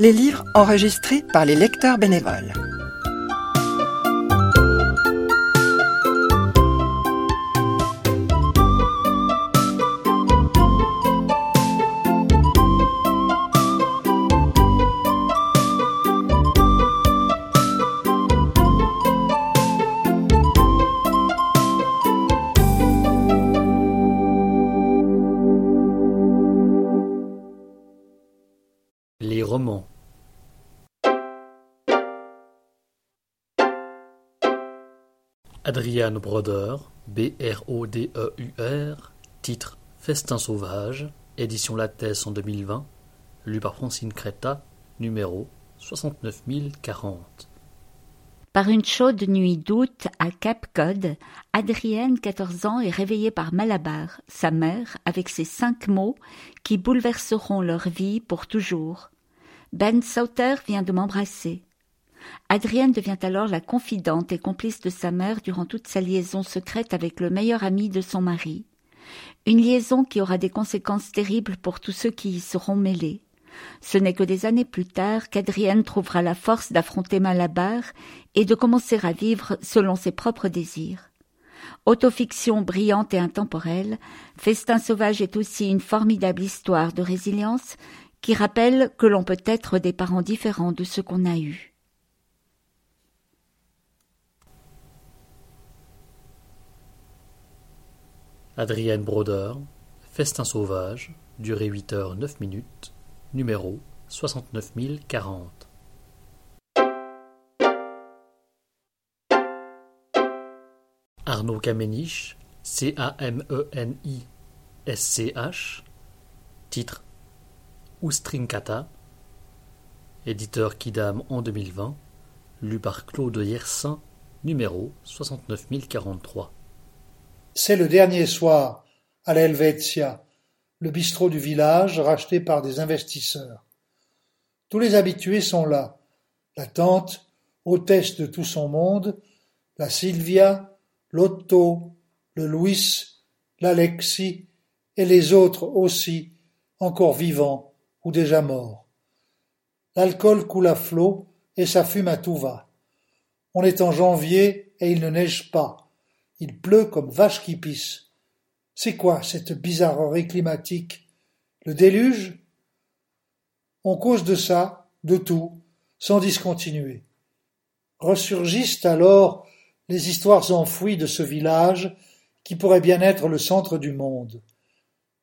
les livres enregistrés par les lecteurs bénévoles. Roman. Adrienne Brodeur, B-R-O-D-E-U-R, titre Festin Sauvage, édition Lattès en 2020, lu par Francine Créta, numéro 69040. Par une chaude nuit d'août à Cap Cod, Adrienne, 14 ans, est réveillée par Malabar, sa mère, avec ses 5 mots qui bouleverseront leur vie pour toujours. Ben Sauter vient de m'embrasser. Adrienne devient alors la confidente et complice de sa mère durant toute sa liaison secrète avec le meilleur ami de son mari. Une liaison qui aura des conséquences terribles pour tous ceux qui y seront mêlés. Ce n'est que des années plus tard qu'Adrienne trouvera la force d'affronter Malabar et de commencer à vivre selon ses propres désirs. Autofiction brillante et intemporelle, Festin Sauvage est aussi une formidable histoire de résilience qui rappelle que l'on peut être des parents différents de ce qu'on a eu. Adrienne Brodeur, Festin Sauvage, durée 8h09, numéro 69040. Arno Camenisch, C-A-M-E-N-I-S-C-H, titre Oustringata, éditeur Kidam en 2020, lu par Claude Yersin, numéro 69043. C'est le dernier soir à la Helvetia, le bistrot du village racheté par des investisseurs. Tous les habitués sont là, la tante, hôtesse de tout son monde, la Sylvia, l'Otto, le Louis, l'Alexis et les autres aussi, encore vivants ou déjà mort. L'alcool coule à flot et ça fume à tout va. On est en janvier et il ne neige pas. Il pleut comme vache qui pisse. C'est quoi cette bizarrerie climatique? Le déluge? On cause de ça, de tout, sans discontinuer. Ressurgissent alors les histoires enfouies de ce village qui pourrait bien être le centre du monde.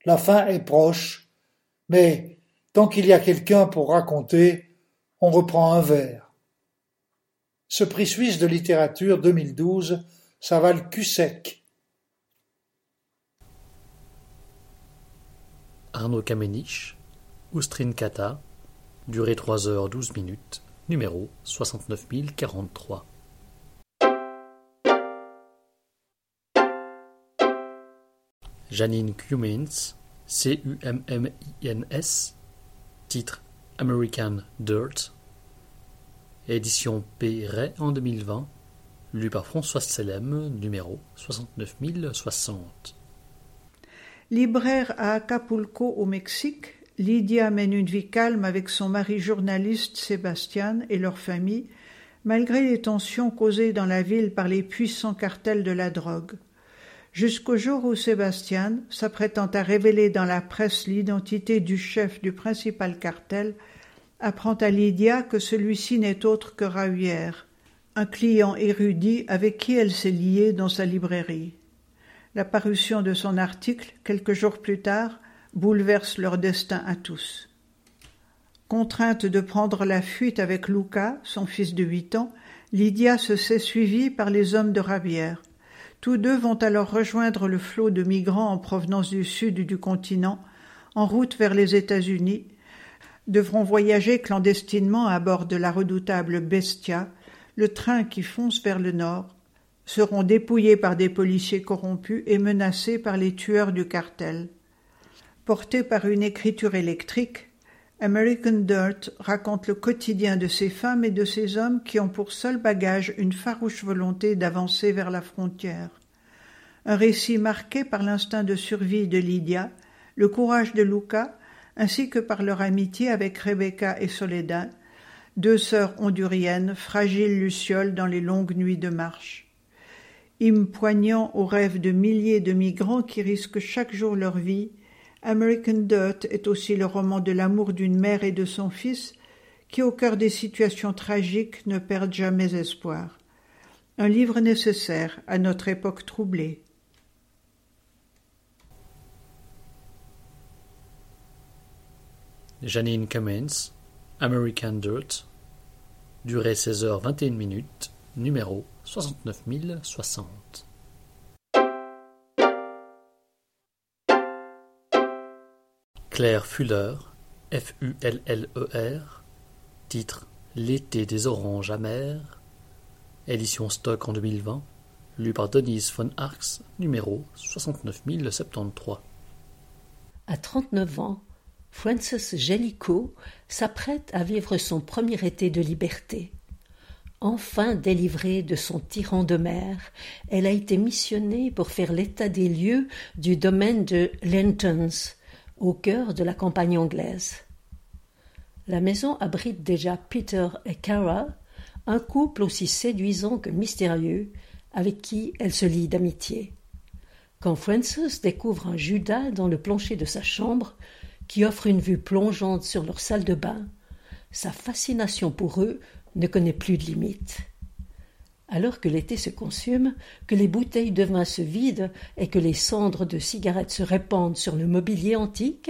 La fin est proche, mais tant qu'il y a quelqu'un pour raconter, on reprend un verre. Ce prix suisse de littérature 2012, ça va le cul sec. Arno Camenisch, Oustringata, durée 3h12, numéro 69043. Jeanine Cummins, C-U-M-M-I-N-S, titre American Dirt, édition P. Ray en 2020, lu par Françoise Selem, numéro 69060. Libraire à Acapulco au Mexique, Lydia mène une vie calme avec son mari journaliste Sébastien et leur famille, malgré les tensions causées dans la ville par les puissants cartels de la drogue. Jusqu'au jour où Sébastien, s'apprêtant à révéler dans la presse l'identité du chef du principal cartel, apprend à Lydia que celui-ci n'est autre que Rahuier, un client érudit avec qui elle s'est liée dans sa librairie. La parution de son article, quelques jours plus tard, bouleverse leur destin à tous. Contrainte de prendre la fuite avec Luca, son fils de 8 ans, Lydia se sait suivie par les hommes de Rahuier. Tous deux vont alors rejoindre le flot de migrants en provenance du sud du continent, en route vers les États-Unis, devront voyager clandestinement à bord de la redoutable Bestia, le train qui fonce vers le nord, seront dépouillés par des policiers corrompus et menacés par les tueurs du cartel. Porté par une écriture électrique, American Dirt raconte le quotidien de ces femmes et de ces hommes qui ont pour seul bagage une farouche volonté d'avancer vers la frontière. Un récit marqué par l'instinct de survie de Lydia, le courage de Luca, ainsi que par leur amitié avec Rebecca et Soledad, deux sœurs honduriennes, fragiles lucioles dans les longues nuits de marche. Impoignant aux rêves de milliers de migrants qui risquent chaque jour leur vie, American Dirt est aussi le roman de l'amour d'une mère et de son fils qui, au cœur des situations tragiques, ne perdent jamais espoir. Un livre nécessaire à notre époque troublée. Jeanine Cummins, American Dirt, durée 16h21, numéro 69060. Claire Fuller, F-U-L-L-E-R, titre « L'été des oranges amères », édition Stock en 2020, lu par Denise von Arx, numéro 69073. À 39 ans, Frances Jellicoe s'apprête à vivre son premier été de liberté. Enfin délivrée de son tyran de mer, elle a été missionnée pour faire l'état des lieux du domaine de Lentons, au cœur de la campagne anglaise. La maison abrite déjà Peter et Cara, un couple aussi séduisant que mystérieux, avec qui elle se lie d'amitié. Quand Frances découvre un Judas dans le plancher de sa chambre, qui offre une vue plongeante sur leur salle de bain, sa fascination pour eux ne connaît plus de limite. Alors que l'été se consume, que les bouteilles de vin se vident et que les cendres de cigarettes se répandent sur le mobilier antique,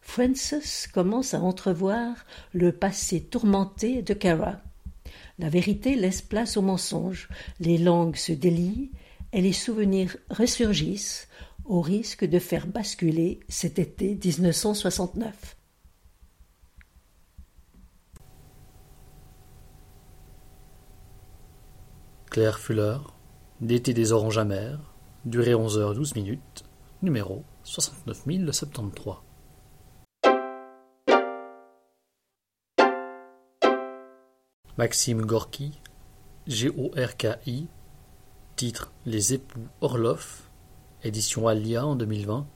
Frances commence à entrevoir le passé tourmenté de Cara. La vérité laisse place aux mensonges, les langues se délient et les souvenirs ressurgissent au risque de faire basculer cet été 1969. Claire Fuller, L'été des oranges amères, durée 11h12, numéro 69073. Maxime Gorki, G-O-R-K-I, titre « Les époux Orloff », édition Alia en 2020,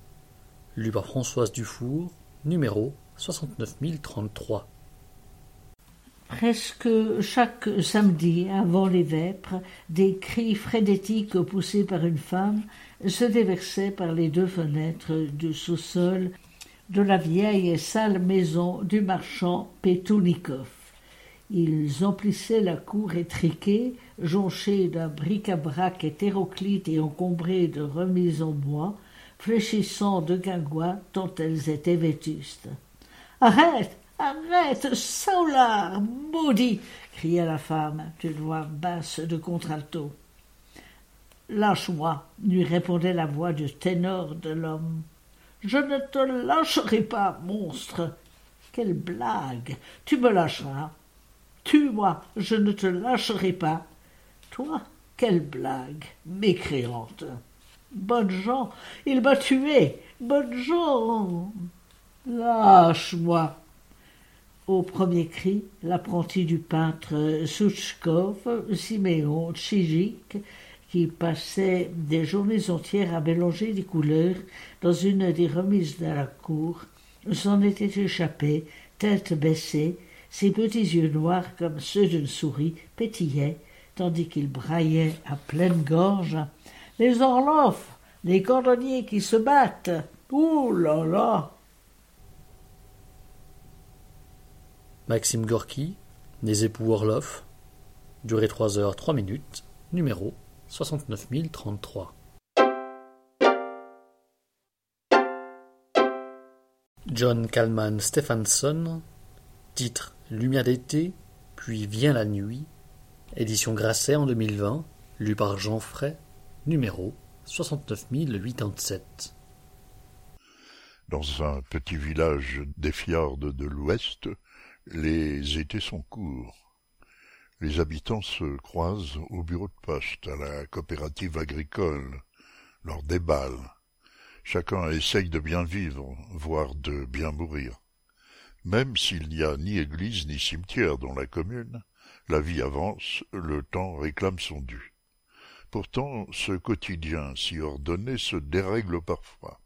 lu par Françoise Dufour, numéro 69033. Presque chaque samedi, avant les vêpres, des cris frénétiques poussés par une femme se déversaient par les deux fenêtres du sous-sol de la vieille et sale maison du marchand Pétounikov. Ils emplissaient la cour étriquée, jonchée d'un bric-à-brac hétéroclite et encombrée de remises en bois, fléchissant de guingois tant elles étaient vétustes. « Arrête ! Arrête, Saulard, maudit !» cria la femme d'une voix basse de contralto. « Lâche-moi !» lui répondait la voix du ténor de l'homme. « Je ne te lâcherai pas, monstre !» « Quelle blague ! Tu me lâcheras !» « Tue-moi, je ne te lâcherai pas. »« Toi, quelle blague, mécréante !»« Bonnes gens, il m'a tué, bonnes gens !»« Lâche-moi !» Au premier cri, l'apprenti du peintre Souchkov, Siméon Tchijik, qui passait des journées entières à mélanger des couleurs dans une des remises de la cour, s'en était échappé, tête baissée. Ses petits yeux noirs comme ceux d'une souris pétillaient, tandis qu'il braillait à pleine gorge. « Les Orloff, les cordonniers qui se battent, ouh là là !» Maxime Gorki, Les époux Orloff, durée 3h03, numéro 69033. Jón Kalman Stefánsson, titre « Lumière d'été puis vient la nuit », édition Grasset en 2020, lu par Jean Fray, numéro 69087. Dans un petit village des fjords de l'Ouest, les étés sont courts. Les habitants se croisent au bureau de poste, à la coopérative agricole, lors des balles. Chacun essaye de bien vivre, voire de bien mourir. Même s'il n'y a ni église ni cimetière dans la commune, la vie avance, le temps réclame son dû. Pourtant, ce quotidien si ordonné se dérègle parfois.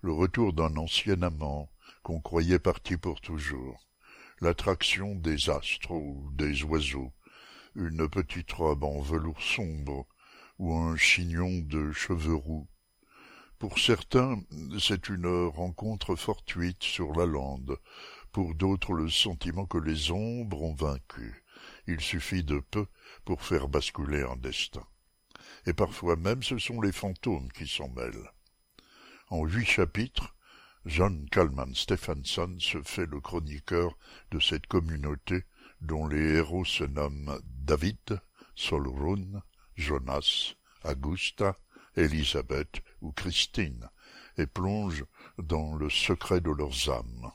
Le retour d'un ancien amant, qu'on croyait parti pour toujours, l'attraction des astres ou des oiseaux, une petite robe en velours sombre ou un chignon de cheveux roux. Pour certains, c'est une rencontre fortuite sur la lande, pour d'autres le sentiment que les ombres ont vaincu. Il suffit de peu pour faire basculer un destin. Et parfois même, ce sont les fantômes qui s'en mêlent. En 8 chapitres, Jón Kalman Stefánsson se fait le chroniqueur de cette communauté dont les héros se nomment David, Solrún, Jonas, Augusta, Elisabeth ou Christine, et plonge dans le secret de leurs âmes.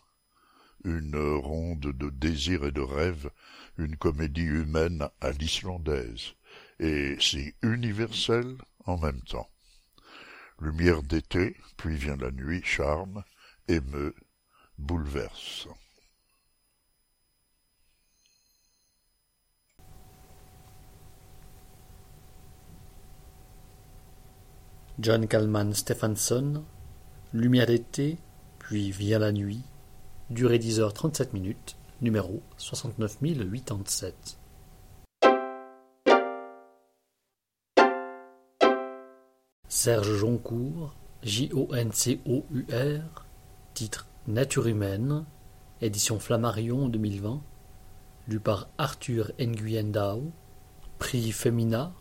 Une ronde de désirs et de rêves, une comédie humaine à l'islandaise, et si universelle en même temps. Lumière d'été, puis vient la nuit, charme, émeut, bouleverse. Jón Kalman Stefánsson, Lumière d'été, puis vient la nuit, durée 10h37, numéro 69087. Serge Joncour, J-O-N-C-O-U-R, titre Nature humaine, édition Flammarion 2020, lu par Arthur Nguyendao, prix Femina,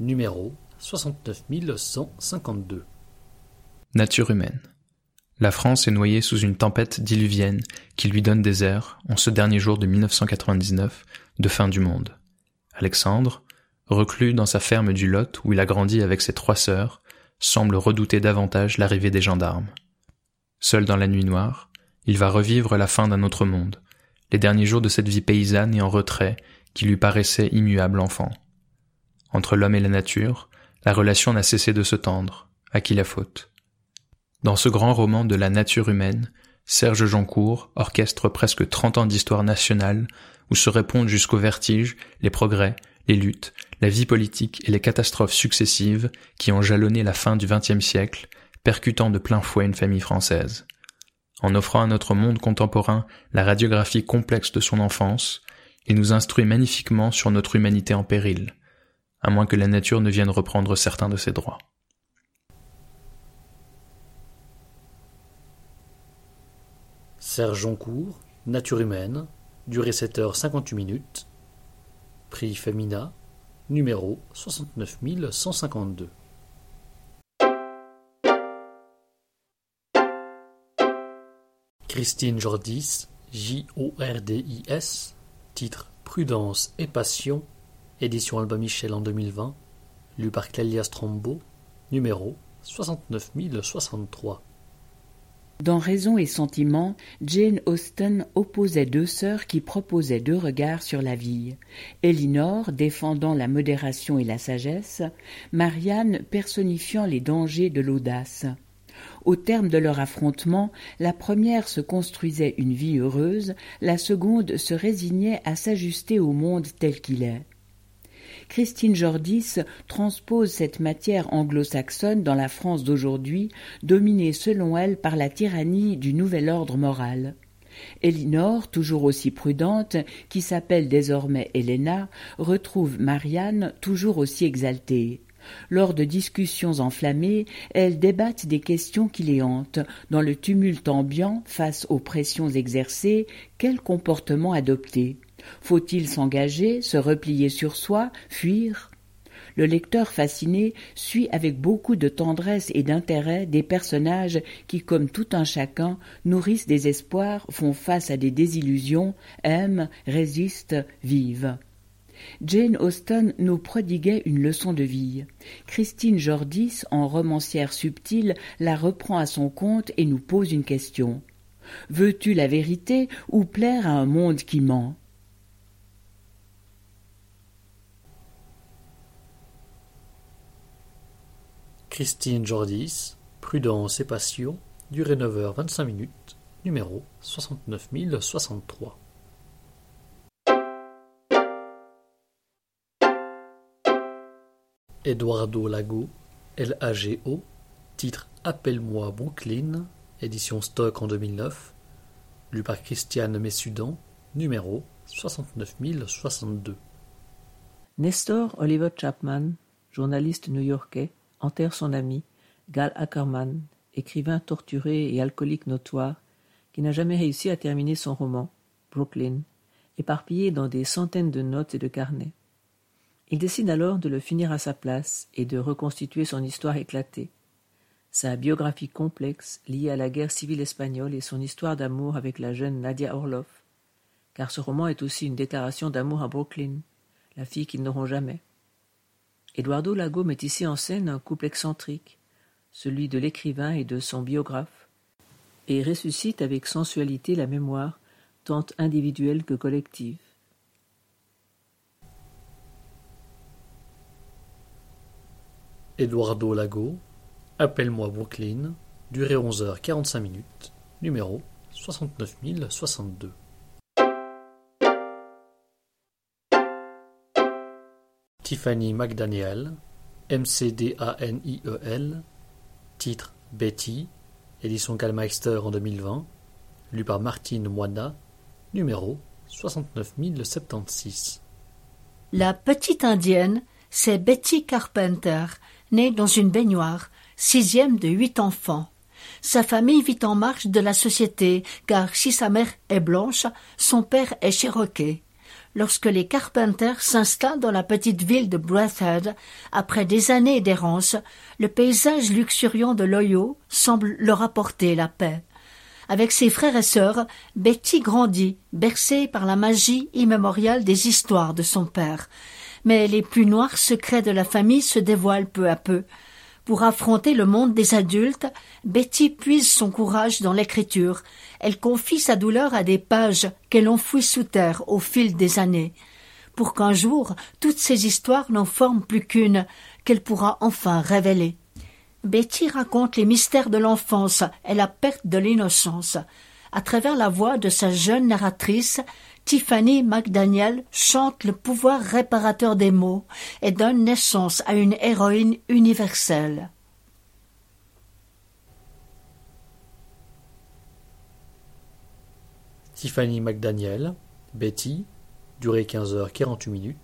numéro 69152. Nature humaine. La France est noyée sous une tempête diluvienne qui lui donne des airs, en ce dernier jour de 1999, de fin du monde. Alexandre, reclus dans sa ferme du Lot où il a grandi avec ses 3 sœurs, semble redouter davantage l'arrivée des gendarmes. Seul dans la nuit noire, il va revivre la fin d'un autre monde, les derniers jours de cette vie paysanne et en retrait qui lui paraissait immuable enfant. Entre l'homme et la nature, la relation n'a cessé de se tendre, à qui la faute ? Dans ce grand roman de la nature humaine, Serge Joncour orchestre presque 30 ans d'histoire nationale où se répondent jusqu'au vertige les progrès, les luttes, la vie politique et les catastrophes successives qui ont jalonné la fin du XXe siècle, percutant de plein fouet une famille française. En offrant à notre monde contemporain la radiographie complexe de son enfance, il nous instruit magnifiquement sur notre humanité en péril, à moins que la nature ne vienne reprendre certains de ses droits. Serge Joncour, Nature humaine, durée 7h58, prix Femina, numéro 69152. Christine Jordis, J-O-R-D-I-S, titre Prudence et Passion, édition Albin Michel en 2020, lu par Clélia Strombo, numéro 69063. Dans Raison et Sentiment, Jane Austen opposait 2 sœurs qui proposaient 2 regards sur la vie. Elinor défendant la modération et la sagesse, Marianne personnifiant les dangers de l'audace. Au terme de leur affrontement, la première se construisait une vie heureuse, la seconde se résignait à s'ajuster au monde tel qu'il est. Christine Jordis transpose cette matière anglo-saxonne dans la France d'aujourd'hui, dominée selon elle par la tyrannie du nouvel ordre moral. Elinor, toujours aussi prudente, qui s'appelle désormais Helena, retrouve Marianne, toujours aussi exaltée. Lors de discussions enflammées, elles débattent des questions qui les hantent. Dans le tumulte ambiant, face aux pressions exercées, quel comportement adopter ? Faut-il s'engager, se replier sur soi, fuir ? Le lecteur fasciné suit avec beaucoup de tendresse et d'intérêt des personnages qui, comme tout un chacun, nourrissent des espoirs, font face à des désillusions, aiment, résistent, vivent. Jane Austen nous prodiguait une leçon de vie. Christine Jordis, en romancière subtile, la reprend à son compte et nous pose une question. Veux-tu la vérité ou plaire à un monde qui ment ? Christine Jordis, Prudence et Passion, durée 9h25, numéro 69063. Eduardo Lago, L-A-G-O, titre Appelle-moi Brooklyn, édition Stock en 2009, lu par Christiane Messudan, numéro 69062. Nestor Oliver Chapman, journaliste new-yorkais, enterre son ami, Gal Ackerman, écrivain torturé et alcoolique notoire, qui n'a jamais réussi à terminer son roman, Brooklyn, éparpillé dans des centaines de notes et de carnets. Il décide alors de le finir à sa place et de reconstituer son histoire éclatée. Sa biographie complexe liée à la guerre civile espagnole et son histoire d'amour avec la jeune Nadia Orloff, car ce roman est aussi une déclaration d'amour à Brooklyn, la fille qu'ils n'auront jamais. Eduardo Lago met ici en scène un couple excentrique, celui de l'écrivain et de son biographe, et ressuscite avec sensualité la mémoire, tant individuelle que collective. Eduardo Lago, Appelle-moi Brooklyn, durée 11h45, numéro 69062. Tiffany McDaniel, MCDANIEL, titre Betty, édition Kalmeister en 2020, lu par Martine Moana, numéro 69076. La petite indienne, c'est Betty Carpenter, née dans une baignoire, 6e de 8 enfants. Sa famille vit en marge de la société, car si sa mère est blanche, son père est Cherokee. Lorsque les Carpenter s'installent dans la petite ville de Breathed, après des années d'errance, le paysage luxuriant de l'Ohio semble leur apporter la paix. Avec ses frères et sœurs, Betty grandit, bercée par la magie immémoriale des histoires de son père. Mais les plus noirs secrets de la famille se dévoilent peu à peu. Pour affronter le monde des adultes, Betty puise son courage dans l'écriture. Elle confie sa douleur à des pages qu'elle enfouit sous terre au fil des années, pour qu'un jour, toutes ces histoires n'en forment plus qu'une, qu'elle pourra enfin révéler. Betty raconte les mystères de l'enfance et la perte de l'innocence. À travers la voix de sa jeune narratrice, Tiffany McDaniel chante le pouvoir réparateur des mots et donne naissance à une héroïne universelle. Tiffany McDaniel, Betty, durée 15h48,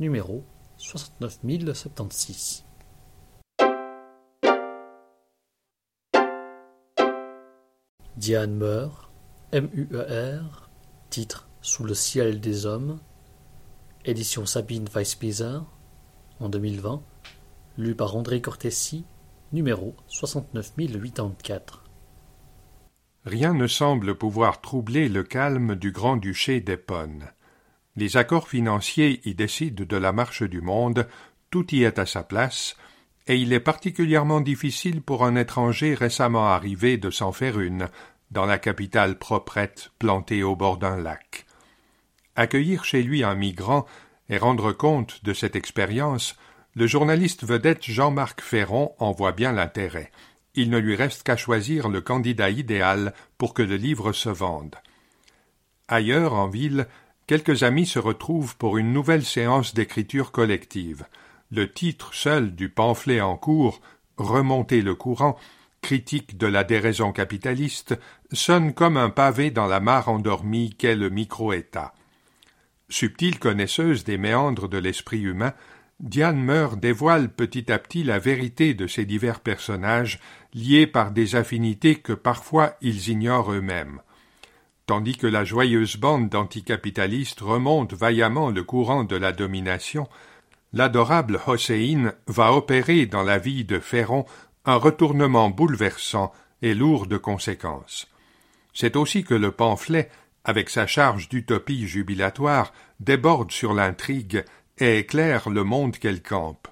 numéro 69076. Diane Meur, M-U-E-R, titre Sous le ciel des hommes, édition Sabine Weisspieser, en 2020, lu par André Cortesi, numéro 69084. Rien ne semble pouvoir troubler le calme du Grand-Duché d'Épône. Les accords financiers y décident de la marche du monde, tout y est à sa place, et il est particulièrement difficile pour un étranger récemment arrivé de s'en faire une, dans la capitale proprette plantée au bord d'un lac. Accueillir chez lui un migrant et rendre compte de cette expérience, le journaliste vedette Jean-Marc Ferron en voit bien l'intérêt. Il ne lui reste qu'à choisir le candidat idéal pour que le livre se vende. Ailleurs, en ville, quelques amis se retrouvent pour une nouvelle séance d'écriture collective. Le titre seul du pamphlet en cours, « Remonter le courant », critique de la déraison capitaliste, sonne comme un pavé dans la mare endormie qu'est le micro-État. Subtile connaisseuse des méandres de l'esprit humain, Diane Meur dévoile petit à petit la vérité de ces divers personnages liés par des affinités que parfois ils ignorent eux-mêmes. Tandis que la joyeuse bande d'anticapitalistes remonte vaillamment le courant de la domination, l'adorable Hossein va opérer dans la vie de Ferron un retournement bouleversant et lourd de conséquences. C'est aussi que le pamphlet, avec sa charge d'utopie jubilatoire, déborde sur l'intrigue et éclaire le monde qu'elle campe.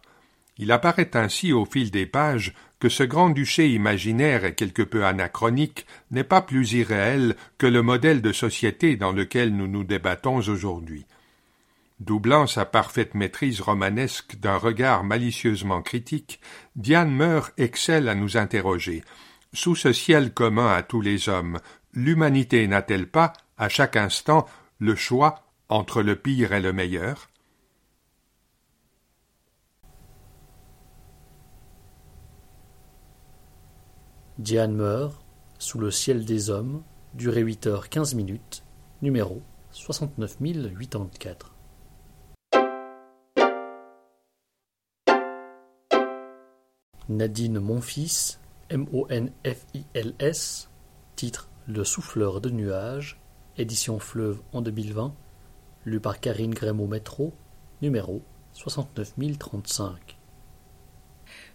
Il apparaît ainsi au fil des pages que ce grand-duché imaginaire et quelque peu anachronique n'est pas plus irréel que le modèle de société dans lequel nous nous débattons aujourd'hui. Doublant sa parfaite maîtrise romanesque d'un regard malicieusement critique, Diane Meur excelle à nous interroger. Sous ce ciel commun à tous les hommes, l'humanité n'a-t-elle pas, à chaque instant, le choix entre le pire et le meilleur ? Diane Meur, Sous le ciel des hommes, durée 8h15, numéro 69084. Nadine Monfils, Monfils, titre Le souffleur de nuages, édition Fleuve en 2020, lu par Karine Grémaud-Métro, numéro 69035.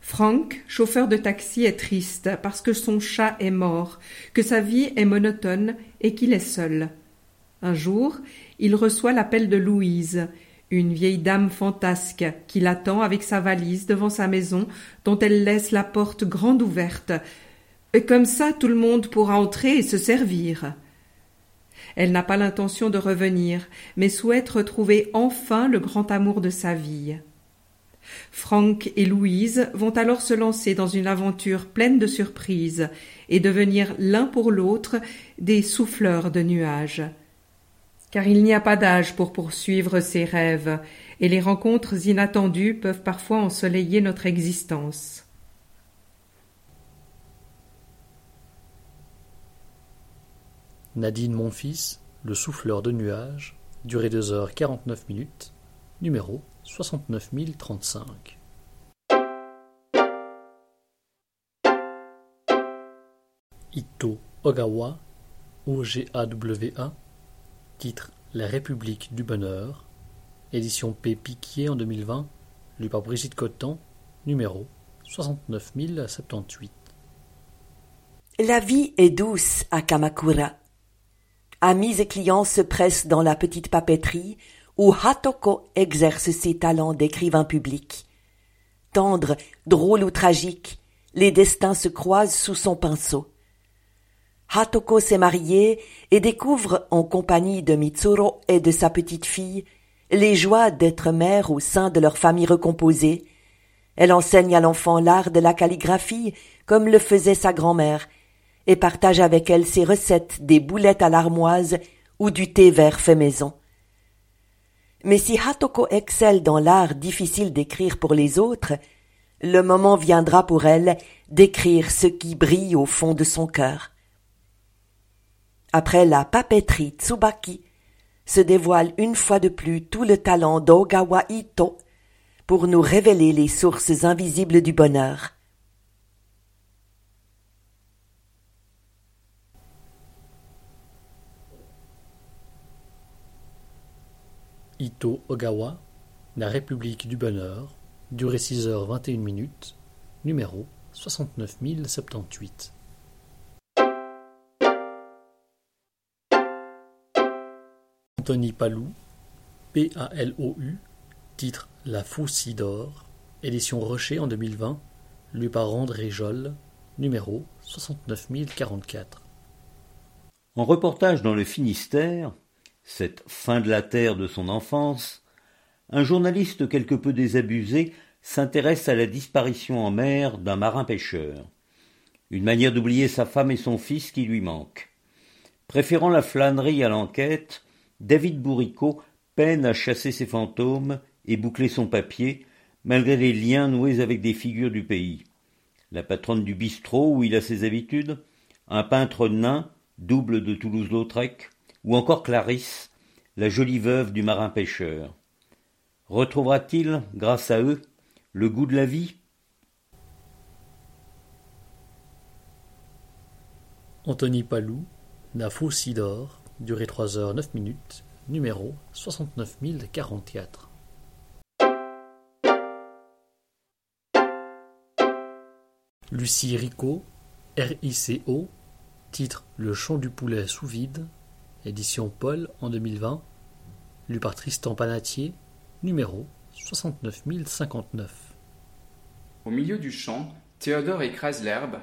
Franck, chauffeur de taxi, est triste parce que son chat est mort, que sa vie est monotone et qu'il est seul. Un jour, il reçoit l'appel de Louise, une vieille dame fantasque qui l'attend avec sa valise devant sa maison dont elle laisse la porte grande ouverte. Comme ça, tout le monde pourra entrer et se servir. Elle n'a pas l'intention de revenir, mais souhaite retrouver enfin le grand amour de sa vie. Franck et Louise vont alors se lancer dans une aventure pleine de surprises et devenir l'un pour l'autre des souffleurs de nuages. Car il n'y a pas d'âge pour poursuivre ses rêves, et les rencontres inattendues peuvent parfois ensoleiller notre existence. Nadine Monfils, Le souffleur de nuages, durée 2h49, numéro 69035. Ito Ogawa, OGAWA, titre La République du Bonheur, édition P. Piquier en 2020, lu par Brigitte Cottan, numéro 69078. La vie est douce à Kamakura. Amis et clients se pressent dans la petite papeterie où Hatoko exerce ses talents d'écrivain public. Tendre, drôle ou tragique, les destins se croisent sous son pinceau. Hatoko s'est mariée et découvre, en compagnie de Mitsuro et de sa petite-fille, les joies d'être mère au sein de leur famille recomposée. Elle enseigne à l'enfant l'art de la calligraphie, comme le faisait sa grand-mère, et partage avec elle ses recettes des boulettes à l'armoise ou du thé vert fait maison. Mais si Hatoko excelle dans l'art difficile d'écrire pour les autres, le moment viendra pour elle d'écrire ce qui brille au fond de son cœur. Après la papeterie Tsubaki, se dévoile une fois de plus tout le talent d'Ogawa Ito pour nous révéler les sources invisibles du bonheur. Ito Ogawa, La République du Bonheur, durée 6h21, numéro 69078. Anthony Palou, Palou, titre La Faucille d'or, édition Rocher en 2020, lu par André Jolle, numéro 69044. En reportage dans le Finistère, cette fin de la terre de son enfance, un journaliste quelque peu désabusé s'intéresse à la disparition en mer d'un marin-pêcheur. Une manière d'oublier sa femme et son fils qui lui manquent. Préférant la flânerie à l'enquête, David Bourricaud peine à chasser ses fantômes et boucler son papier, malgré les liens noués avec des figures du pays. La patronne du bistrot où il a ses habitudes, un peintre nain, double de Toulouse-Lautrec, ou encore Clarisse, la jolie veuve du marin-pêcheur. Retrouvera-t-il, grâce à eux, le goût de la vie ? Anthony Palou, La Faucille d'or, durée 3h09, numéro 69044. Lucie Rico, RICO, titre Le chant du poulet sous vide, édition Paul en 2020, lu par Tristan Panatier, numéro 69059. Au milieu du champ, Théodore écrase l'herbe,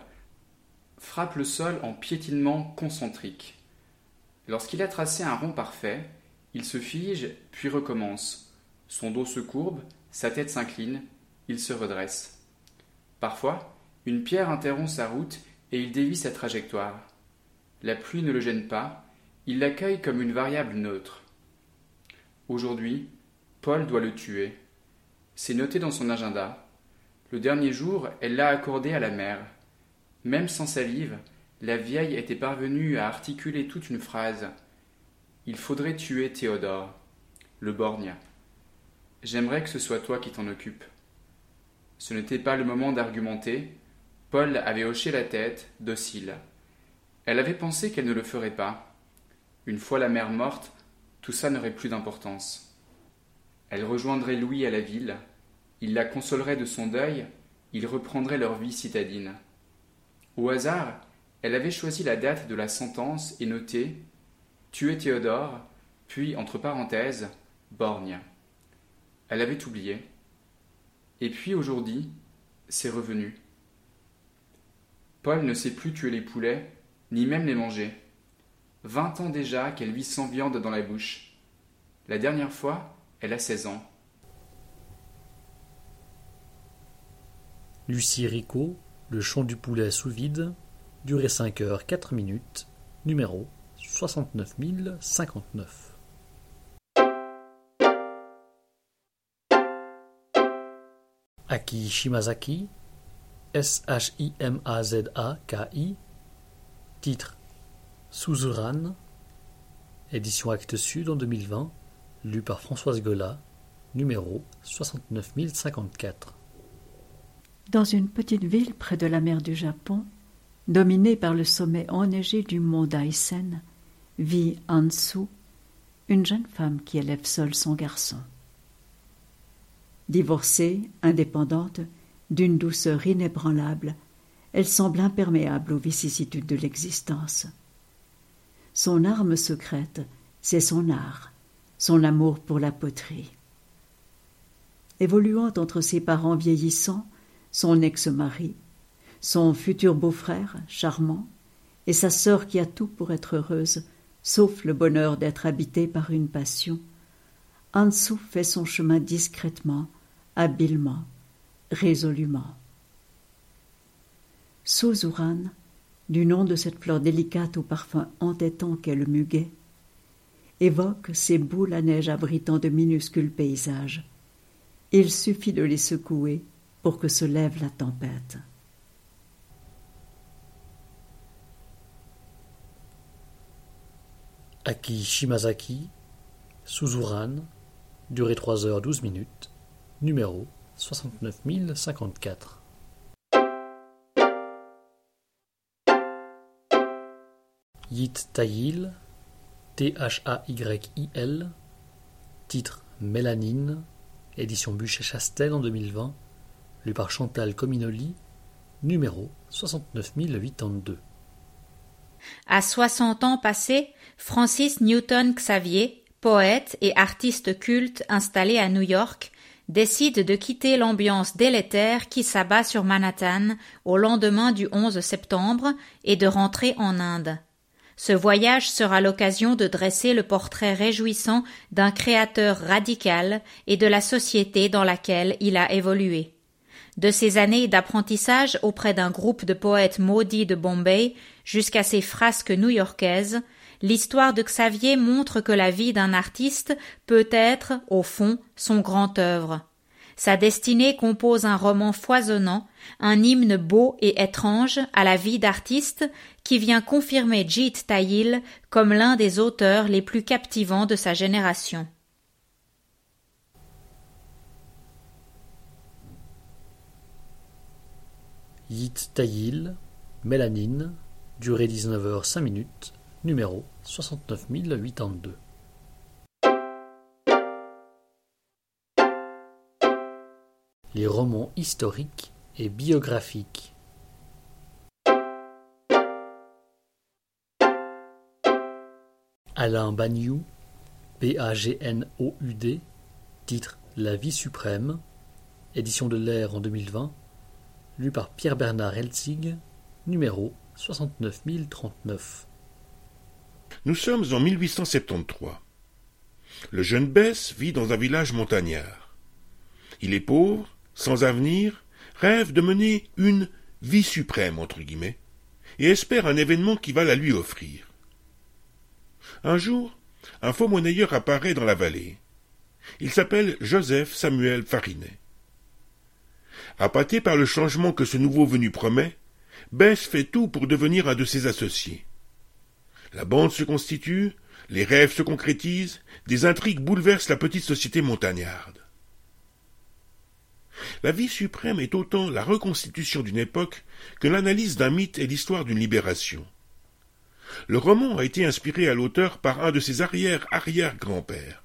frappe le sol en piétinements concentriques. Lorsqu'il a tracé un rond parfait, il se fige, puis recommence. Son dos se courbe, sa tête s'incline, il se redresse. Parfois, une pierre interrompt sa route et il dévie sa trajectoire. La pluie ne le gêne pas, il l'accueille comme une variable neutre. Aujourd'hui, Paul doit le tuer. C'est noté dans son agenda. Le dernier jour, elle l'a accordé à la mer. Même sans salive, la vieille était parvenue à articuler toute une phrase. Il faudrait tuer Théodore, le borgne. J'aimerais que ce soit toi qui t'en occupes. Ce n'était pas le moment d'argumenter. Paul avait hoché la tête, docile. Elle avait pensé qu'elle ne le ferait pas. Une fois la mère morte, tout ça n'aurait plus d'importance. Elle rejoindrait Louis à la ville, il la consolerait de son deuil, ils reprendraient leur vie citadine. Au hasard, elle avait choisi la date de la sentence et noté « Tuer Théodore », puis, entre parenthèses, « Borgne ». Elle avait oublié. Et puis, aujourd'hui, c'est revenu. Paul ne sait plus tuer les poulets, ni même les manger. 20 ans déjà qu'elle lui sent viande dans la bouche. La dernière fois, elle a 16 ans. Lucie Rico, Le chant du poulet sous vide, durée 5 heures 4 minutes, numéro 69059. Aki Shimazaki, S-H-I-M-A-Z-A-K-I, titre Suzurane, édition Actes Sud en 2020, lu par Françoise Gola, numéro 69054. Dans une petite ville près de la mer du Japon, dominée par le sommet enneigé du mont Daisen, vit Ansu, une jeune femme qui élève seule son garçon. Divorcée, indépendante, d'une douceur inébranlable, elle semble imperméable aux vicissitudes de l'existence. Son arme secrète, c'est son art, son amour pour la poterie. Évoluant entre ses parents vieillissants, son ex-mari, son futur beau-frère, charmant, et sa sœur qui a tout pour être heureuse, sauf le bonheur d'être habitée par une passion, Ansu fait son chemin discrètement, habilement, résolument. Suzurane, du nom de cette fleur délicate au parfum entêtant qu'est le muguet, évoque ces boules à neige abritant de minuscules paysages. Il suffit de les secouer pour que se lève la tempête. Aki Shimazaki, Suzurane, durée 3 heures 12 minutes, numéro 69054. Jeet Thayil, T-H-A-Y-I-L, titre Mélanine, édition Buchet-Chastel en 2020, lu par Chantal Cominoli, numéro 69082. À 60 ans passés, Francis Newton Xavier, poète et artiste culte installé à New York, décide de quitter l'ambiance délétère qui s'abat sur Manhattan au lendemain du 11 septembre et de rentrer en Inde. Ce voyage sera l'occasion de dresser le portrait réjouissant d'un créateur radical et de la société dans laquelle il a évolué. De ses années d'apprentissage auprès d'un groupe de poètes maudits de Bombay jusqu'à ses frasques new-yorkaises, l'histoire de Xavier montre que la vie d'un artiste peut être, au fond, son grand œuvre. Sa destinée compose un roman foisonnant, un hymne beau et étrange à la vie d'artiste qui vient confirmer Jeet Thayil comme l'un des auteurs les plus captivants de sa génération. Jeet Thayil, Mélanine, durée 19 heures 5 minutes, numéro 69082. Les romans historiques et biographiques. Alain Bagnoud, B-A-G-N-O-U-D, titre La vie suprême, édition de l'Air en 2020, lu par Pierre-Bernard Elzig, numéro 69039. Nous sommes en 1873. Le jeune Bess vit dans un village montagnard. Il est pauvre, sans avenir, rêve de mener une « vie suprême » entre guillemets, et espère un événement qui va la lui offrir. Un jour, un faux monnayeur apparaît dans la vallée. Il s'appelle Joseph Samuel Farinet. Appâté par le changement que ce nouveau venu promet, Bess fait tout pour devenir un de ses associés. La bande se constitue, les rêves se concrétisent, des intrigues bouleversent la petite société montagnarde. La vie suprême est autant la reconstitution d'une époque que l'analyse d'un mythe et l'histoire d'une libération. Le roman a été inspiré à l'auteur par un de ses arrière-arrière-grands-pères.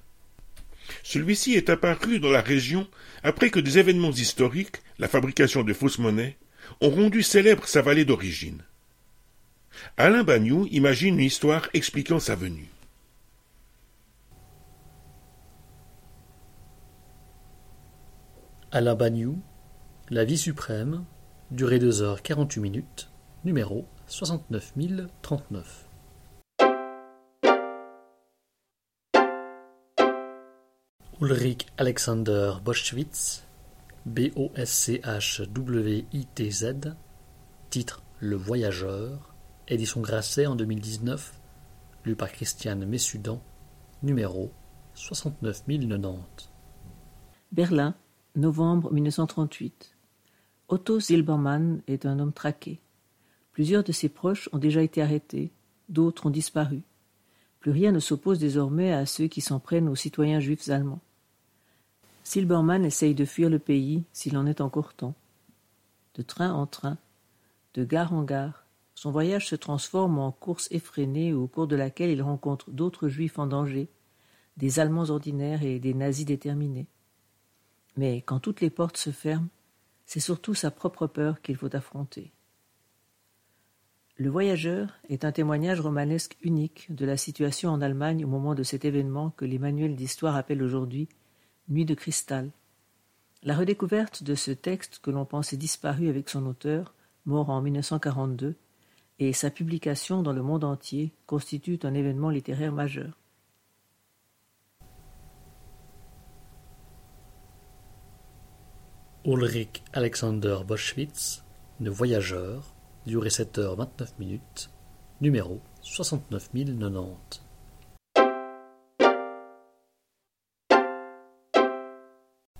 Celui-ci est apparu dans la région après que des événements historiques, la fabrication de fausses monnaies, ont rendu célèbre sa vallée d'origine. Alain Bagnoud imagine une histoire expliquant sa venue. Alain Bagnoud, La vie suprême, durée 2 h 48 min, numéro 69039. Ulrich Alexander Boschwitz, B-O-S-C-H-W-I-T-Z, titre Le Voyageur, édition Grasset en 2019, lu par Christiane Messudan, numéro 69090. Berlin, novembre 1938. Otto Silbermann est un homme traqué. Plusieurs de ses proches ont déjà été arrêtés, d'autres ont disparu. Plus rien ne s'oppose désormais à ceux qui s'en prennent aux citoyens juifs allemands. Silbermann essaye de fuir le pays, s'il en est encore temps. De train en train, de gare en gare, son voyage se transforme en course effrénée au cours de laquelle il rencontre d'autres juifs en danger, des Allemands ordinaires et des nazis déterminés. Mais quand toutes les portes se ferment, c'est surtout sa propre peur qu'il faut affronter. Le Voyageur est un témoignage romanesque unique de la situation en Allemagne au moment de cet événement que les manuels d'histoire appellent aujourd'hui Nuit de cristal. La redécouverte de ce texte que l'on pensait disparu avec son auteur, mort en 1942, et sa publication dans le monde entier constituent un événement littéraire majeur. Ulrich Alexander Boschwitz, Le Voyageur, durée 7 h 29 min, numéro 69090.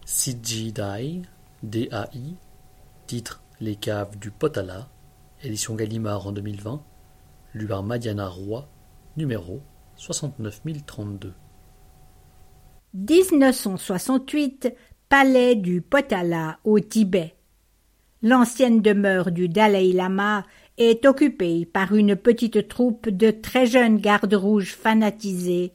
C.G. Dai, D.A.I., titre Les caves du Potala, édition Gallimard en 2020, lu par Madiana Roy, numéro 69032. 1968, palais du Potala au Tibet. L'ancienne demeure du Dalaï Lama est occupée par une petite troupe de très jeunes gardes rouges fanatisés,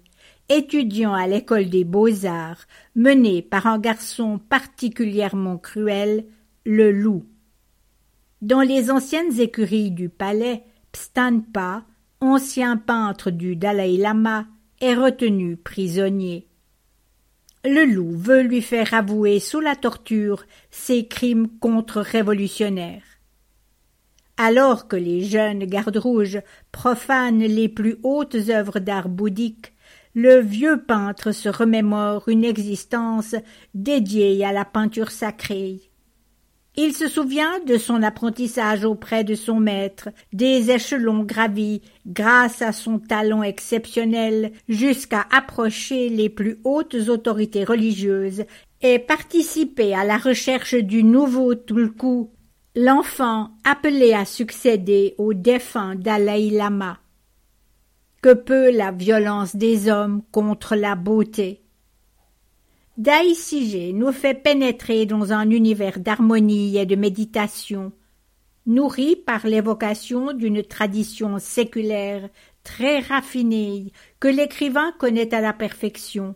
étudiant à l'école des beaux-arts, mené par un garçon particulièrement cruel, le loup. Dans les anciennes écuries du palais, Pstanpa, ancien peintre du Dalaï Lama, est retenu prisonnier. Le loup veut lui faire avouer sous la torture ses crimes contre-révolutionnaires. Alors que les jeunes gardes rouges profanent les plus hautes œuvres d'art bouddhique, le vieux peintre se remémore une existence dédiée à la peinture sacrée. Il se souvient de son apprentissage auprès de son maître, des échelons gravis grâce à son talent exceptionnel jusqu'à approcher les plus hautes autorités religieuses et participer à la recherche du nouveau Tulku, l'enfant appelé à succéder au défunt Dalaï Lama. Que peut la violence des hommes contre la beauté? Dai Sijé nous fait pénétrer dans un univers d'harmonie et de méditation, nourri par l'évocation d'une tradition séculaire très raffinée que l'écrivain connaît à la perfection,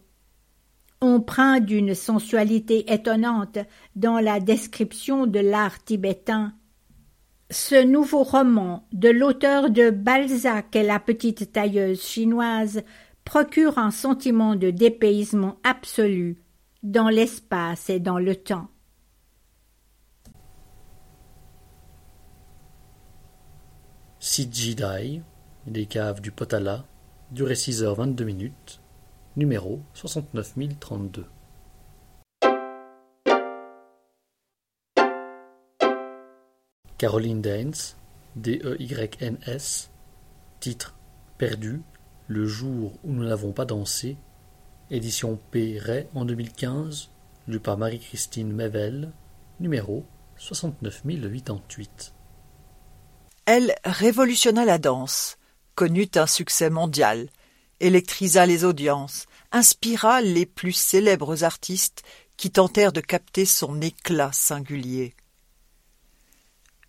empreint d'une sensualité étonnante dans la description de l'art tibétain. Ce nouveau roman de l'auteur de Balzac et la petite tailleuse chinoise procure un sentiment de dépaysement absolu dans l'espace et dans le temps. C.G. Dai, Les caves du Potala, durée 6 h 22 min, numéro 69032. Caroline Deyns, D.E.Y.N.S., titre Perdu, le jour où nous n'avons pas dansé, édition P. Ray en 2015, lu par Marie-Christine Mevel, numéro 69088. Elle révolutionna la danse, connut un succès mondial, électrisa les audiences, inspira les plus célèbres artistes qui tentèrent de capter son éclat singulier.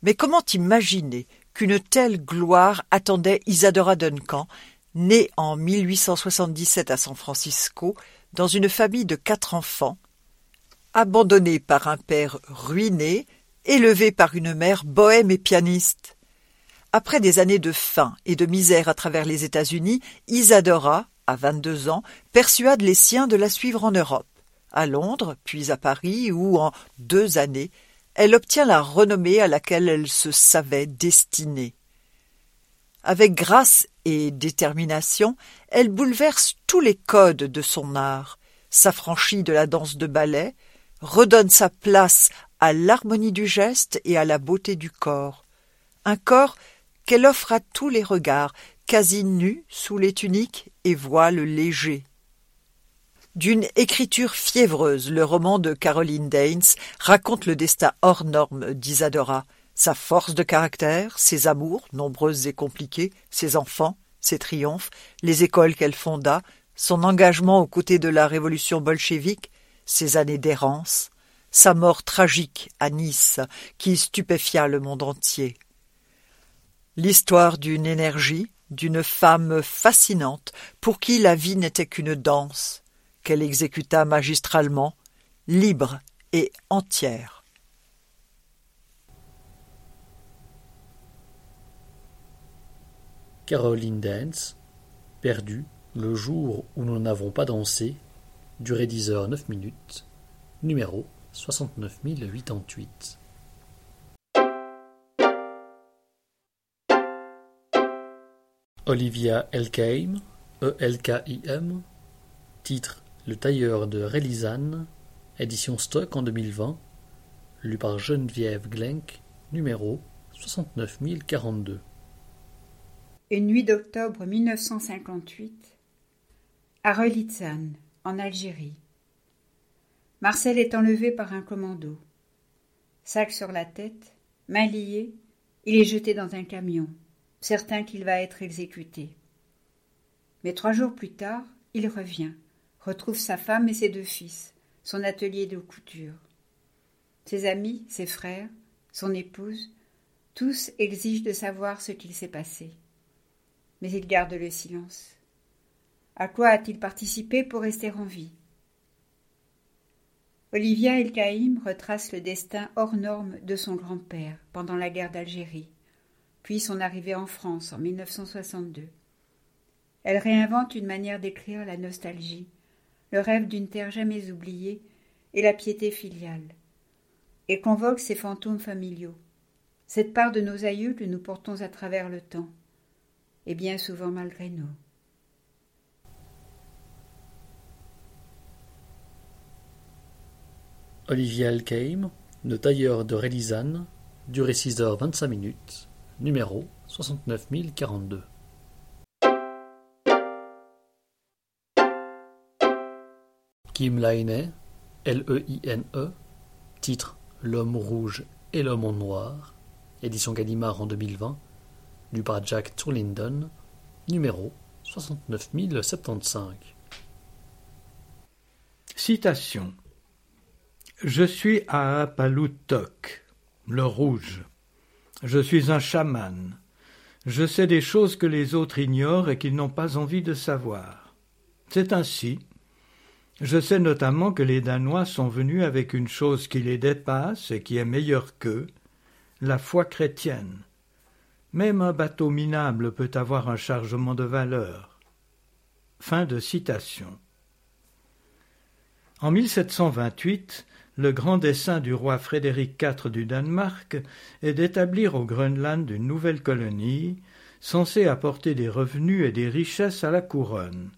Mais comment imaginer qu'une telle gloire attendait Isadora Duncan, née en 1877 à San Francisco, dans une famille de 4 enfants, abandonnée par un père ruiné, élevée par une mère bohème et pianiste. Après des années de faim et de misère à travers les États-Unis, Isadora, à 22 ans, persuade les siens de la suivre en Europe, à Londres, puis à Paris, où, en 2 années, elle obtient la renommée à laquelle elle se savait destinée. Avec grâce et détermination, elle bouleverse tous les codes de son art, s'affranchit de la danse de ballet, redonne sa place à l'harmonie du geste et à la beauté du corps. Un corps qu'elle offre à tous les regards, quasi nu sous les tuniques et voiles légers. D'une écriture fiévreuse, le roman de Caroline Deyns raconte le destin hors norme d'Isadora, sa force de caractère, ses amours, nombreuses et compliquées, ses enfants, ses triomphes, les écoles qu'elle fonda, son engagement aux côtés de la révolution bolchevique, ses années d'errance, sa mort tragique à Nice qui stupéfia le monde entier. L'histoire d'une énergie, d'une femme fascinante pour qui la vie n'était qu'une danse, qu'elle exécuta magistralement, libre et entière. Caroline Deyns, perdue, le jour où nous n'avons pas dansé, durée 10h09, numéro 69088. Olivia Elkaïm, E-L-K-I-M, titre Le tailleur de Rélisane, édition Stock en 2020, lu par Geneviève Glenck, numéro 69042. Une nuit d'octobre 1958, à Rélisane, en Algérie. Marcel est enlevé par un commando. Sac sur la tête, mains liées, il est jeté dans un camion, certain qu'il va être exécuté. Mais 3 jours plus tard, il revient. Retrouve sa femme et ses 2 fils, son atelier de couture. Ses amis, ses frères, son épouse, tous exigent de savoir ce qu'il s'est passé. Mais il garde le silence. À quoi a-t-il participé pour rester en vie? Olivia Elkaïm retrace le destin hors norme de son grand-père pendant la guerre d'Algérie, puis son arrivée en France en 1962. Elle réinvente une manière d'écrire la nostalgie, le rêve d'une terre jamais oubliée et la piété filiale, et convoque ces fantômes familiaux, cette part de nos aïeux que nous portons à travers le temps, et bien souvent malgré nous. Olivia Elkaïm, le tailleur de Rélisane, durée 6h25, numéro 69042. Kim Laine, L-E-I-N-E, titre L'homme rouge et l'homme en noir, édition Gallimard en 2020, lu par Jack Turlington, numéro 69075. Citation. Je suis Aapalootok, le rouge. Je suis un chaman. Je sais des choses que les autres ignorent et qu'ils n'ont pas envie de savoir. C'est ainsi. Je sais notamment que les Danois sont venus avec une chose qui les dépasse et qui est meilleure qu'eux, la foi chrétienne. Même un bateau minable peut avoir un chargement de valeur. Fin de citation. En 1728, le grand dessein du roi Frédéric IV du Danemark est d'établir au Groenland une nouvelle colonie, censée apporter des revenus et des richesses à la couronne.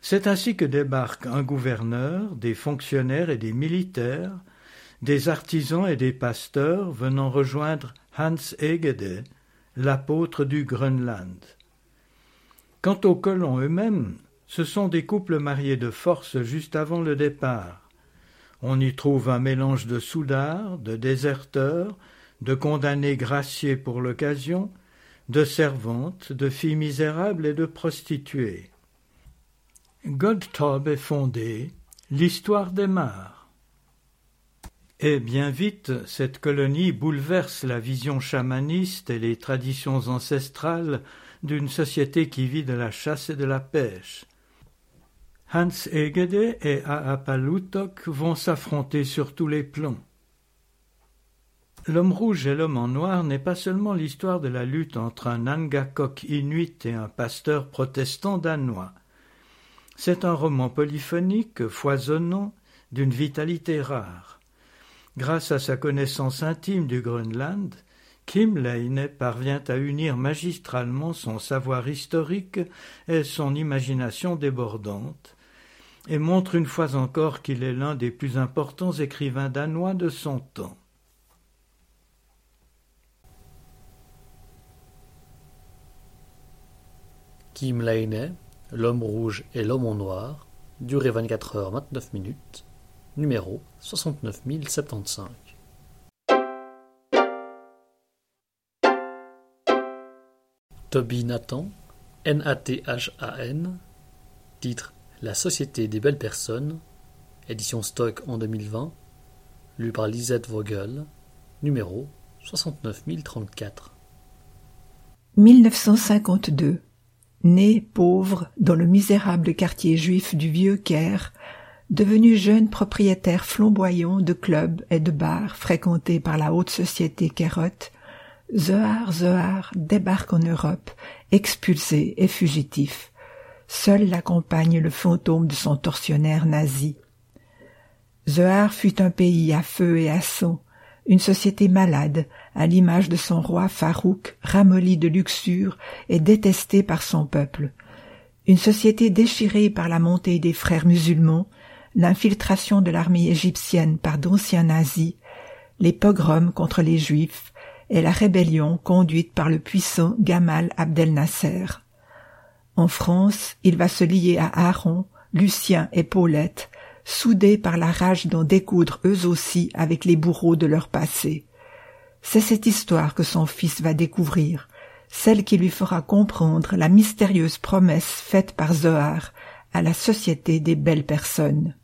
C'est ainsi que débarquent un gouverneur, des fonctionnaires et des militaires, des artisans et des pasteurs venant rejoindre Hans Egede, l'apôtre du Groenland. Quant aux colons eux-mêmes, ce sont des couples mariés de force juste avant le départ. On y trouve un mélange de soudards, de déserteurs, de condamnés graciés pour l'occasion, de servantes, de filles misérables et de prostituées. Godthob est fondée, l'histoire démarre. Et bien vite, cette colonie bouleverse la vision chamaniste et les traditions ancestrales d'une société qui vit de la chasse et de la pêche. Hans Egede et Aapalutok vont s'affronter sur tous les plans. L'homme rouge et l'homme en noir n'est pas seulement l'histoire de la lutte entre un Angakok inuit et un pasteur protestant danois. C'est un roman polyphonique, foisonnant, d'une vitalité rare. Grâce à sa connaissance intime du Groenland, Kim Leine parvient à unir magistralement son savoir historique et son imagination débordante, et montre une fois encore qu'il est l'un des plus importants écrivains danois de son temps. Kim Leine, L'homme rouge et l'homme en noir, durée 24 heures 29 minutes, numéro 69075. Toby Nathan, N-A-T-H-A-N, titre La Société des Belles Personnes, édition Stock en 2020, lu par Lisette Vogel, numéro 69034. 1952. Né pauvre dans le misérable quartier juif du Vieux-Caire, devenu jeune propriétaire flamboyant de clubs et de bars fréquentés par la haute société cairotte, Zöhar Zöhar débarque en Europe, expulsé et fugitif. Seul l'accompagne le fantôme de son tortionnaire nazi. Zöhar fut un pays à feu et à sang, une société malade, à l'image de son roi Farouk, ramolli de luxure et détesté par son peuple. Une société déchirée par la montée des frères musulmans, l'infiltration de l'armée égyptienne par d'anciens nazis, les pogroms contre les juifs, et la rébellion conduite par le puissant Gamal Abdel Nasser. En France, il va se lier à Aaron, Lucien et Paulette, soudés par la rage d'en découdre eux aussi avec les bourreaux de leur passé. C'est cette histoire que son fils va découvrir, celle qui lui fera comprendre la mystérieuse promesse faite par Zöhar à la société des belles personnes.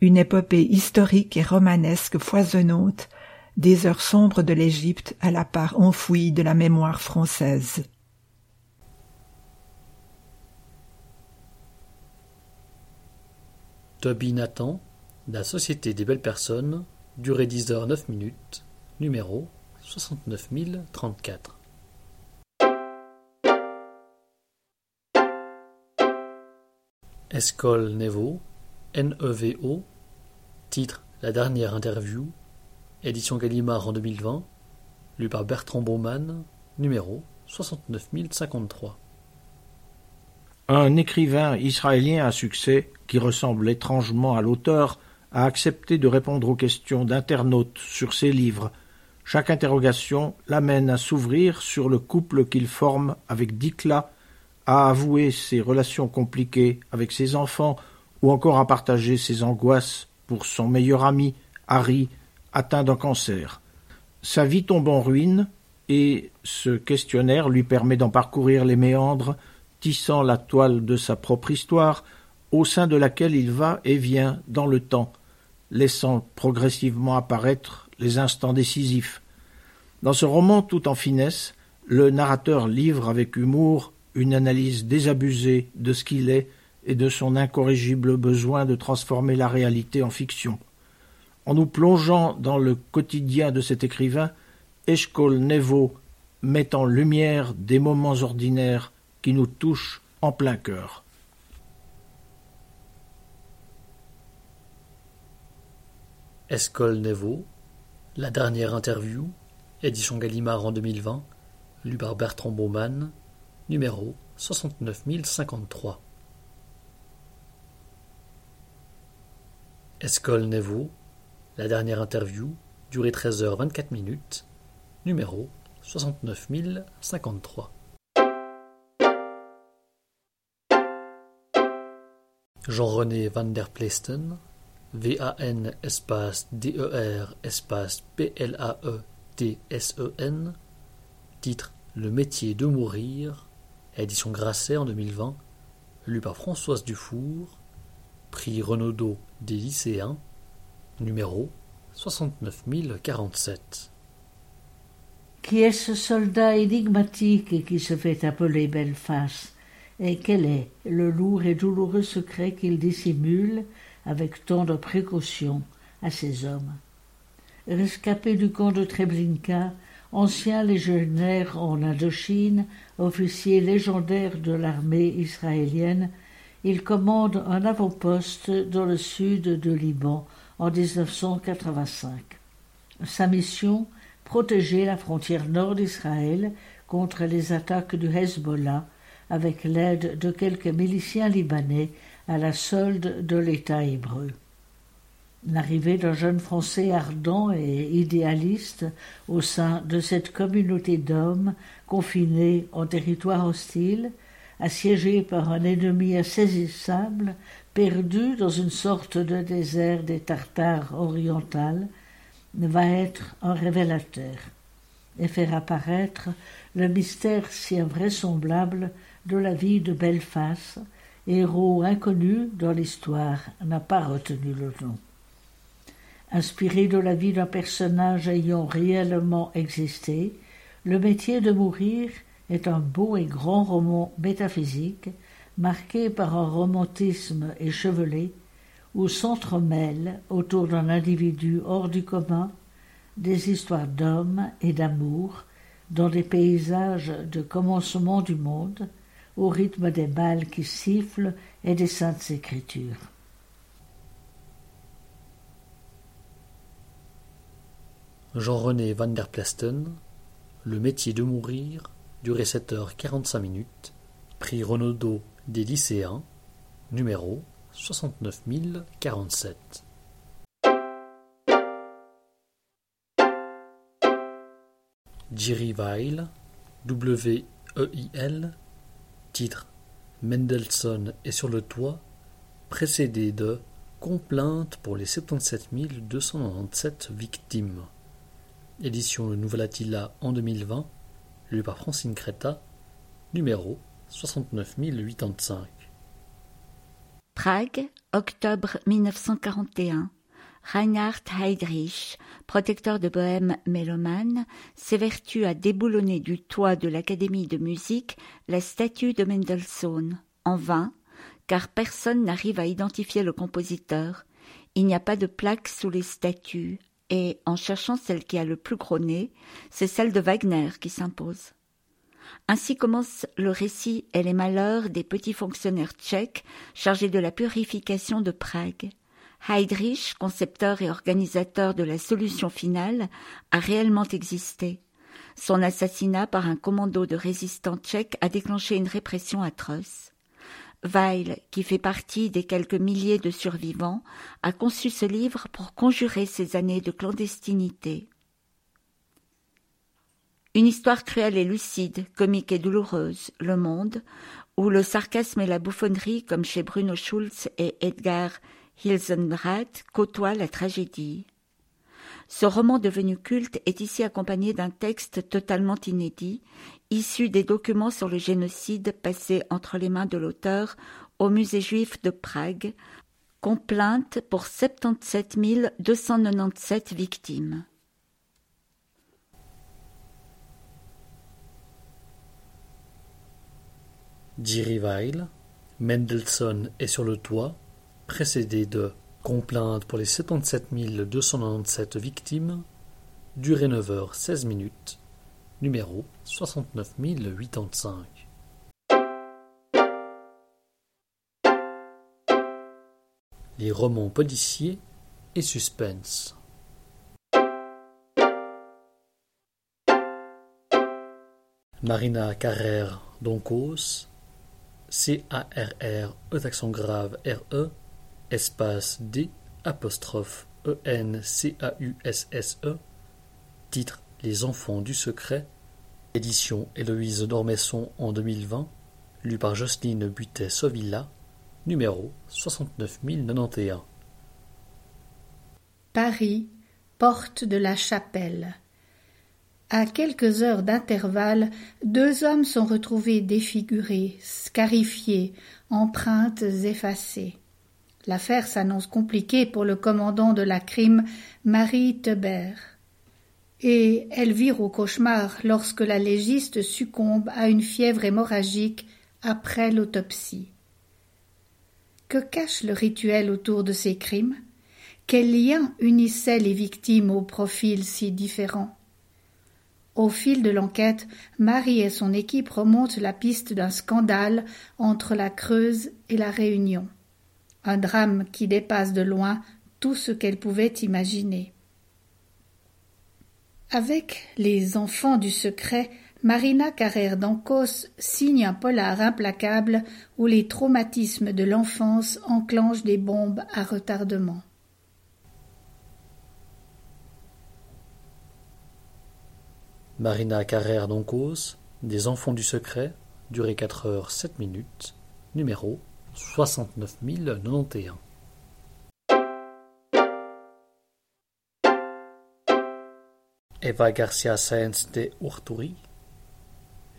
Une épopée historique et romanesque foisonnante, des heures sombres de l'Égypte à la part enfouie de la mémoire française. Toby Nathan, La Société des Belles Personnes, durée 10 heures 9 minutes, numéro 69034. Escol Nevo, N-E-V-O, titre La Dernière Interview, édition Gallimard en 2020, lu par Bertrand Baumann, numéro 69053. Un écrivain israélien à succès, qui ressemble étrangement à l'auteur, a accepté de répondre aux questions d'internautes sur ses livres. Chaque interrogation l'amène à s'ouvrir sur le couple qu'il forme avec Dikla, à avouer ses relations compliquées avec ses enfants, ou encore à partager ses angoisses pour son meilleur ami, Harry, atteint d'un cancer. Sa vie tombe en ruine et ce questionnaire lui permet d'en parcourir les méandres, tissant la toile de sa propre histoire, au sein de laquelle il va et vient dans le temps, laissant progressivement apparaître les instants décisifs. Dans ce roman tout en finesse, le narrateur livre avec humour une analyse désabusée de ce qu'il est et de son incorrigible besoin de transformer la réalité en fiction. En nous plongeant dans le quotidien de cet écrivain, Eshkol Nevo met en lumière des moments ordinaires qui nous touchent en plein cœur. Eshkol Nevo, La Dernière Interview, édition Gallimard en 2020, lu par Bertrand Baumann, numéro 69053. Eshkol Nevo, La Dernière Interview, durée 13h24, numéro 69053. Jean-René van der Pleesten, V-A-N espace D-E-R espace P-L-A-E T.S.E.N., titre Le métier de mourir, édition Grasset en 2020, lu par Françoise Dufour, prix Renaudot des lycéens, numéro 69047. Qui est ce soldat énigmatique qui se fait appeler Belfast, et quel est le lourd et douloureux secret qu'il dissimule avec tant de précaution à ses hommes? Rescapé du camp de Treblinka, ancien légionnaire en Indochine, officier légendaire de l'armée israélienne, il commande un avant-poste dans le sud de Liban en 1985. Sa mission, protéger la frontière nord d'Israël contre les attaques du Hezbollah avec l'aide de quelques miliciens libanais à la solde de l'État hébreu. L'arrivée d'un jeune Français ardent et idéaliste au sein de cette communauté d'hommes confinés en territoire hostile, assiégés par un ennemi insaisissable, perdu dans une sorte de désert des Tartares orientales, va être un révélateur et faire apparaître le mystère si invraisemblable de la vie de Belfast, héros inconnu dont l'histoire n'a pas retenu le nom. Inspiré de la vie d'un personnage ayant réellement existé, Le métier de mourir est un beau et grand roman métaphysique, marqué par un romantisme échevelé, où s'entremêlent, autour d'un individu hors du commun, des histoires d'hommes et d'amour, dans des paysages de commencement du monde, au rythme des balles qui sifflent et des saintes écritures. Jean-René van der Plasten, Le métier de mourir, durée 7h45, prix Renaudot des lycéens, numéro 69047. Jiri Weil, W.E.I.L., titre Mendelssohn est sur le toit, précédé de Complainte pour les 77 297 victimes. Édition Le Nouvel Attila en 2020, lu par Francine Créta, numéro 69085. Prague, octobre 1941. Reinhard Heydrich, protecteur de Bohème mélomane, s'évertue à déboulonner du toit de l'Académie de musique la statue de Mendelssohn. En vain, car personne n'arrive à identifier le compositeur. Il n'y a pas de plaque sous les statues. Et, en cherchant celle qui a le plus gros nez, c'est celle de Wagner qui s'impose. Ainsi commence le récit et les malheurs des petits fonctionnaires tchèques chargés de la purification de Prague. Heydrich, concepteur et organisateur de la solution finale, a réellement existé. Son assassinat par un commando de résistants tchèques a déclenché une répression atroce. Weil, qui fait partie des quelques milliers de survivants, a conçu ce livre pour conjurer ces années de clandestinité. Une histoire cruelle et lucide, comique et douloureuse, Le Monde, où le sarcasme et la bouffonnerie, comme chez Bruno Schulz et Edgar Hilsenbratt, côtoient la tragédie. Ce roman devenu culte est ici accompagné d'un texte totalement inédit, issu des documents sur le génocide passés entre les mains de l'auteur au musée juif de Prague, Complainte pour 77 297 victimes. Jiri Weil, Mendelssohn est sur le toit, précédé de Complainte pour les 77 297 victimes, durée 9h16, numéro 69085. Les romans policiers et suspense. Marina Carrère Doncos, C-A-R-R, accent grave R-E, espace D, apostrophe E-N-C-A-U-S-S-E, titre Les enfants du secret, édition Héloïse d'Ormesson en 2020, lu par Jocelyne Butet-Sovilla, numéro 69091. Paris, Porte de la Chapelle. À quelques heures d'intervalle, deux hommes sont retrouvés défigurés, scarifiés, empreintes effacées. L'affaire s'annonce compliquée pour le commandant de la crime, Marie Thebert. Et elle vire au cauchemar lorsque la légiste succombe à une fièvre hémorragique après l'autopsie. Que cache le rituel autour de ces crimes? Quels liens unissaient les victimes aux profils si différents? Au fil de l'enquête, Marie et son équipe remontent la piste d'un scandale entre la Creuse et la Réunion. Un drame qui dépasse de loin tout ce qu'elle pouvait imaginer. Avec Les enfants du secret, Marina Carrère d'Ancos signe un polar implacable où les traumatismes de l'enfance enclenchent des bombes à retardement. Marina Carrère d'Ancos, Des enfants du secret, durée 4 heures 7 minutes, numéro 69091. Eva Garcia Sáenz de Urturi,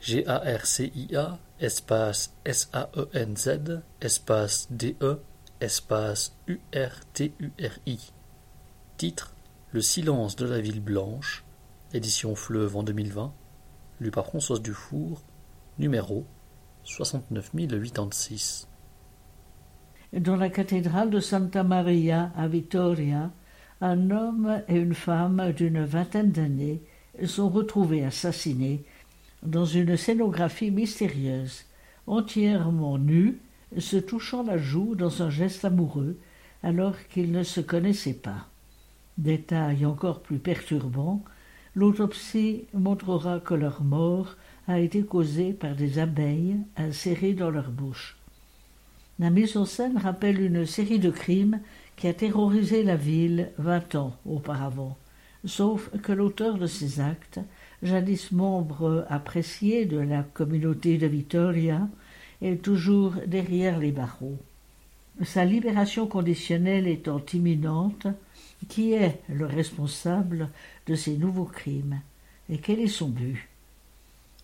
Garcia, espace Saenz, espace DE, espace URTURI. Titre: Le silence de la ville blanche, édition Fleuve en 2020, lu par Françoise Dufour, numéro 69086. Dans la cathédrale de Santa Maria à Vittoria, un homme et une femme d'une vingtaine d'années sont retrouvés assassinés dans une scénographie mystérieuse, entièrement nus, se touchant la joue dans un geste amoureux alors qu'ils ne se connaissaient pas. Détail encore plus perturbant, l'autopsie montrera que leur mort a été causée par des abeilles insérées dans leur bouche. La mise en scène rappelle une série de crimes qui a terrorisé la ville 20 ans auparavant, sauf que l'auteur de ces actes, jadis membre apprécié de la communauté de Vitoria, est toujours derrière les barreaux. Sa libération conditionnelle étant imminente, qui est le responsable de ces nouveaux crimes et quel est son but?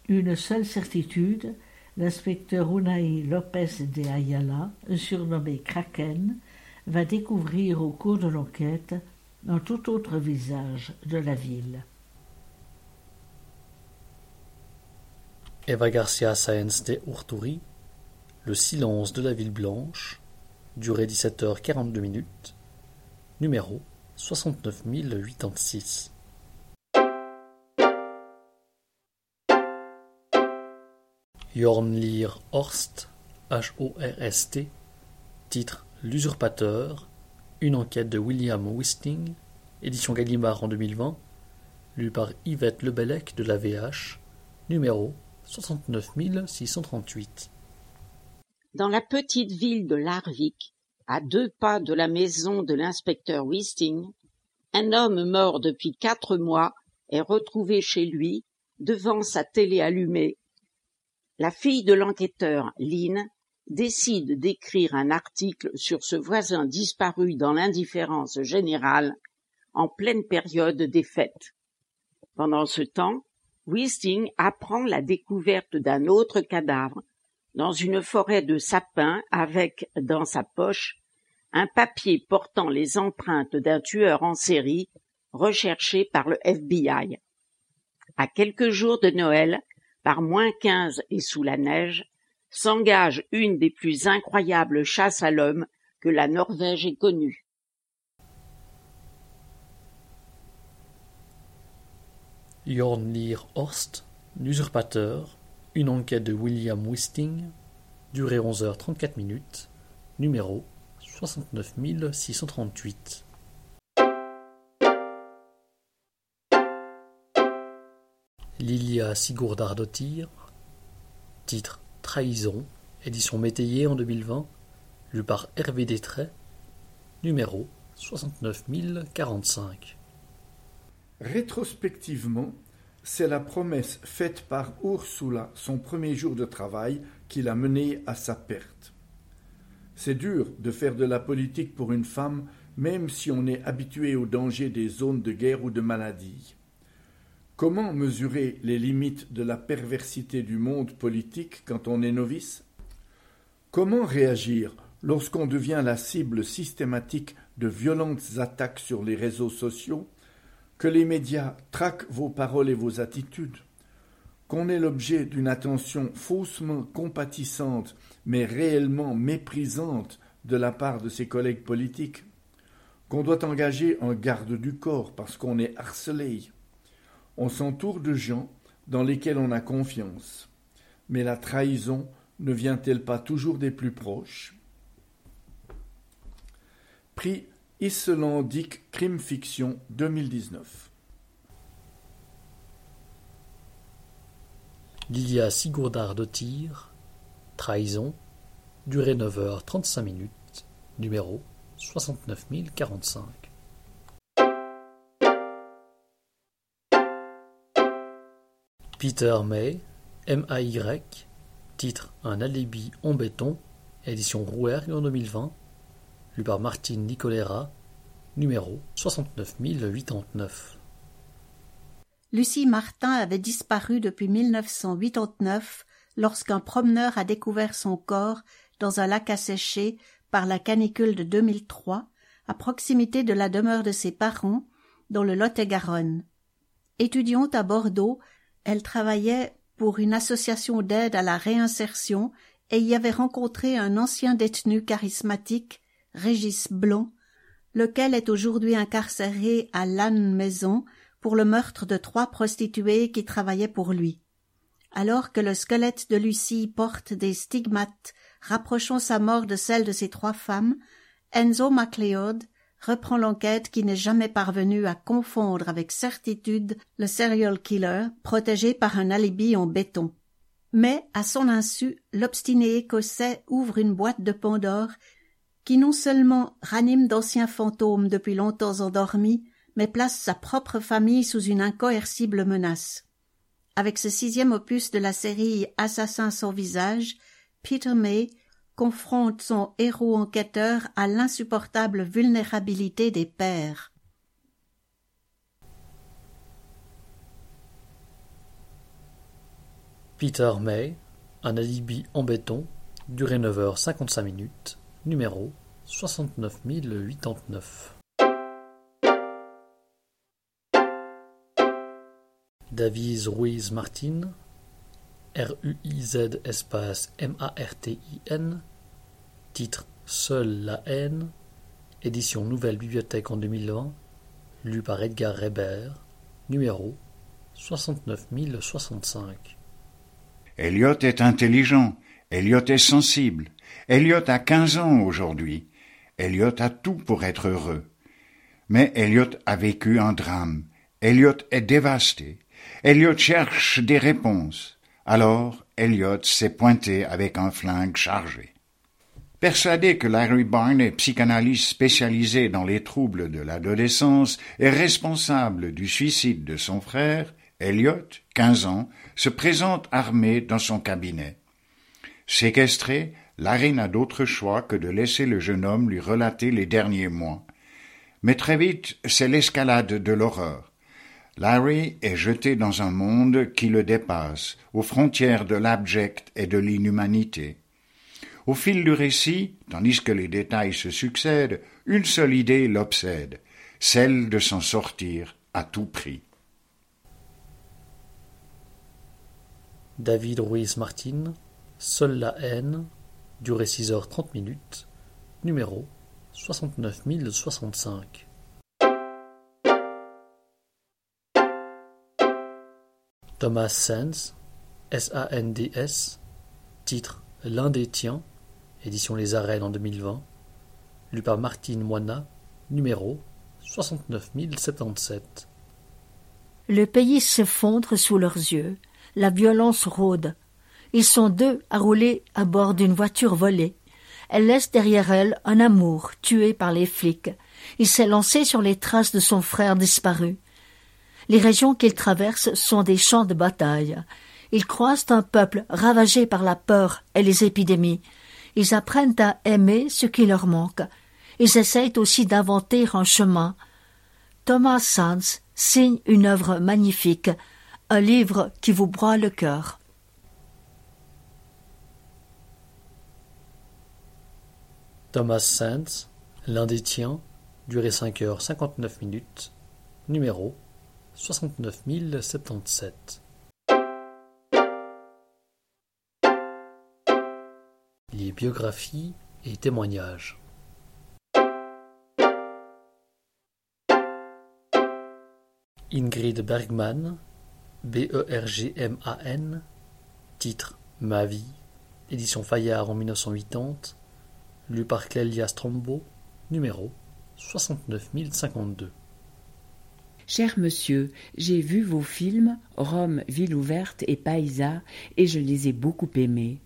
Une seule certitude, l'inspecteur Unai Lopez de Ayala, surnommé Kraken, va découvrir au cours de l'enquête un tout autre visage de la ville. Eva Garcia Sáenz de Urturi, Le silence de la ville blanche, durée 17h42, numéro 69086. Jón Lear Horst, H-O-R-S-T, titre L'usurpateur, une enquête de William Wisting, édition Gallimard en 2020, lu par Yvette Lebellec de la VH, numéro 69638. Dans la petite ville de Larvik, à 2 pas de la maison de l'inspecteur Wisting, un homme mort depuis 4 mois est retrouvé chez lui, devant sa télé allumée. La fille de l'enquêteur, Lynn, décide d'écrire un article sur ce voisin disparu dans l'indifférence générale en pleine période des fêtes. Pendant ce temps, Wisting apprend la découverte d'un autre cadavre dans une forêt de sapins avec, dans sa poche, un papier portant les empreintes d'un tueur en série recherché par le FBI. À quelques jours de Noël, par -15 et sous la neige, s'engage une des plus incroyables chasses à l'homme que la Norvège ait connue. Jón Lear Horst, L'usurpateur, une enquête de William Wisting, durée 11h34, numéro 69638. Lilia Sigurdardottir, titre Trahison, édition Métayer en 2020, lu par Hervé Détray, numéro 69045. Rétrospectivement, c'est la promesse faite par Ursula son premier jour de travail qui l'a menée à sa perte. C'est dur de faire de la politique pour une femme, même si on est habitué aux dangers des zones de guerre ou de maladie. Comment mesurer les limites de la perversité du monde politique quand on est novice ? Comment réagir lorsqu'on devient la cible systématique de violentes attaques sur les réseaux sociaux, que les médias traquent vos paroles et vos attitudes, qu'on est l'objet d'une attention faussement compatissante mais réellement méprisante de la part de ses collègues politiques, qu'on doit engager un garde du corps parce qu'on est harcelé ? On s'entoure de gens dans lesquels on a confiance. Mais la trahison ne vient-elle pas toujours des plus proches ? Prix Islandique Crime Fiction 2019. Lilia Sigurdar de Tyr, Trahison, durée 9h35, numéro 69045. Peter May, M.A.Y., titre Un alibi en béton, édition Rouergue en 2020, lu par Martine Nicolera, numéro 69089. Lucie Martin avait disparu depuis 1989 lorsqu'un promeneur a découvert son corps dans un lac asséché par la canicule de 2003 à proximité de la demeure de ses parents dans le Lot-et-Garonne. Étudiante à Bordeaux, elle travaillait pour une association d'aide à la réinsertion et y avait rencontré un ancien détenu charismatique, Régis Blanc, lequel est aujourd'hui incarcéré à Lannes-Maison pour le meurtre de 3 prostituées qui travaillaient pour lui. Alors que le squelette de Lucie porte des stigmates rapprochant sa mort de celle de ces 3 femmes, Enzo MacLeod reprend l'enquête qui n'est jamais parvenue à confondre avec certitude le serial killer protégé par un alibi en béton. Mais, à son insu, l'obstiné Écossais ouvre une boîte de Pandore qui non seulement ranime d'anciens fantômes depuis longtemps endormis, mais place sa propre famille sous une incoercible menace. Avec ce 6e opus de la série « Assassin sans visage », Peter May confronte son héros enquêteur à l'insupportable vulnérabilité des pères. Peter May, un alibi en béton, durée 9h55, numéro 69089. Davies Ruiz Martin, R-U-I-Z espace M-A-R-T-I-N, titre Seule la haine, édition Nouvelle Bibliothèque en 2020, lu par Edgar Reber, numéro 69065. Elliot est intelligent, Elliot est sensible, Elliot a 15 ans aujourd'hui, Elliot a tout pour être heureux. Mais Elliot a vécu un drame, Elliot est dévasté, Elliot cherche des réponses. Alors, Elliot s'est pointé avec un flingue chargé. Persuadé que Larry Barney, psychanalyste spécialisé dans les troubles de l'adolescence, est responsable du suicide de son frère, Elliot, 15 ans, se présente armé dans son cabinet. Séquestré, Larry n'a d'autre choix que de laisser le jeune homme lui relater les derniers mois. Mais très vite, c'est l'escalade de l'horreur. Larry est jeté dans un monde qui le dépasse, aux frontières de l'abject et de l'inhumanité. Au fil du récit, tandis que les détails se succèdent, une seule idée l'obsède, celle de s'en sortir à tout prix. David Ruiz Martin, Seule la haine, durée 6h30, numéro 69065. Thomas Sands, S-A-N-D-S, titre L'un des tiens, édition Les Arènes en 2020, lu par Martine Moana, numéro 69077. Le pays s'effondre sous leurs yeux, la violence rôde. Ils sont 2 à rouler à bord d'une voiture volée. Elle laisse derrière elle un amour tué par les flics. Il s'est lancé sur les traces de son frère disparu. Les régions qu'ils traversent sont des champs de bataille. Ils croisent un peuple ravagé par la peur et les épidémies. Ils apprennent à aimer ce qui leur manque. Ils essayent aussi d'inventer un chemin. Thomas Sands signe une œuvre magnifique, un livre qui vous broie le cœur. Thomas Sands, l'un des tiens, durée 5h59, numéro 69077. Les biographies et témoignages. Ingrid Bergman, Bergman, titre Ma vie, édition Fayard en 1980, lu par Clélia Strombo, numéro 69052. Cher monsieur, j'ai vu vos films Rome, Ville ouverte et Paisa, et je les ai beaucoup aimés.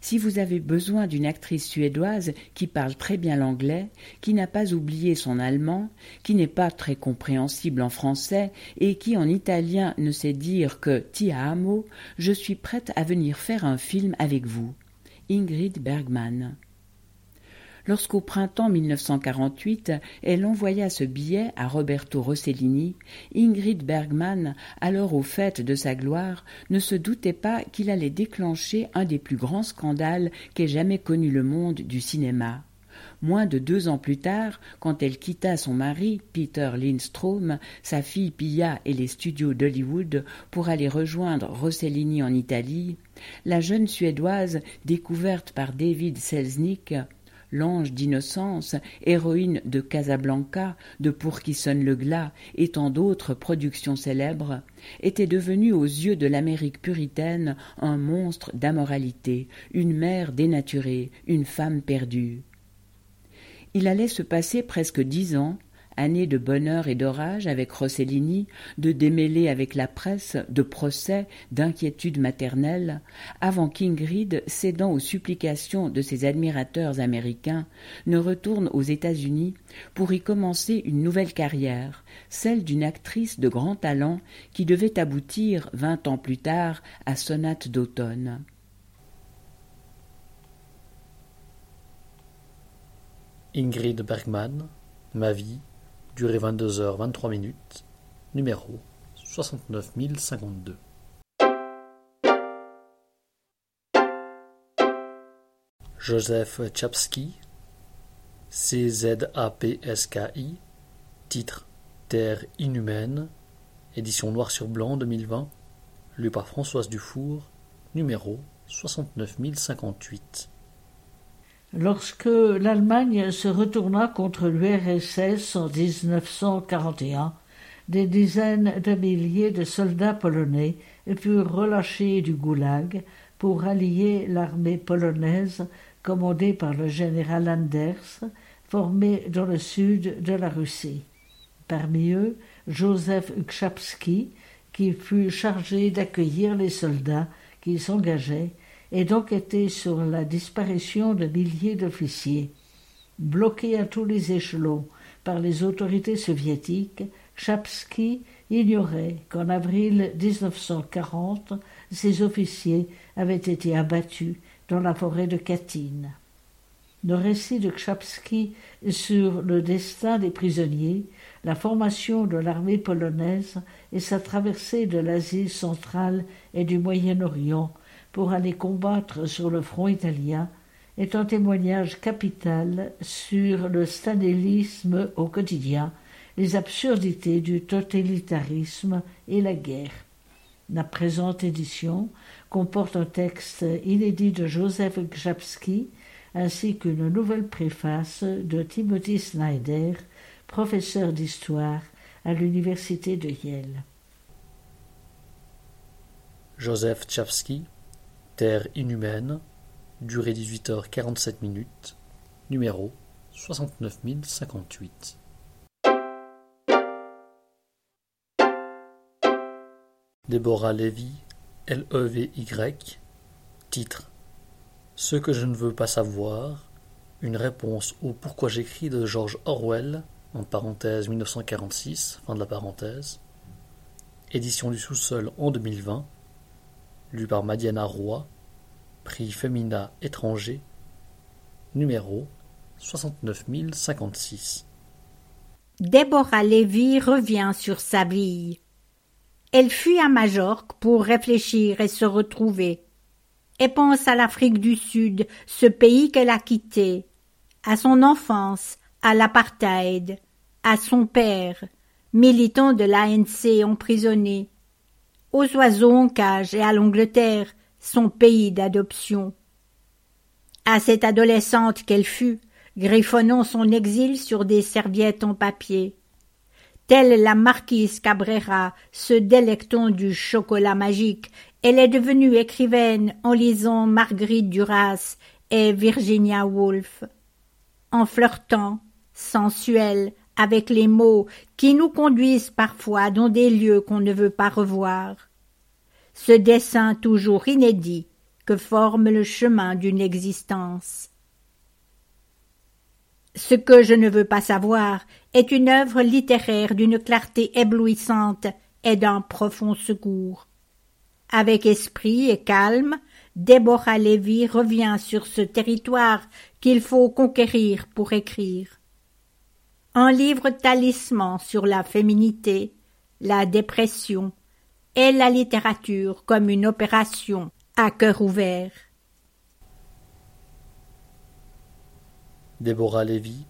Si vous avez besoin d'une actrice suédoise qui parle très bien l'anglais, qui n'a pas oublié son allemand, qui n'est pas très compréhensible en français et qui en italien ne sait dire que « ti amo », je suis prête à venir faire un film avec vous. Ingrid Bergman. Lorsqu'au printemps 1948, elle envoya ce billet à Roberto Rossellini, Ingrid Bergman, alors au faîte de sa gloire, ne se doutait pas qu'il allait déclencher un des plus grands scandales qu'ait jamais connu le monde du cinéma. Moins de 2 ans plus tard, quand elle quitta son mari, Peter Lindstrom, sa fille Pia et les studios d'Hollywood pour aller rejoindre Rossellini en Italie, la jeune Suédoise, découverte par David Selznick, l'ange d'innocence, héroïne de Casablanca, de Pour qui sonne le glas et tant d'autres productions célèbres, était devenue aux yeux de l'Amérique puritaine un monstre d'amoralité, une mère dénaturée, une femme perdue. Il allait se passer presque 10 ans, année de bonheur et d'orage avec Rossellini, de démêlés avec la presse, de procès, d'inquiétudes maternelles, avant qu'Ingrid, cédant aux supplications de ses admirateurs américains, ne retourne aux États-Unis pour y commencer une nouvelle carrière, celle d'une actrice de grand talent qui devait aboutir 20 ans plus tard à Sonate d'automne. Ingrid Bergman, Ma vie, durée 22h23, numéro 69052. Joseph Chapski, CZAPSKI, titre Terre inhumaine, édition noir sur blanc 2020, lu par Françoise Dufour, numéro 69058. Lorsque l'Allemagne se retourna contre l'URSS en 1941, des dizaines de milliers de soldats polonais furent relâchés du goulag pour allier l'armée polonaise commandée par le général Anders, formée dans le sud de la Russie. Parmi eux, Joseph Chapski, qui fut chargé d'accueillir les soldats qui s'engageaient et d'enquêter sur la disparition de milliers d'officiers. Bloqué à tous les échelons par les autorités soviétiques, Chapski ignorait qu'en avril 1940, ses officiers avaient été abattus dans la forêt de Katyn. Le récit de Chapski sur le destin des prisonniers, la formation de l'armée polonaise et sa traversée de l'Asie centrale et du Moyen-Orient pour aller combattre sur le front italien est un témoignage capital sur le stalinisme au quotidien, les absurdités du totalitarisme et la guerre. La présente édition comporte un texte inédit de Joseph Chapski ainsi qu'une nouvelle préface de Timothy Snyder, professeur d'histoire à l'université de Yale. Joseph Chapski, Terre inhumaine, durée 18h47, numéro 69058. Déborah Lévy, Levy, titre Ce que je ne veux pas savoir, une réponse au Pourquoi j'écris de George Orwell, en parenthèse 1946, fin de la parenthèse, édition du sous-sol en 2020, lu par Madiana Roy, prix Femina étranger, numéro 69056. Déborah Lévy revient sur sa vie. Elle fuit à Majorque pour réfléchir et se retrouver, et pense à l'Afrique du Sud, ce pays qu'elle a quitté, à son enfance, à l'apartheid, à son père, militant de l'ANC emprisonné, aux oiseaux en cage et à l'Angleterre, son pays d'adoption. À cette adolescente qu'elle fut, griffonnant son exil sur des serviettes en papier, telle la marquise Cabrera, se délectant du chocolat magique, elle est devenue écrivaine en lisant Marguerite Duras et Virginia Woolf, en flirtant, sensuelle, avec les mots qui nous conduisent parfois dans des lieux qu'on ne veut pas revoir. Ce dessin toujours inédit que forme le chemin d'une existence. Ce que je ne veux pas savoir est une œuvre littéraire d'une clarté éblouissante et d'un profond secours. Avec esprit et calme, Déborah Lévy revient sur ce territoire qu'il faut conquérir pour écrire. Un livre talisman sur la féminité, la dépression et la littérature comme une opération à cœur ouvert. Déborah Lévy,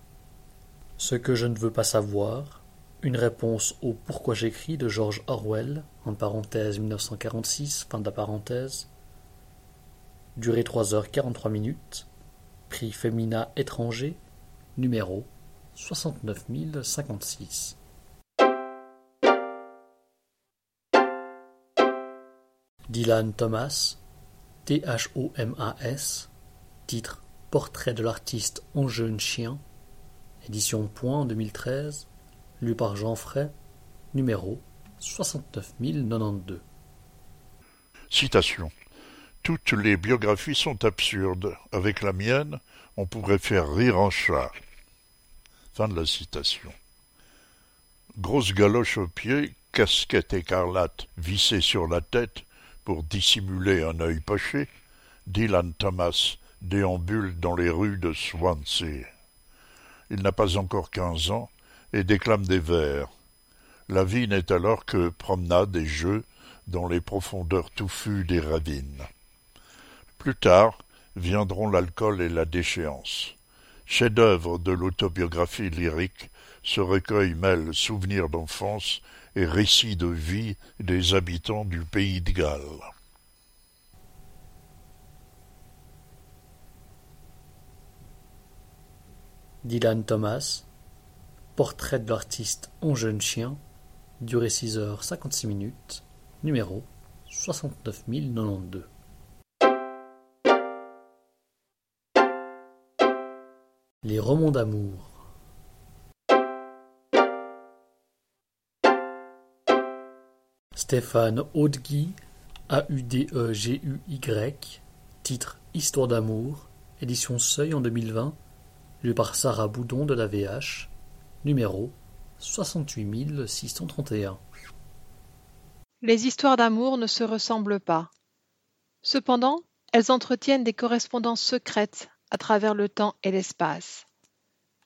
Ce que je ne veux pas savoir, une réponse au Pourquoi j'écris de George Orwell, en parenthèse 1946, fin de la parenthèse, durée 3h43, prix Femina étranger, numéro 69056. Dylan Thomas, Thomas, titre Portrait de l'artiste en jeune chien, édition Point 2013, lu par Jean Fray, numéro 69092. Citation. Toutes les biographies sont absurdes. Avec la mienne, on pourrait faire rire un chat. Fin de la citation. Grosse galoche aux pieds, casquette écarlate vissée sur la tête pour dissimuler un œil poché, Dylan Thomas déambule dans les rues de Swansea. Il n'a pas encore 15 ans et déclame des vers. La vie n'est alors que promenade et jeu dans les profondeurs touffues des ravines. Plus tard viendront l'alcool et la déchéance. Chef-d'œuvre de l'autobiographie lyrique, ce recueil mêle souvenirs d'enfance et récits de vie des habitants du pays de Galles. Dylan Thomas, Portrait de l'artiste en jeune chien, durée 6h56, numéro 69092. Les romans d'amour. Stéphane Audguy, Audguy, titre Histoire d'amour, édition Seuil en 2020, lu par Sarah Boudon de la VH, numéro 68631. Les histoires d'amour ne se ressemblent pas. Cependant, elles entretiennent des correspondances secrètes à travers le temps et l'espace.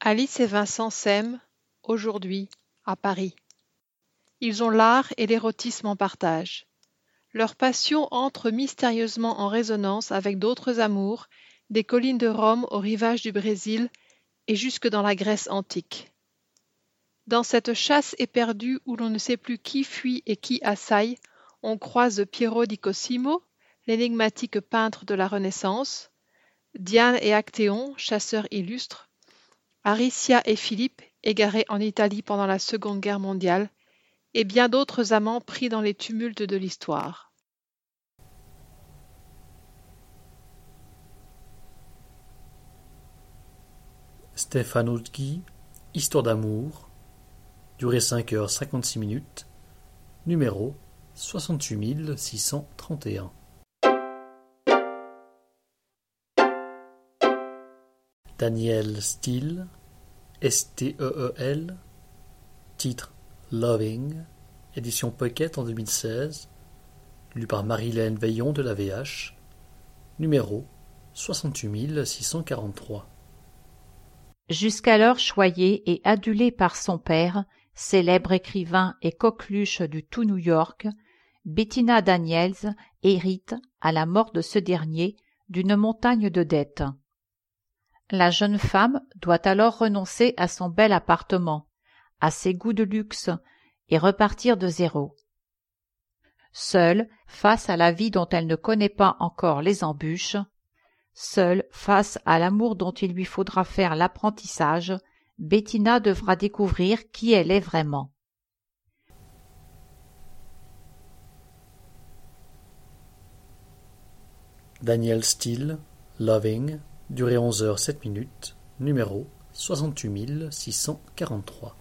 Alice et Vincent s'aiment, aujourd'hui, à Paris. Ils ont l'art et l'érotisme en partage. Leur passion entre mystérieusement en résonance avec d'autres amours, des collines de Rome aux rivages du Brésil, et jusque dans la Grèce antique. Dans cette chasse éperdue où l'on ne sait plus qui fuit et qui assaille, on croise Piero di Cosimo, l'énigmatique peintre de la Renaissance, Diane et Actéon, chasseurs illustres, Aricia et Philippe, égarés en Italie pendant la Seconde Guerre mondiale, et bien d'autres amants pris dans les tumultes de l'histoire. Stéphane Audguy, Histoire d'amour, durée 5h56, numéro 68631. Daniel Steele, Steel, titre Loving, édition Pocket en 2016, lu par Marie-Hélène Veillon de la VH, numéro 68643. jusqu'alors choyée et adulée par son père, célèbre écrivain et coqueluche du tout New York, Bettina Daniels hérite, à la mort de ce dernier, d'une montagne de dettes. La jeune femme doit alors renoncer à son bel appartement, à ses goûts de luxe, et repartir de zéro. Seule, face à la vie dont elle ne connaît pas encore les embûches, seule, face à l'amour dont il lui faudra faire l'apprentissage, Bettina devra découvrir qui elle est vraiment. Daniel Steele, Loving, durée 11h07, numéro 68643.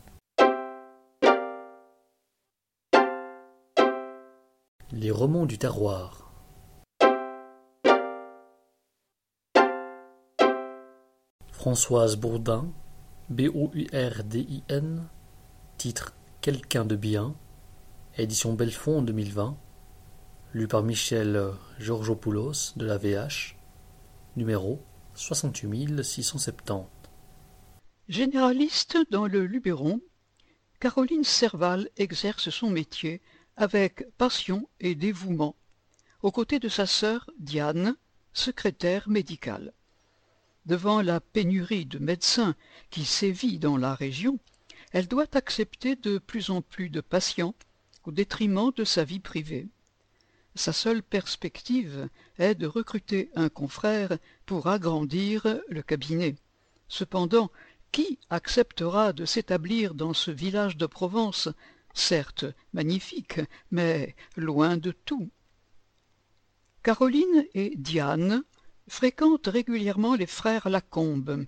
Les romans du terroir. Françoise Bourdin, Bourdin, titre Quelqu'un de bien, édition Belfond en 2020, lu par Michel Georgopoulos de la VH, numéro 68670. Généraliste dans le Luberon, Caroline Serval exerce son métier avec passion et dévouement, aux côtés de sa sœur Diane, secrétaire médicale. Devant la pénurie de médecins qui sévit dans la région, elle doit accepter de plus en plus de patients au détriment de sa vie privée. Sa seule perspective est de recruter un confrère pour agrandir le cabinet. Cependant, qui acceptera de s'établir dans ce village de Provence, certes magnifique, mais loin de tout? Caroline et Diane fréquentent régulièrement les frères Lacombe.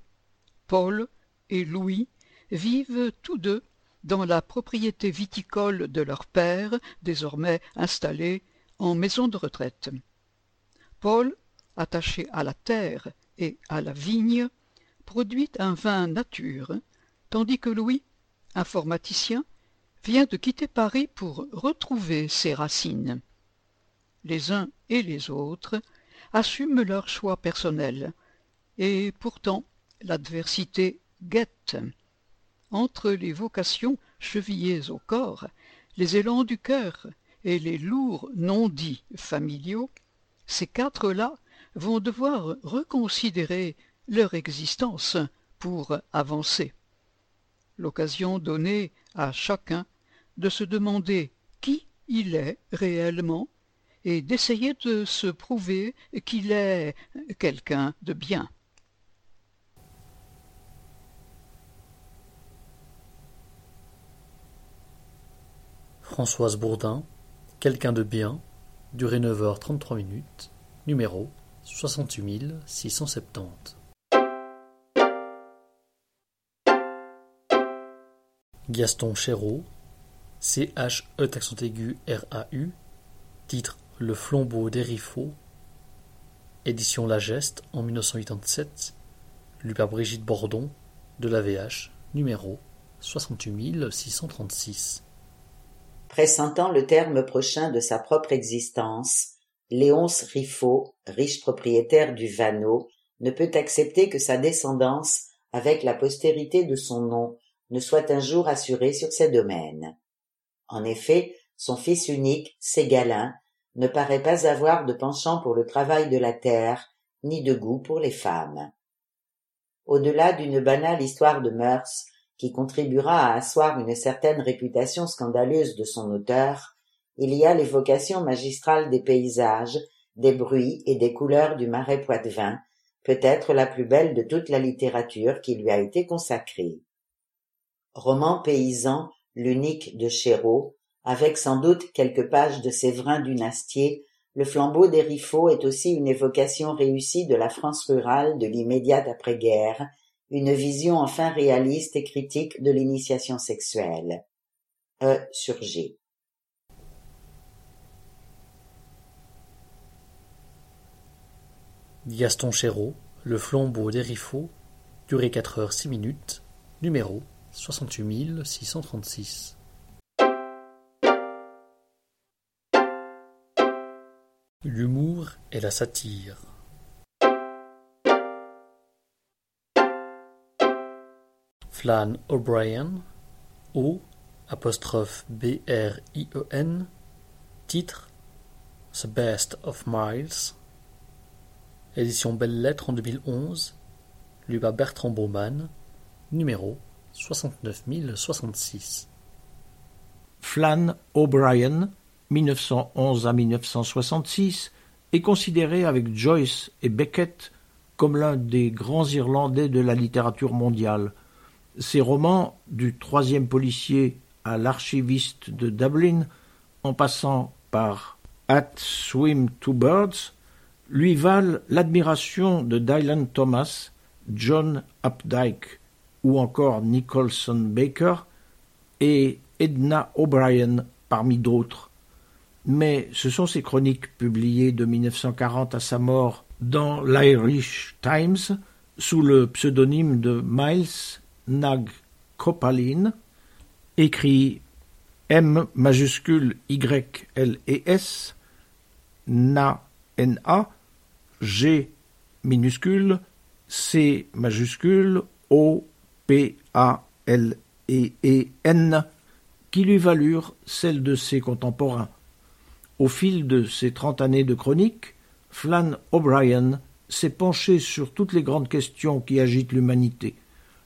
Paul et Louis vivent tous deux dans la propriété viticole de leur père, désormais installé en maison de retraite. Paul, attaché à la terre et à la vigne, produit un vin nature, tandis que Louis, informaticien, vient de quitter Paris pour retrouver ses racines. Les uns et les autres assument leur choix personnel, et pourtant l'adversité guette. Entre les vocations chevillées au corps, les élans du cœur et les lourds non-dits familiaux, ces quatre-là vont devoir reconsidérer leur existence pour avancer. L'occasion donnée à chacun de se demander qui il est réellement et d'essayer de se prouver qu'il est quelqu'un de bien. Françoise Bourdin, Quelqu'un de bien, durée 9h33, numéro 68670. Gaston Chéreau, CHE, titre Le flambeau des Riffaut, édition La Geste en 1987, lu par Brigitte Bordon de la VH, numéro 68636. Pressentant le terme prochain de sa propre existence, Léonce Riffaut, riche propriétaire du Vanneau, ne peut accepter que sa descendance, avec la postérité de son nom, ne soit un jour assurée sur ses domaines. En effet, son fils unique, Ségalin, ne paraît pas avoir de penchant pour le travail de la terre, ni de goût pour les femmes. Au-delà d'une banale histoire de mœurs, qui contribuera à asseoir une certaine réputation scandaleuse de son auteur, il y a l'évocation magistrale des paysages, des bruits et des couleurs du Marais poitevin, peut-être la plus belle de toute la littérature qui lui a été consacrée. Roman paysan, l'unique de Chéreau, avec sans doute quelques pages de Séverin Dunastier, le flambeau des Riffaut est aussi une évocation réussie de la France rurale de l'immédiate après-guerre, une vision enfin réaliste et critique de l'initiation sexuelle. Surgé. Gaston Chéreau, Le flambeau des Riffaut, durée 4h06, numéro 68636. L'humour et la satire. Flann O'Brien, O', titre The Best of Miles, édition Belles Lettres en 2011, lu par Bertrand Baumann, numéro 69066. Flann O'Brien, 1911 à 1966, est considéré avec Joyce et Beckett comme l'un des grands Irlandais de la littérature mondiale. Ses romans, du troisième policier à l'archiviste de Dublin, en passant par At Swim Two Birds, lui valent l'admiration de Dylan Thomas, John Updike ou encore Nicholson Baker et Edna O'Brien parmi d'autres. Mais ce sont ses chroniques publiées de 1940 à sa mort dans l'Irish Times, sous le pseudonyme de Miles Nag Coppaleen, écrit M majuscule Y L et S, Na N A, G minuscule, C majuscule, O P A L E N, qui lui valurent celles de ses contemporains. Au fil de ses 30 années de chroniques, Flann O'Brien s'est penché sur toutes les grandes questions qui agitent l'humanité,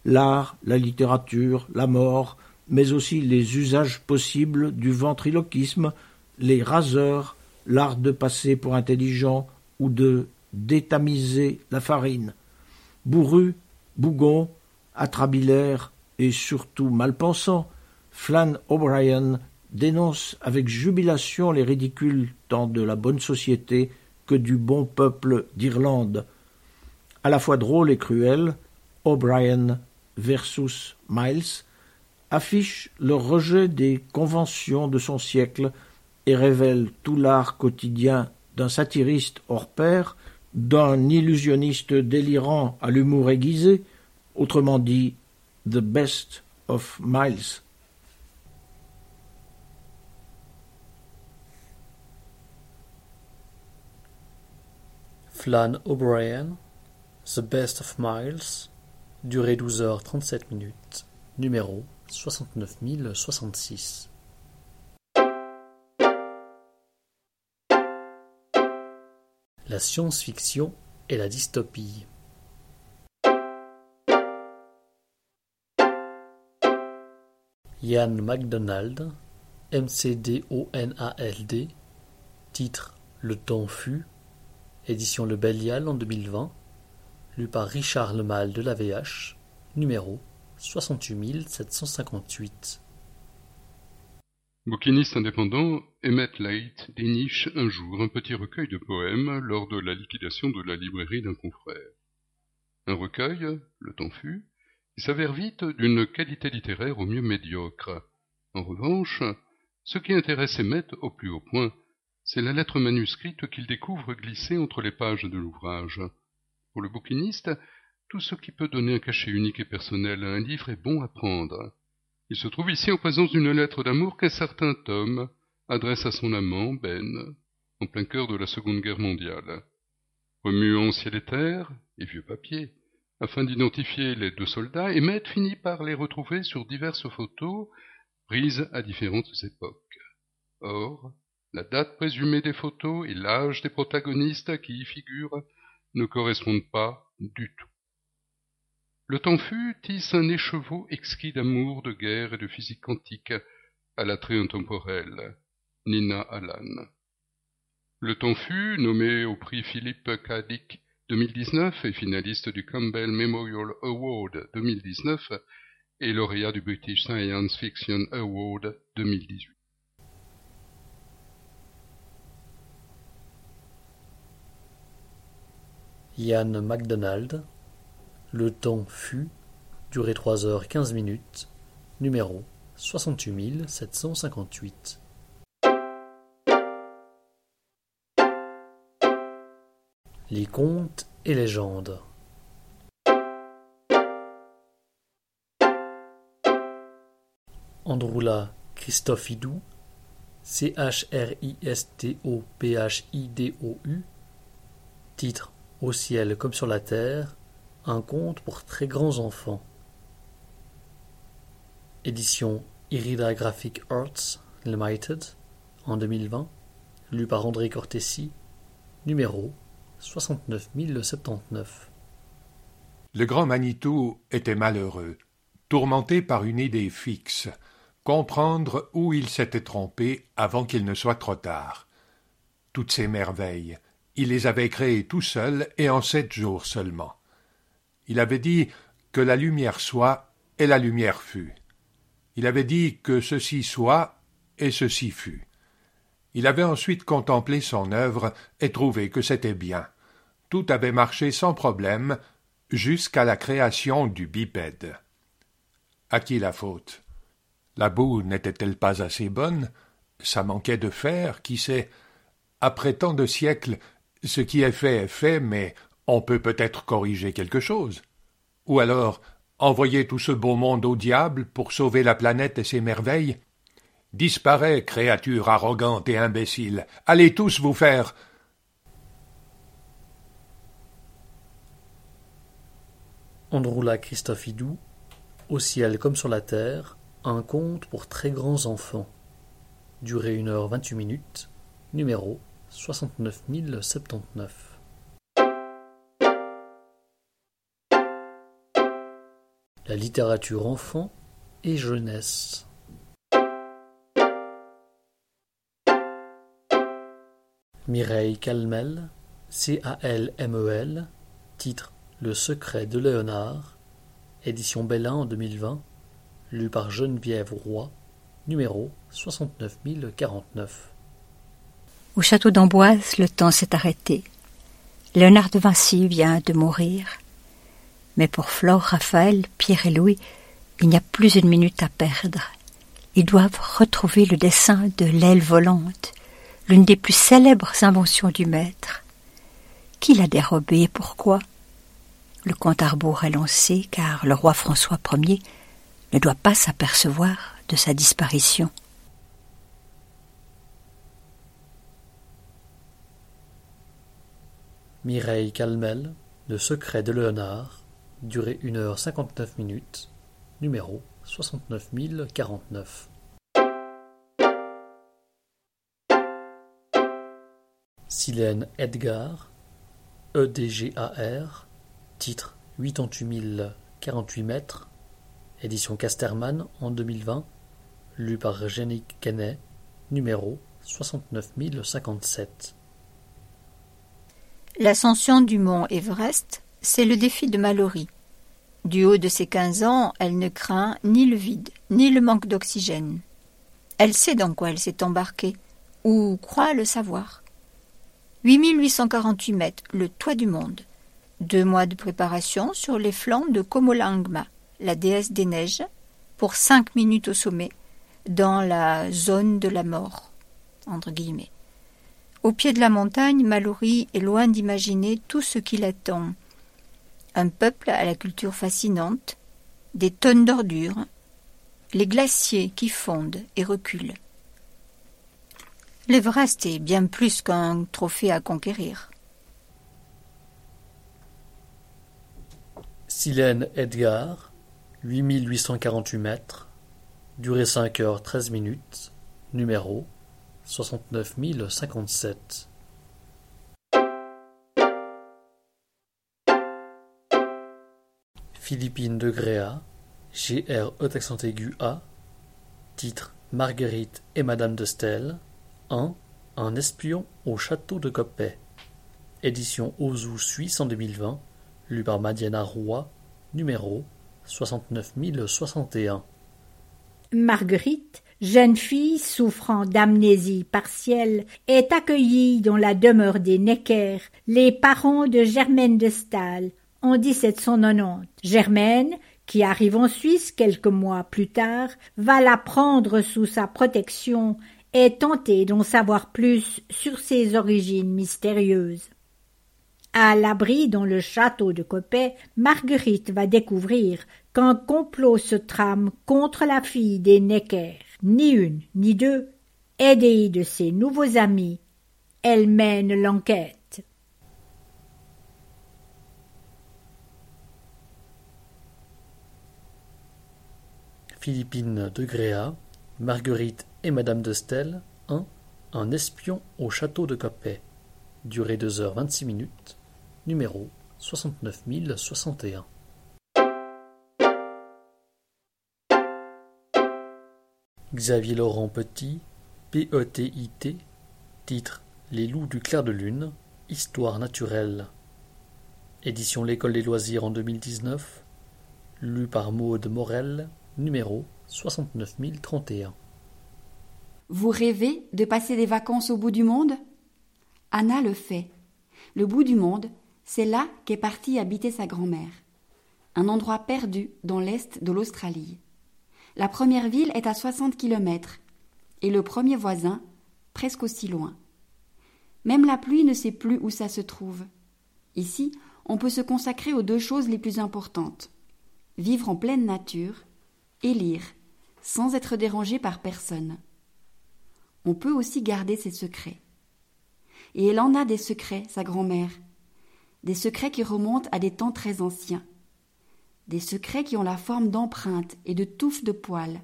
l'art, la littérature, la mort, mais aussi les usages possibles du ventriloquisme, les raseurs, l'art de passer pour intelligent ou de détamiser la farine. Bourru, bougon, atrabilaire et surtout malpensant, Flann O'Brien dénonce avec jubilation les ridicules tant de la bonne société que du bon peuple d'Irlande. À la fois drôle et cruel, O'Brien versus Miles affiche le rejet des conventions de son siècle et révèle tout l'art quotidien d'un satiriste hors pair, d'un illusionniste délirant à l'humour aiguisé, autrement dit « The Best of Miles ». Flann O'Brien, The Best of Miles, durée 12h37, numéro 69066. La science-fiction et la dystopie. Ian MacDonald, MCDONALD, titre Le temps fut, édition Le Bélial en 2020, lu par Richard Lemalle de l'AVH, numéro 68758. Bouquinistes indépendants, Emmett Light déniche un jour un petit recueil de poèmes lors de la liquidation de la librairie d'un confrère. Un recueil, le temps fut, qui s'avère vite d'une qualité littéraire au mieux médiocre. En revanche, ce qui intéresse Emmett au plus haut point, c'est la lettre manuscrite qu'il découvre glissée entre les pages de l'ouvrage. Pour le bouquiniste, tout ce qui peut donner un cachet unique et personnel à un livre est bon à prendre. Il se trouve ici en présence d'une lettre d'amour qu'un certain Tom adresse à son amant, Ben, en plein cœur de la Seconde Guerre mondiale. Remuant ciel et terre et vieux papier, afin d'identifier les deux soldats, Emmett finit par les retrouver sur diverses photos prises à différentes époques. Or, la date présumée des photos et l'âge des protagonistes qui y figurent ne correspondent pas du tout. Le temps fut tisse un écheveau exquis d'amour, de guerre et de physique quantique à l'attrait intemporel. Nina Allan. Le temps fut, nommé au prix Philip K. Dick 2019 et finaliste du Campbell Memorial Award 2019 et lauréat du British Science Fiction Award 2018. Ian MacDonald, Le temps fut, durée 3h15, numéro 68758. Les contes et légendes. Androula Christophidou, Christophidou, titre Au ciel comme sur la terre, un conte pour très grands enfants. édition Irida Graphic Arts Limited, en 2020, lu par André Cortesi, numéro 69079. Le grand Manitou était malheureux, tourmenté par une idée fixe, comprendre où il s'était trompé avant qu'il ne soit trop tard. Toutes ces merveilles, il les avait créées tout seul et en 7 jours seulement. Il avait dit que la lumière soit et la lumière fut. Il avait dit que ceci soit et ceci fut. Il avait ensuite contemplé son œuvre et trouvé que c'était bien. Tout avait marché sans problème jusqu'à la création du bipède. À qui la faute? La boue n'était-elle pas assez bonne? Ça manquait de fer, qui sait? Après tant de siècles, ce qui est fait, mais on peut peut-être corriger quelque chose. Ou alors, envoyer tout ce beau monde au diable pour sauver la planète et ses merveilles? Disparaît, créature arrogante et imbécile. Allez tous vous faire. On roula Christophe Idoux, au ciel comme sur la terre, un conte pour très grands enfants. Durée 1h28, numéro 69079. La littérature enfant et jeunesse. Mireille Calmel, Calmel, titre Le secret de Léonard, édition Bellin en 2020, lu par Geneviève Roy, numéro 69049. Au château d'Amboise, le temps s'est arrêté. Léonard de Vinci vient de mourir. Mais pour Flore, Raphaël, Pierre et Louis, il n'y a plus une minute à perdre. Ils doivent retrouver le dessin de l'aile volante, l'une des plus célèbres inventions du maître. Qui l'a dérobée et pourquoi? Le compte à rebours est lancé, car le roi François Ier ne doit pas s'apercevoir de sa disparition. Mireille Calmel, Le secret de Léonard, durée 1h59, numéro 69049. Silène Edgar, EDGAR, titre 88048 mètres, édition Casterman en 2020, lu par Yannick Canet, numéro 69057. L'ascension du mont Everest, c'est le défi de Mallory. Du haut de ses 15 ans, elle ne craint ni le vide, ni le manque d'oxygène. Elle sait dans quoi elle s'est embarquée, ou croit le savoir. 8848 mètres, le toit du monde. 2 mois de préparation sur les flancs de Komolangma, la déesse des neiges, pour 5 minutes au sommet, dans la zone de la mort, entre guillemets. Au pied de la montagne, Mallory est loin d'imaginer tout ce qui l'attend. Un peuple à la culture fascinante, des tonnes d'ordures, les glaciers qui fondent et reculent. L'Everest est bien plus qu'un trophée à conquérir. Silène Edgar, 8848 mètres, durée 5h13, numéro 69057. Philippine de Gréa, GRE, titre Marguerite et Madame de Staël, 1. Un espion au château de Coppet. Édition Ozu Suisse en 2020, lu par Madiana Roy, numéro 69061. Marguerite, jeune fille souffrant d'amnésie partielle, est accueillie dans la demeure des Necker, les parents de Germaine de Staël, en 1790. Germaine, qui arrive en Suisse quelques mois plus tard, va la prendre sous sa protection est tentée d'en savoir plus sur ses origines mystérieuses. À l'abri dans le château de Coppet, Marguerite va découvrir qu'un complot se trame contre la fille des Necker. Ni une, ni deux, aidée de ses nouveaux amis, elle mène l'enquête. Philippine de Gréa, Marguerite et Madame de Staël, 1. Un espion au château de Coppet. Durée 2h26, numéro 69061. Xavier Laurent Petit, PETIT, titre Les loups du clair de lune, histoire naturelle. Édition L'École des loisirs en 2019, lu par Maude Morel, numéro 69031. Vous rêvez de passer des vacances au bout du monde ? Anna le fait. Le bout du monde, c'est là qu'est partie habiter sa grand-mère. Un endroit perdu dans l'est de l'Australie. La première ville est à 60 kilomètres et le premier voisin, presque aussi loin. Même la pluie ne sait plus où ça se trouve. Ici, on peut se consacrer aux deux choses les plus importantes. Vivre en pleine nature et lire, sans être dérangé par personne. On peut aussi garder ses secrets. Et elle en a des secrets, sa grand-mère. Des secrets qui remontent à des temps très anciens. Des secrets qui ont la forme d'empreintes et de touffes de poils.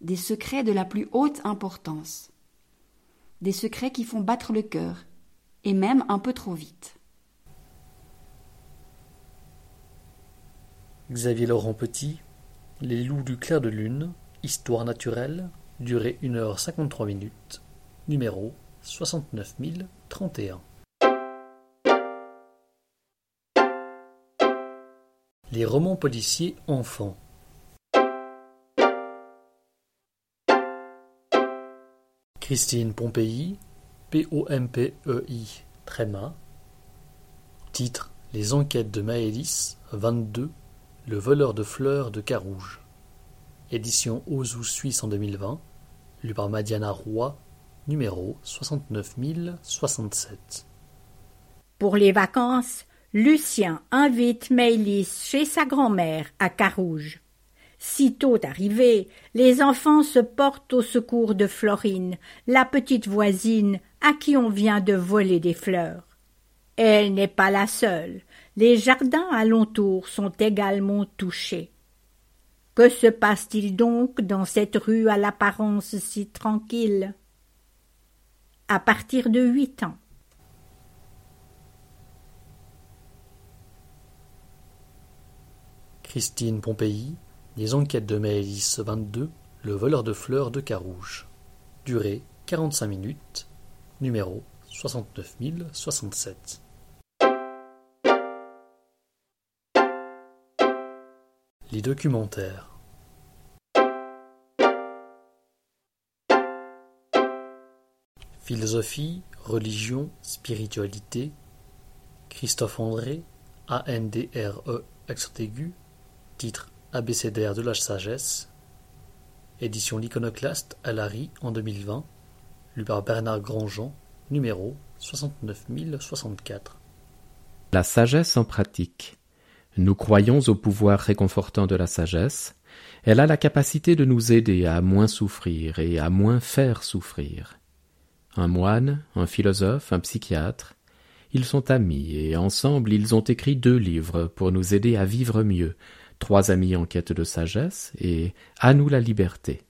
Des secrets de la plus haute importance. Des secrets qui font battre le cœur, et même un peu trop vite. Xavier Laurent Petit, Les loups du clair de lune, histoire naturelle, durée 1h53, numéro 69031. Les romans policiers enfants. Christine Pompéi, Pompei, titre Les enquêtes de Maëlys, 22, Le voleur de fleurs de Carouge. Édition Ozu Suisse en 2020, lu par Madiana Roy, numéro 69067. Pour les vacances, Lucien invite Maëlys chez sa grand-mère à Carouge. Sitôt arrivés, les enfants se portent au secours de Florine, la petite voisine à qui on vient de voler des fleurs. Elle n'est pas la seule. Les jardins alentour sont également touchés. Que se passe-t-il donc dans cette rue à l'apparence si tranquille ? À partir de 8 ans. Christine Pompéi, Les enquêtes de Maëlys 22, Le voleur de fleurs de Carouge. Durée 45, numéro 69067. Les documentaires. Philosophie, religion, spiritualité. Christophe André, ANDRE, accent aigu, titre Abécédaire de la sagesse. Édition L'Iconoclaste à Larry en 2020, lu par Bernard Grandjean, numéro 69064. La sagesse en pratique. Nous croyons au pouvoir réconfortant de la sagesse. Elle a la capacité de nous aider à moins souffrir et à moins faire souffrir. Un moine, un philosophe, un psychiatre, ils sont amis et ensemble ils ont écrit 2 livres pour nous aider à vivre mieux, 3 amis en quête de sagesse et à nous la liberté.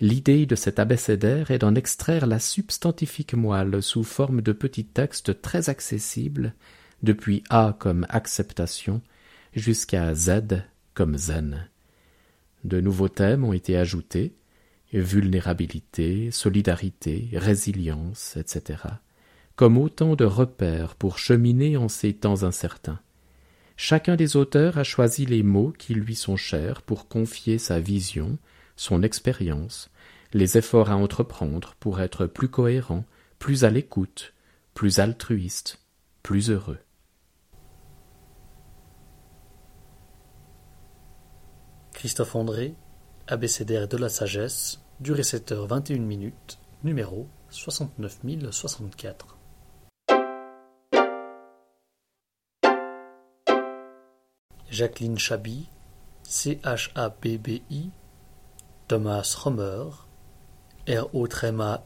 L'idée de cet abécédaire est d'en extraire la substantifique moelle sous forme de petits textes très accessibles, depuis A comme acceptation jusqu'à Z comme zen. De nouveaux thèmes ont été ajoutés, vulnérabilité, solidarité, résilience, etc., comme autant de repères pour cheminer en ces temps incertains. Chacun des auteurs a choisi les mots qui lui sont chers pour confier sa vision, son expérience, les efforts à entreprendre pour être plus cohérent, plus à l'écoute, plus altruiste, plus heureux. Christophe André, Abécédaire de la sagesse, durée 7h21, numéro 69064. Jacqueline Chabi, CHABBI, Thomas Romer, RO-MER,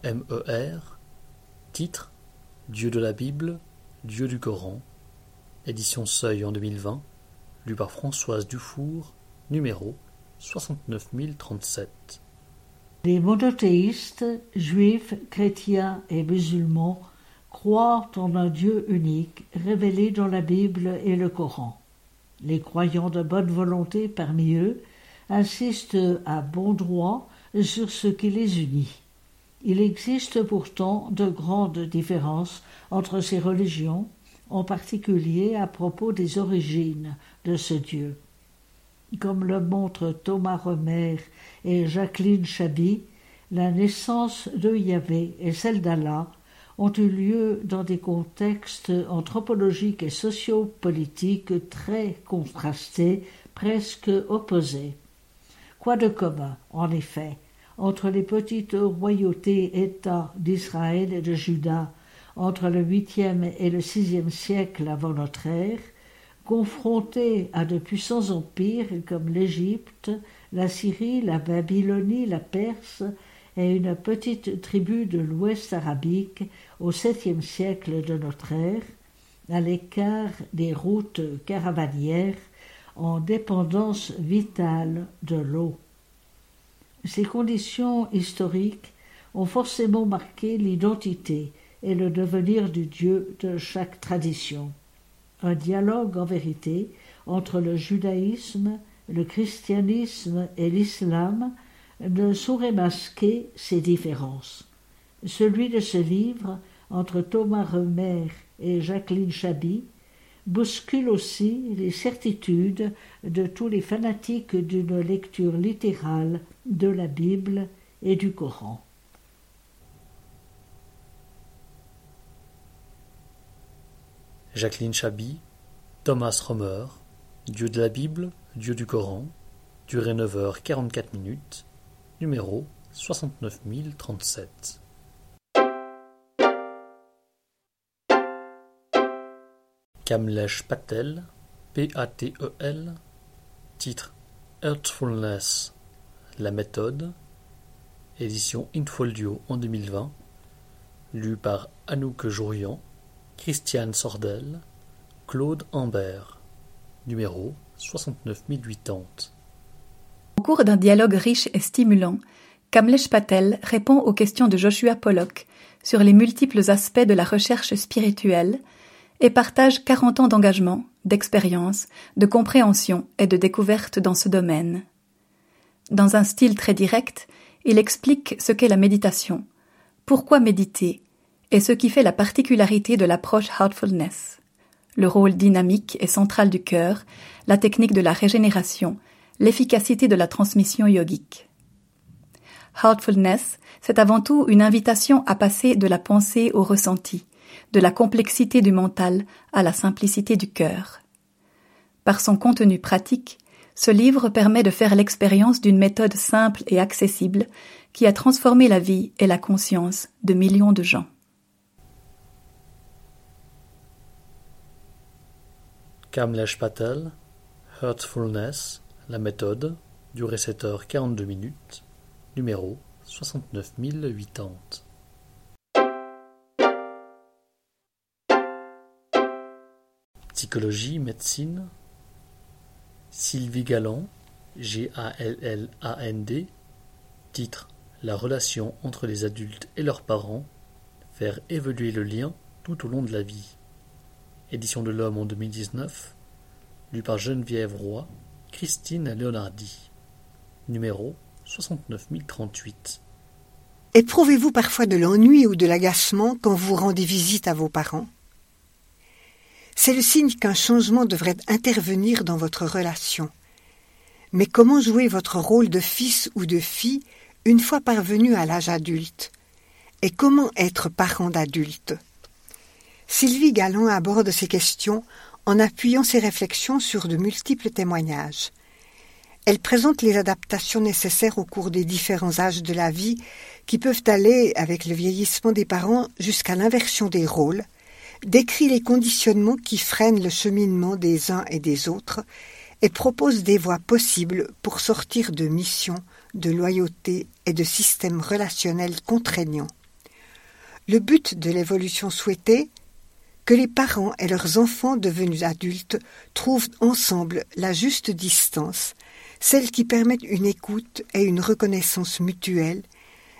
titre Dieu de la Bible, Dieu du Coran, édition Seuil en 2020, lu par Françoise Dufour, numéro 69 037. Les monothéistes, juifs, chrétiens et musulmans croient en un Dieu unique révélé dans la Bible et le Coran. Les croyants de bonne volonté parmi eux insistent à bon droit sur ce qui les unit. Il existe pourtant de grandes différences entre ces religions, en particulier à propos des origines de ce Dieu. Comme le montrent Thomas Remer et Jacqueline Chabi, la naissance de Yahvé et celle d'Allah ont eu lieu dans des contextes anthropologiques et sociopolitiques très contrastés, presque opposés. Quoi de commun, en effet, entre les petites royautés-États d'Israël et de Juda, entre le 8e et le 6e siècle avant notre ère, confrontés à de puissants empires comme l'Égypte, la Syrie, la Babylonie, la Perse et une petite tribu de l'Ouest arabique au 7e siècle de notre ère, à l'écart des routes caravanières, en dépendance vitale de l'eau. Ces conditions historiques ont forcément marqué l'identité et le devenir du Dieu de chaque tradition. Un dialogue, en vérité, entre le judaïsme, le christianisme et l'islam ne saurait masquer ces différences. Celui de ce livre, entre Thomas Remer et Jacqueline Chabi, bouscule aussi les certitudes de tous les fanatiques d'une lecture littérale de la Bible et du Coran. Jacqueline Chabi, Thomas Romer, Dieu de la Bible, Dieu du Coran, durée 9h44, numéro 69037. Kamlesh Patel, P-A-T-E-L, titre Earthfulness, la méthode, édition Infolio en 2020, lu par Anouk Jourian, Christiane Sordel, Claude Ambert, numéro 69080. Au cours d'un dialogue riche et stimulant, Kamlesh Patel répond aux questions de Joshua Pollock sur les multiples aspects de la recherche spirituelle et partage 40 ans d'engagement, d'expérience, de compréhension et de découverte dans ce domaine. Dans un style très direct, il explique ce qu'est la méditation, pourquoi méditer, et ce qui fait la particularité de l'approche Heartfulness, le rôle dynamique et central du cœur, la technique de la régénération, l'efficacité de la transmission yogique. Heartfulness, c'est avant tout une invitation à passer de la pensée au ressenti, de la complexité du mental à la simplicité du cœur. Par son contenu pratique, ce livre permet de faire l'expérience d'une méthode simple et accessible qui a transformé la vie et la conscience de millions de gens. Kamlesh Patel, Heartfulness, la méthode, durée 7h42, numéro 69080. Psychologie, médecine, Sylvie Galland, G-A-L-L-A-N-D, titre La relation entre les adultes et leurs parents, faire évoluer le lien tout au long de la vie. Édition de l'Homme en 2019, lu par Geneviève Roy, Christine Leonardi, numéro 69038. Éprouvez-vous parfois de l'ennui ou de l'agacement quand vous rendez visite à vos parents? C'est le signe qu'un changement devrait intervenir dans votre relation. Mais comment jouer votre rôle de fils ou de fille une fois parvenu à l'âge adulte? Et comment être parent d'adulte? Sylvie Galland aborde ces questions en appuyant ses réflexions sur de multiples témoignages. Elle présente les adaptations nécessaires au cours des différents âges de la vie qui peuvent aller, avec le vieillissement des parents, jusqu'à l'inversion des rôles, décrit les conditionnements qui freinent le cheminement des uns et des autres et propose des voies possibles pour sortir de missions, de loyauté et de systèmes relationnels contraignants. Le but de l'évolution souhaitée, que les parents et leurs enfants devenus adultes trouvent ensemble la juste distance, celles qui permettent une écoute et une reconnaissance mutuelle,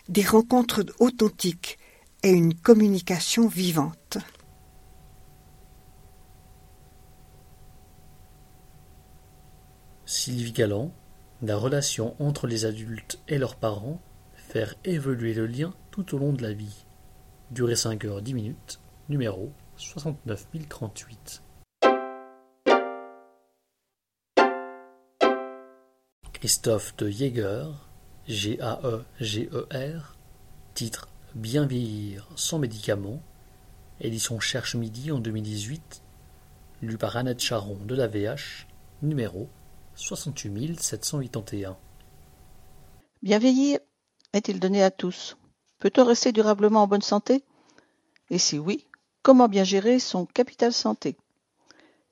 des rencontres authentiques et une communication vivante. Sylvie Galland, la relation entre les adultes et leurs parents, faire évoluer le lien tout au long de la vie. Durée 5 heures 10 minutes, numéro 69038. Christophe de Jaeger, G-A-E-G-E-R, titre « Bien vieillir sans médicaments », édition Cherche Midi en 2018, lu par Annette Charron de la VH, numéro 68781. Bien vieillir est-il donné à tous? Peut-on rester durablement en bonne santé? Et si oui, comment bien gérer son capital santé?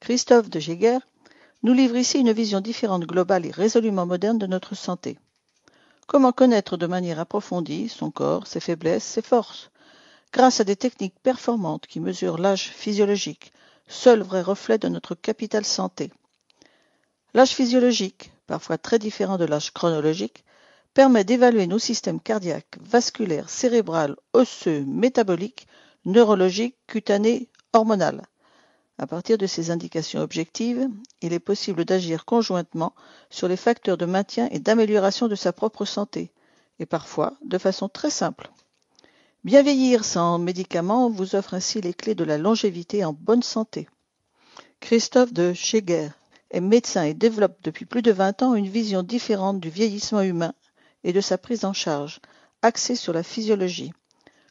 Christophe de Jaeger nous livre ici une vision différente, globale et résolument moderne de notre santé. Comment connaître de manière approfondie son corps, ses faiblesses, ses forces? Grâce à des techniques performantes qui mesurent l'âge physiologique, seul vrai reflet de notre capital santé. L'âge physiologique, parfois très différent de l'âge chronologique, permet d'évaluer nos systèmes cardiaques, vasculaires, cérébral, osseux, métaboliques, neurologiques, cutanés, hormonales. À partir de ces indications objectives, il est possible d'agir conjointement sur les facteurs de maintien et d'amélioration de sa propre santé, et parfois de façon très simple. Bien vieillir sans médicaments vous offre ainsi les clés de la longévité en bonne santé. Christophe de Jaeger est médecin et développe depuis plus de 20 ans une vision différente du vieillissement humain et de sa prise en charge, axée sur la physiologie.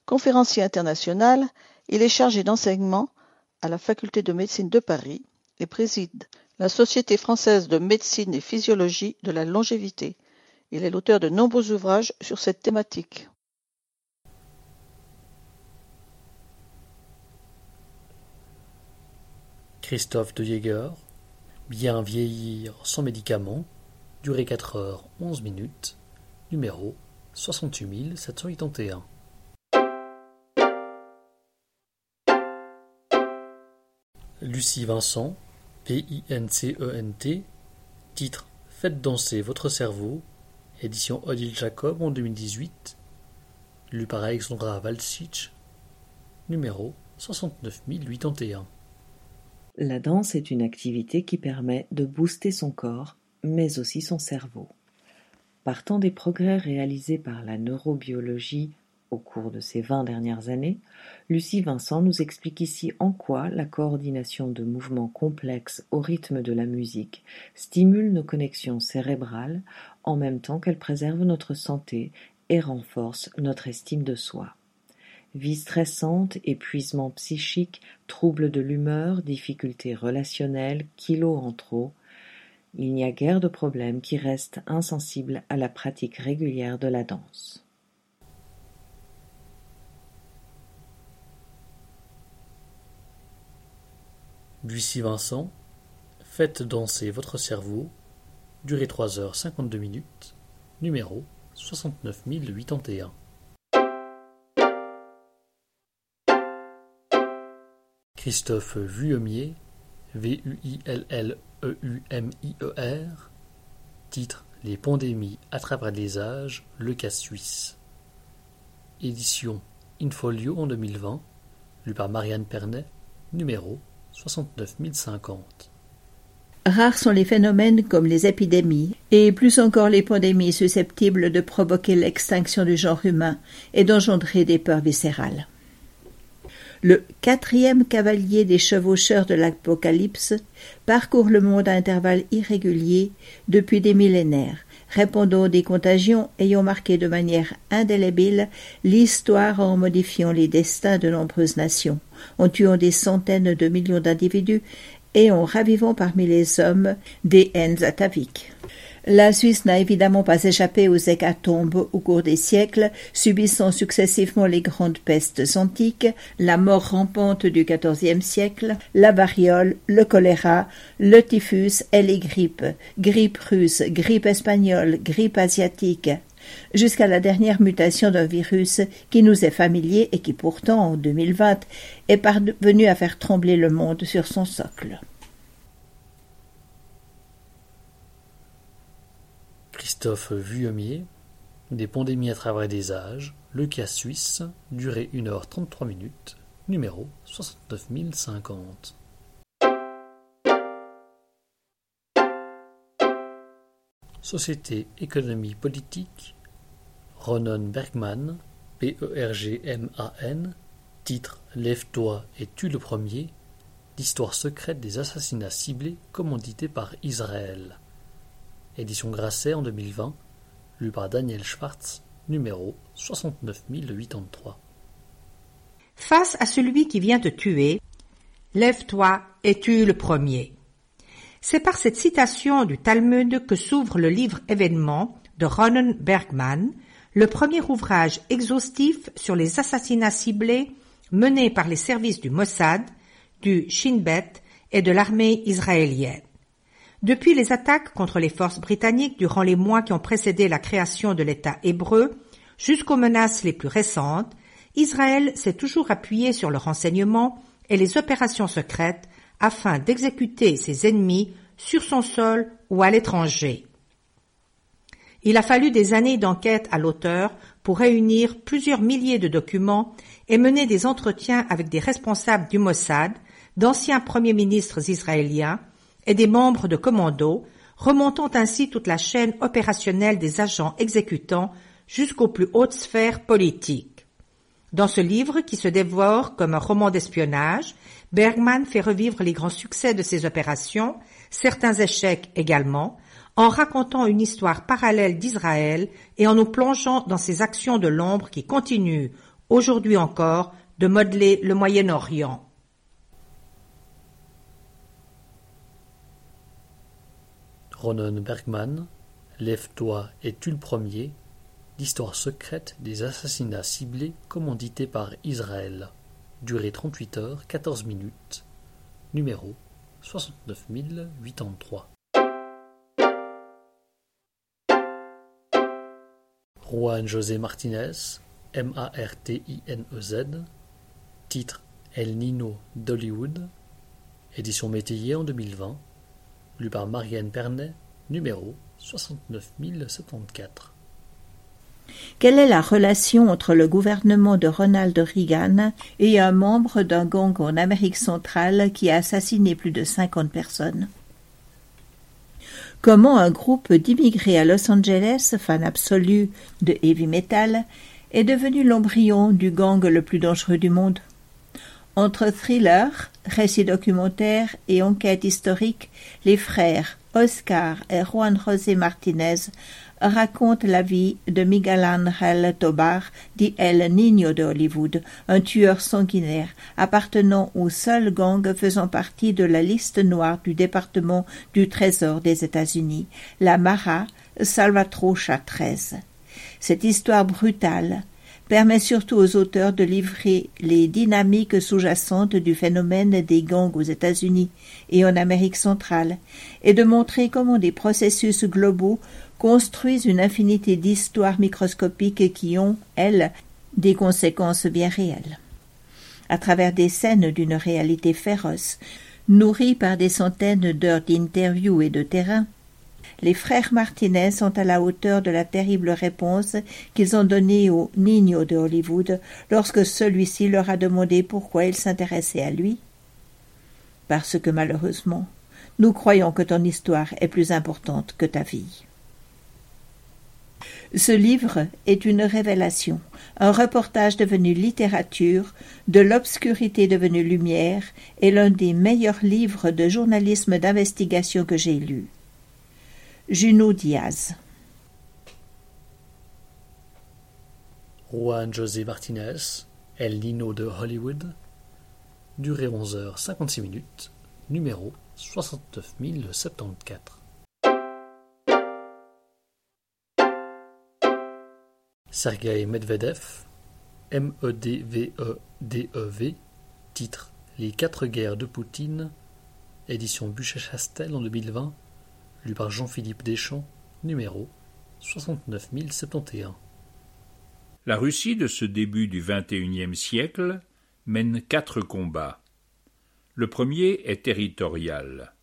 Conférencier international, il est chargé d'enseignement à la faculté de médecine de Paris et préside la Société française de médecine et physiologie de la longévité. Il est l'auteur de nombreux ouvrages sur cette thématique. Christophe de Jaeger, Bien vieillir sans médicaments, durée 4 heures 11 minutes, numéro 68781. Lucie Vincent, V-I-N-C-E-N-T, titre « Faites danser votre cerveau », édition Odile Jacob en 2018, lu par Alexandra Valsic, numéro 69081. La danse est une activité qui permet de booster son corps, mais aussi son cerveau. Partant des progrès réalisés par la neurobiologie au cours de ces 20 dernières années, Lucie Vincent nous explique ici en quoi la coordination de mouvements complexes au rythme de la musique stimule nos connexions cérébrales en même temps qu'elle préserve notre santé et renforce notre estime de soi. Vie stressante, épuisement psychique, troubles de l'humeur, difficultés relationnelles, kilos en trop, il n'y a guère de problème qui reste insensible à la pratique régulière de la danse. Lucie Vincent, Faites danser votre cerveau, durée 3h52, numéro 69081. Christophe Vuillemier, V-U-I-L-L-E-U-M-I-E-R, titre « Les pandémies à travers les âges, le cas suisse ». Édition Infolio en 2020, lu par Marianne Pernet, numéro 69050. Rares sont les phénomènes comme les épidémies, et plus encore les pandémies susceptibles de provoquer l'extinction du genre humain et d'engendrer des peurs viscérales. Le 4e cavalier des chevaucheurs de l'Apocalypse parcourt le monde à intervalles irréguliers depuis des millénaires, répandant des contagions ayant marqué de manière indélébile l'histoire en modifiant les destins de nombreuses nations, en tuant des centaines de millions d'individus et en ravivant parmi les hommes des haines ataviques. La Suisse n'a évidemment pas échappé aux hécatombes au cours des siècles, subissant successivement les grandes pestes antiques, la mort rampante du XIVe siècle, la variole, le choléra, le typhus et les grippes, grippe russe, grippe espagnole, grippe asiatique, jusqu'à la dernière mutation d'un virus qui nous est familier et qui pourtant, en 2020, est parvenu à faire trembler le monde sur son socle. Christophe Vuillemier, Des pandémies à travers des âges, le cas suisse, durée 1h33, numéro 69050. Société, économie, politique, Ronan Bergman, P-E-R-G-M-A-N, titre « Lève-toi et tue le premier », l'histoire secrète des assassinats ciblés commandités par Israël. Édition Grasset en 2020, lu par Daniel Schwartz, numéro 69083. Face à celui qui vient te tuer, lève-toi et tue le premier. C'est par cette citation du Talmud que s'ouvre le livre Événements de Ronan Bergman, le premier ouvrage exhaustif sur les assassinats ciblés menés par les services du Mossad, du Shin Bet et de l'armée israélienne. Depuis les attaques contre les forces britanniques durant les mois qui ont précédé la création de l'État hébreu, jusqu'aux menaces les plus récentes, Israël s'est toujours appuyé sur le renseignement et les opérations secrètes afin d'exécuter ses ennemis sur son sol ou à l'étranger. Il a fallu des années d'enquête à l'auteur pour réunir plusieurs milliers de documents et mener des entretiens avec des responsables du Mossad, d'anciens premiers ministres israéliens et des membres de commandos, remontant ainsi toute la chaîne opérationnelle des agents exécutants jusqu'aux plus hautes sphères politiques. Dans ce livre, qui se dévore comme un roman d'espionnage, Bergman fait revivre les grands succès de ses opérations, certains échecs également, en racontant une histoire parallèle d'Israël et en nous plongeant dans ces actions de l'ombre qui continuent, aujourd'hui encore, de modeler le Moyen-Orient. Ronan Bergman, Lève-toi et tue le premier, l'histoire secrète des assassinats ciblés commandités par Israël. Durée 38h14, numéro 69083. Juan José Martinez, M-A-R-T-I-N-E-Z, titre El Nino d'Hollywood, édition Métayer en 2020, lu par Marianne Pernet, numéro 69074. Quelle est la relation entre le gouvernement de Ronald Reagan et un membre d'un gang en Amérique centrale qui a assassiné plus de 50 personnes? Comment un groupe d'immigrés à Los Angeles, fan absolu de heavy metal, est devenu l'embryon du gang le plus dangereux du monde? Entre thrillers, récits documentaires et enquêtes historiques, les frères Oscar et Juan José Martinez racontent la vie de Miguel Ángel Tobar, dit El Niño de Hollywood, un tueur sanguinaire appartenant au seul gang faisant partie de la liste noire du département du Trésor des États-Unis, la Mara Salvatrucha 13. Cette histoire brutale permet surtout aux auteurs de livrer les dynamiques sous-jacentes du phénomène des gangs aux États-Unis et en Amérique centrale, et de montrer comment des processus globaux construisent une infinité d'histoires microscopiques qui ont, elles, des conséquences bien réelles. À travers des scènes d'une réalité féroce, nourries par des centaines d'heures d'interviews et de terrain, les frères Martinez sont à la hauteur de la terrible réponse qu'ils ont donnée au Niño de Hollywood lorsque celui-ci leur a demandé pourquoi ils s'intéressaient à lui. Parce que malheureusement, nous croyons que ton histoire est plus importante que ta vie. Ce livre est une révélation, un reportage devenu littérature, de l'obscurité devenue lumière, et l'un des meilleurs livres de journalisme d'investigation que j'ai lu. Juno Diaz. Juan José Martinez, El Nino de Hollywood, durée 11h56, numéro 69074. Sergueï Medvedev, M-E-D-V-E-D-E-V, titre Les 4 guerres de Poutine, édition Buchet-Chastel en 2020, lu par Jean-Philippe Deschamps, numéro 69071. La Russie de ce début du XXIe siècle mène 4 combats. Le premier est territorial.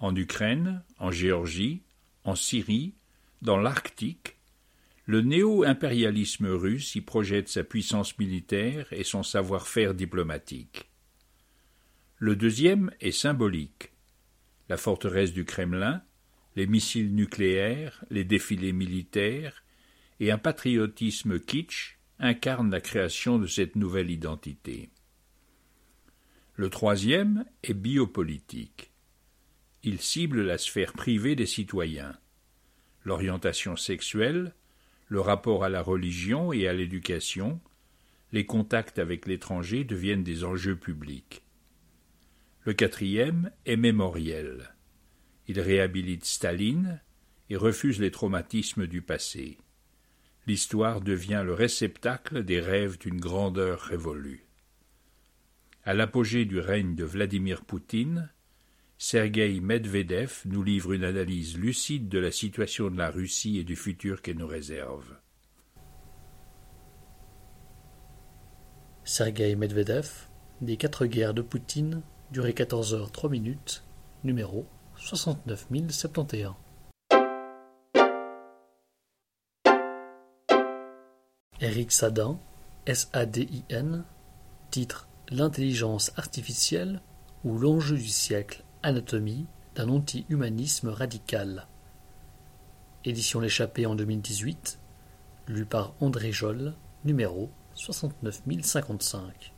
En Ukraine, en Géorgie, en Syrie, Dans l'Arctique, le néo-impérialisme russe y projette sa puissance militaire et son savoir-faire diplomatique. Le deuxième est symbolique. La forteresse du Kremlin, les missiles nucléaires, les défilés militaires et un patriotisme kitsch incarnent la création de cette nouvelle identité. Le troisième est biopolitique. Il cible la sphère privée des citoyens. L'orientation sexuelle, le rapport à la religion et à l'éducation, les contacts avec l'étranger deviennent des enjeux publics. Le quatrième est mémoriel. Il réhabilite Staline et refuse les traumatismes du passé. L'histoire devient le réceptacle des rêves d'une grandeur révolue. À l'apogée du règne de Vladimir Poutine, Sergueï Medvedev nous livre une analyse lucide de la situation de la Russie et du futur qu'elle nous réserve. Sergueï Medvedev, des quatre guerres de Poutine, durée 14h03, numéro 69071. Eric Sadin, S-A-D-I-N, titre « L'intelligence artificielle ou l'enjeu du siècle, anatomie d'un anti-humanisme radical ». Édition L'Échappée en 2018, lu par André Jolle, numéro 69055.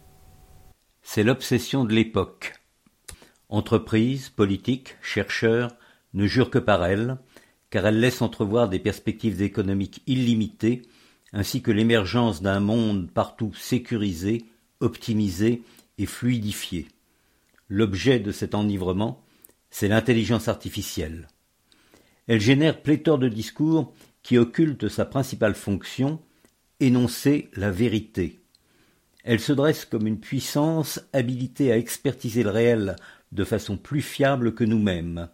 C'est l'obsession de l'époque. Entreprises, politiques, chercheurs ne jurent que par elle, car elle laisse entrevoir des perspectives économiques illimitées, ainsi que l'émergence d'un monde partout sécurisé, optimisé et fluidifié. L'objet de cet enivrement, c'est l'intelligence artificielle. Elle génère pléthore de discours qui occultent sa principale fonction, énoncer la vérité. Elle se dresse comme une puissance habilitée à expertiser le réel de façon plus fiable que nous-mêmes.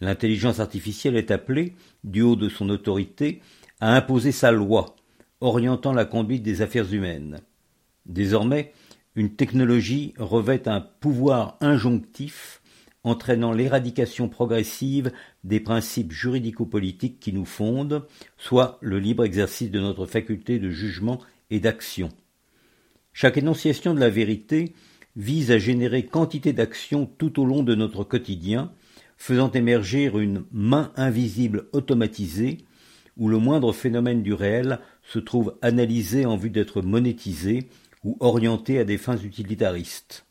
L'intelligence artificielle est appelée, du haut de son autorité, à imposer sa loi, orientant la conduite des affaires humaines. Désormais, une technologie revêt un pouvoir injonctif, entraînant l'éradication progressive des principes juridico-politiques qui nous fondent, soit le libre exercice de notre faculté de jugement et d'action. Chaque énonciation de la vérité vise à générer quantité d'actions tout au long de notre quotidien, faisant émerger une main invisible automatisée, où le moindre phénomène du réel se trouve analysé en vue d'être monétisé ou orienté à des fins utilitaristes.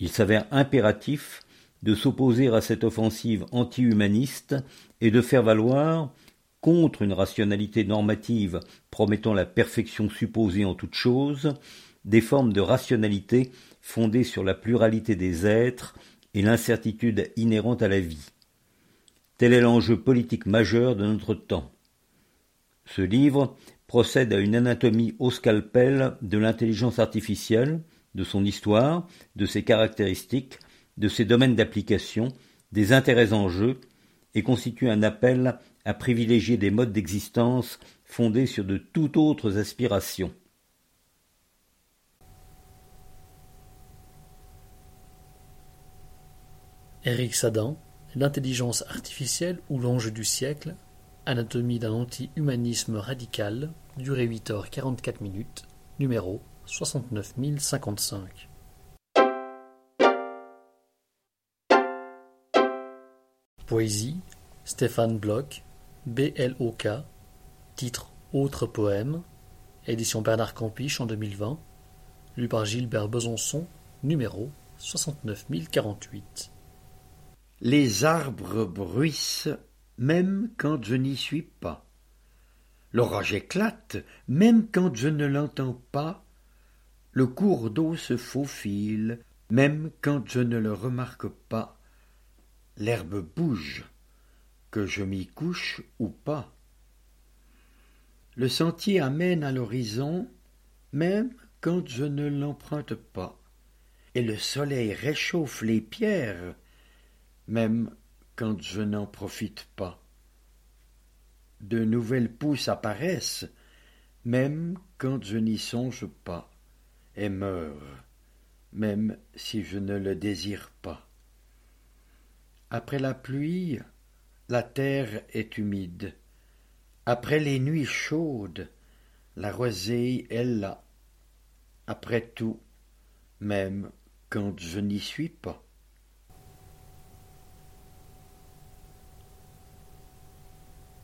Il s'avère impératif de s'opposer à cette offensive anti-humaniste et de faire valoir, contre une rationalité normative promettant la perfection supposée en toute chose, des formes de rationalité fondées sur la pluralité des êtres et l'incertitude inhérente à la vie. Tel est l'enjeu politique majeur de notre temps. Ce livre procède à une anatomie au scalpel de l'intelligence artificielle, de son histoire, de ses caractéristiques, de ses domaines d'application, des intérêts en jeu, et constitue un appel à privilégier des modes d'existence fondés sur de toutes autres aspirations. Eric Sadin, L'intelligence artificielle ou l'enjeu du siècle, anatomie d'un anti-humanisme radical, durée 8h44, numéro 69055. Poésie, Stéphane Bloch, B.L.O.K., titre Autre poème, édition Bernard Campiche en 2020, lu par Gilbert Besançon, numéro 69048. Les arbres bruissent même quand je n'y suis pas. L'orage éclate même quand je ne l'entends pas. Le cours d'eau se faufile même quand je ne le remarque pas. L'herbe bouge, que je m'y couche ou pas. Le sentier amène à l'horizon même quand je ne l'emprunte pas. Et le soleil réchauffe les pierres même quand je n'en profite pas. De nouvelles pousses apparaissent, même quand je n'y songe pas, et meurent, même si je ne le désire pas. Après la pluie, la terre est humide. Après les nuits chaudes, la rosée est là. Après tout, même quand je n'y suis pas.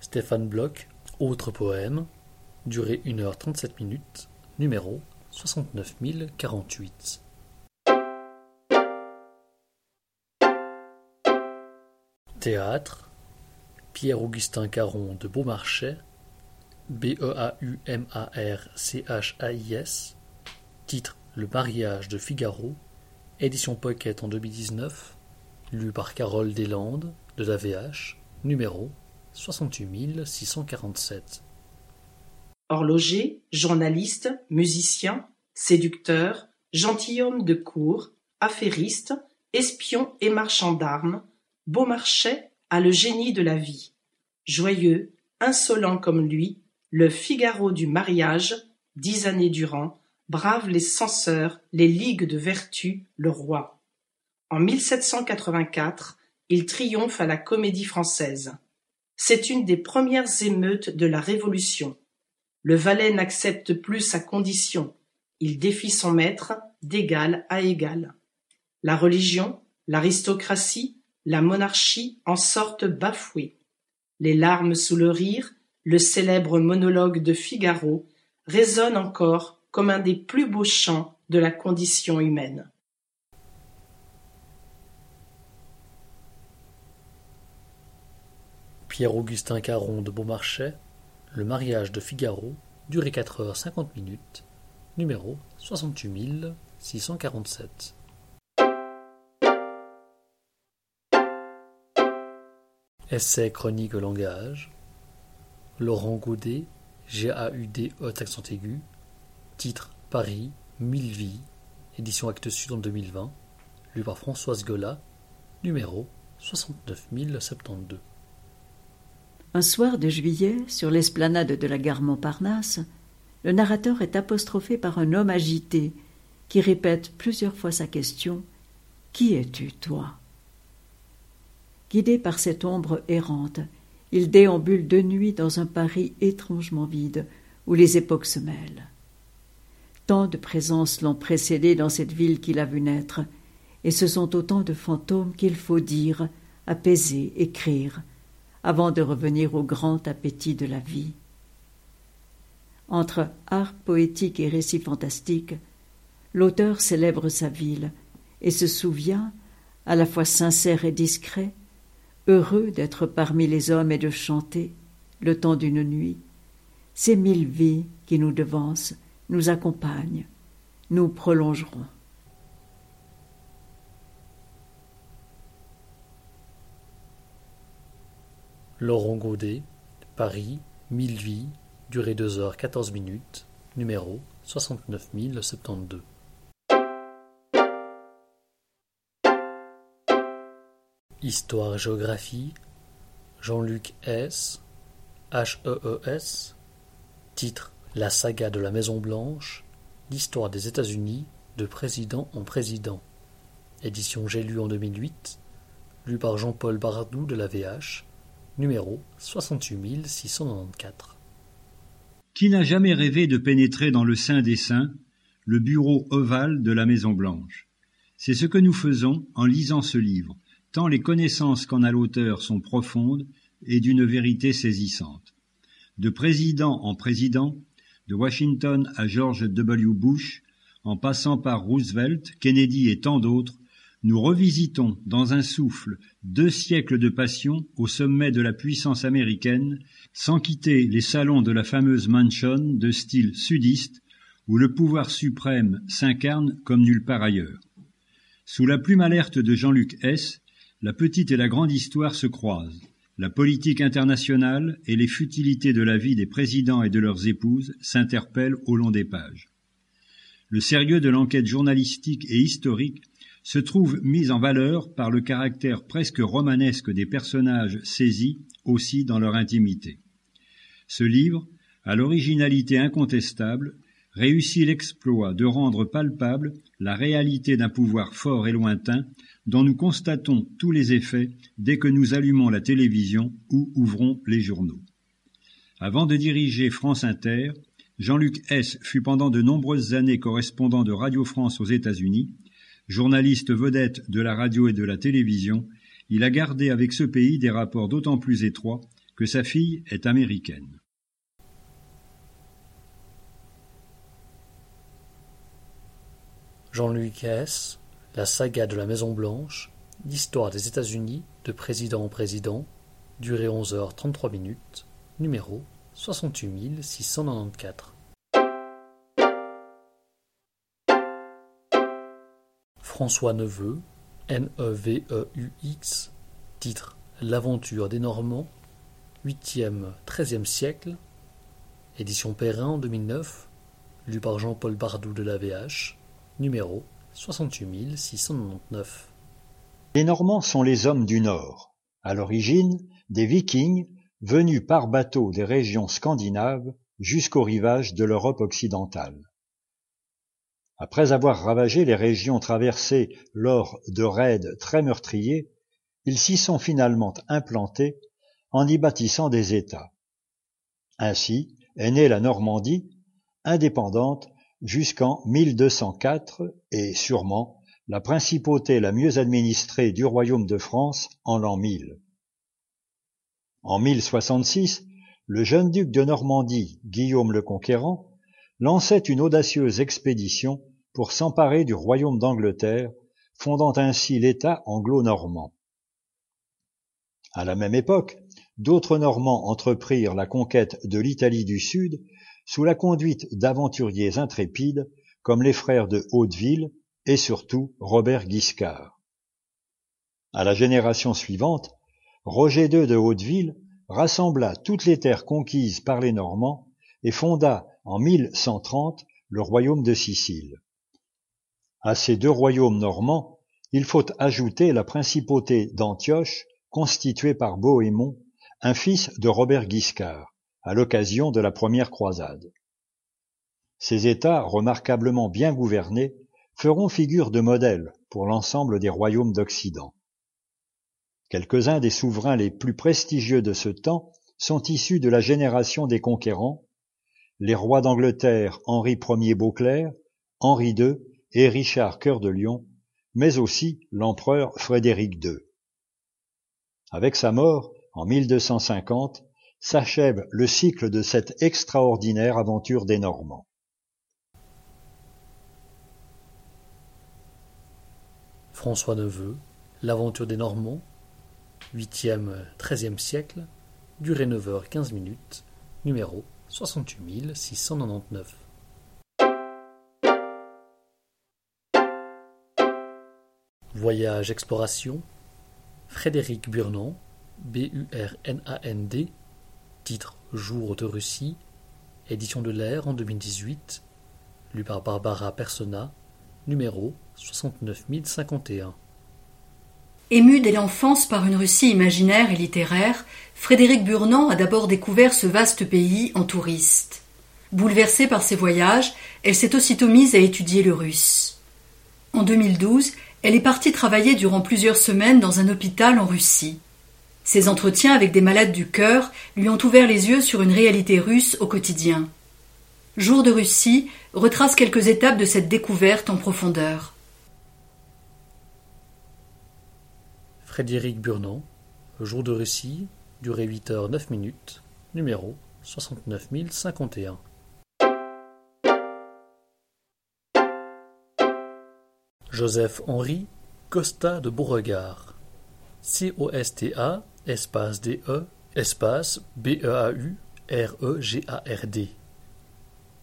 Stéphane Bloch, autre poème, durée 1h37, numéro 69048. Théâtre, Pierre-Augustin Caron de Beaumarchais, Beaumarchais, titre Le mariage de Figaro, édition Pocket en 2019, lu par Carole Deslandes de l'AVH, numéro 68647. Horloger, journaliste, musicien, séducteur, gentilhomme de cour, affairiste, espion et marchand d'armes, Beaumarchais a le génie de la vie. Joyeux, insolent comme lui, le Figaro du mariage, 10 années durant, brave les censeurs, les ligues de vertu, le roi. En 1784, il triomphe à la Comédie Française. C'est une des premières émeutes de la Révolution. Le valet n'accepte plus sa condition. Il défie son maître d'égal à égal. La religion, l'aristocratie, la monarchie en sortent bafouées. Les larmes sous le rire, le célèbre monologue de Figaro résonne encore comme un des plus beaux chants de la condition humaine. Pierre-Augustin Caron de Beaumarchais, Le mariage de Figaro, durée 4h50, numéro 68647. Essai chronique langage, Laurent Godet, Gaud, titre Paris, 1000 vies, édition Actes Sud en 2020, lu par Françoise Gola, numéro 69072. Un soir de juillet, sur l'esplanade de la gare Montparnasse, le narrateur est apostrophé par un homme agité qui répète plusieurs fois sa question « Qui es-tu, toi ?» Guidé par cette ombre errante, il déambule de nuit dans un Paris étrangement vide où les époques se mêlent. Tant de présences l'ont précédé dans cette ville qu'il a vue naître, et ce sont autant de fantômes qu'il faut dire, apaiser, écrire, avant de revenir au grand appétit de la vie. Entre art poétique et récit fantastique, l'auteur célèbre sa ville et se souvient, à la fois sincère et discret, heureux d'être parmi les hommes et de chanter, le temps d'une nuit, ces 1000 vies qui nous devancent, nous accompagnent, nous prolongerons. Laurent Godet, Paris, 1000 vies, durée 2h14, numéro 69072. Histoire-géographie, Jean-Luc Hess, Hees, titre La saga de la Maison-Blanche, l'histoire des États-Unis de président en président, édition J'ai lu en 2008, lu par Jean-Paul Bardou de la VH, numéro 68694. Qui n'a jamais rêvé de pénétrer dans le sein des saints, le bureau ovale de la Maison-Blanche? C'est ce que nous faisons en lisant ce livre, tant les connaissances qu'en a l'auteur sont profondes et d'une vérité saisissante. De président en président, de Washington à George W. Bush, en passant par Roosevelt, Kennedy et tant d'autres, nous revisitons dans un souffle 2 siècles de passion au sommet de la puissance américaine, sans quitter les salons de la fameuse mansion de style sudiste où le pouvoir suprême s'incarne comme nulle part ailleurs. Sous la plume alerte de Jean-Luc Hess, la petite et la grande histoire se croisent. La politique internationale et les futilités de la vie des présidents et de leurs épouses s'interpellent au long des pages. Le sérieux de l'enquête journalistique et historique se trouve mise en valeur par le caractère presque romanesque des personnages saisis aussi dans leur intimité. Ce livre, à l'originalité incontestable, réussit l'exploit de rendre palpable la réalité d'un pouvoir fort et lointain dont nous constatons tous les effets dès que nous allumons la télévision ou ouvrons les journaux. Avant de diriger France Inter, Jean-Luc Hess fut pendant de nombreuses années correspondant de Radio France aux États-Unis. Journaliste vedette de la radio et de la télévision, il a gardé avec ce pays des rapports d'autant plus étroits que sa fille est américaine. Jean-Luc Hess, la saga de la Maison-Blanche, l'histoire des États-Unis de président en président, durée 11h33, numéro 68694. François Neveu, Neveux, titre « L'aventure des Normands », 8e-13e siècle, édition Perrin en 2009, lu par Jean-Paul Bardoux de l'AVH, numéro 68699. Les Normands sont les hommes du Nord, à l'origine des Vikings venus par bateau des régions scandinaves jusqu'aux rivages de l'Europe occidentale. Après avoir ravagé les régions traversées lors de raids très meurtriers, ils s'y sont finalement implantés en y bâtissant des États. Ainsi est née la Normandie, indépendante jusqu'en 1204 et sûrement la principauté la mieux administrée du royaume de France en l'an 1000. En 1066, le jeune duc de Normandie, Guillaume le Conquérant, lançait une audacieuse expédition pour s'emparer du royaume d'Angleterre, fondant ainsi l'État anglo-normand. À la même époque, d'autres Normands entreprirent la conquête de l'Italie du Sud sous la conduite d'aventuriers intrépides comme les frères de Hauteville et surtout Robert Guiscard. À la génération suivante, Roger II de Hauteville rassembla toutes les terres conquises par les Normands et fonda en 1130 le royaume de Sicile. À ces deux royaumes normands, il faut ajouter la principauté d'Antioche, constituée par Bohémond, un fils de Robert Guiscard, à l'occasion de la première croisade. Ces États, remarquablement bien gouvernés, feront figure de modèle pour l'ensemble des royaumes d'Occident. Quelques-uns des souverains les plus prestigieux de ce temps sont issus de la génération des conquérants, les rois d'Angleterre Henri Ier Beauclerc, Henri II et Richard Cœur de Lion, mais aussi l'empereur Frédéric II. Avec sa mort, en 1250, s'achève le cycle de cette extraordinaire aventure des Normands. François Neveu, L'aventure des Normands, 8e-13e siècle, durée 9h15, numéro 68699. Voyage-exploration, Frédéric Burnand, Burland, titre Jour de Russie, édition de l'Air en 2018, lu par Barbara Persona, numéro 69051. Ému dès l'enfance par une Russie imaginaire et littéraire, Frédéric Burnand a d'abord découvert ce vaste pays en touriste. Bouleversée par ses voyages, elle s'est aussitôt mise à étudier le russe. En 2012, elle est partie travailler durant plusieurs semaines dans un hôpital en Russie. Ses entretiens avec des malades du cœur lui ont ouvert les yeux sur une réalité russe au quotidien. Jour de Russie retrace quelques étapes de cette découverte en profondeur. Frédéric Burnand, Jour de Russie, durée 8h09, numéro 69051. Joseph-Henri Costa de Beauregard, COSTA, espace DE, espace BEAU REGARD.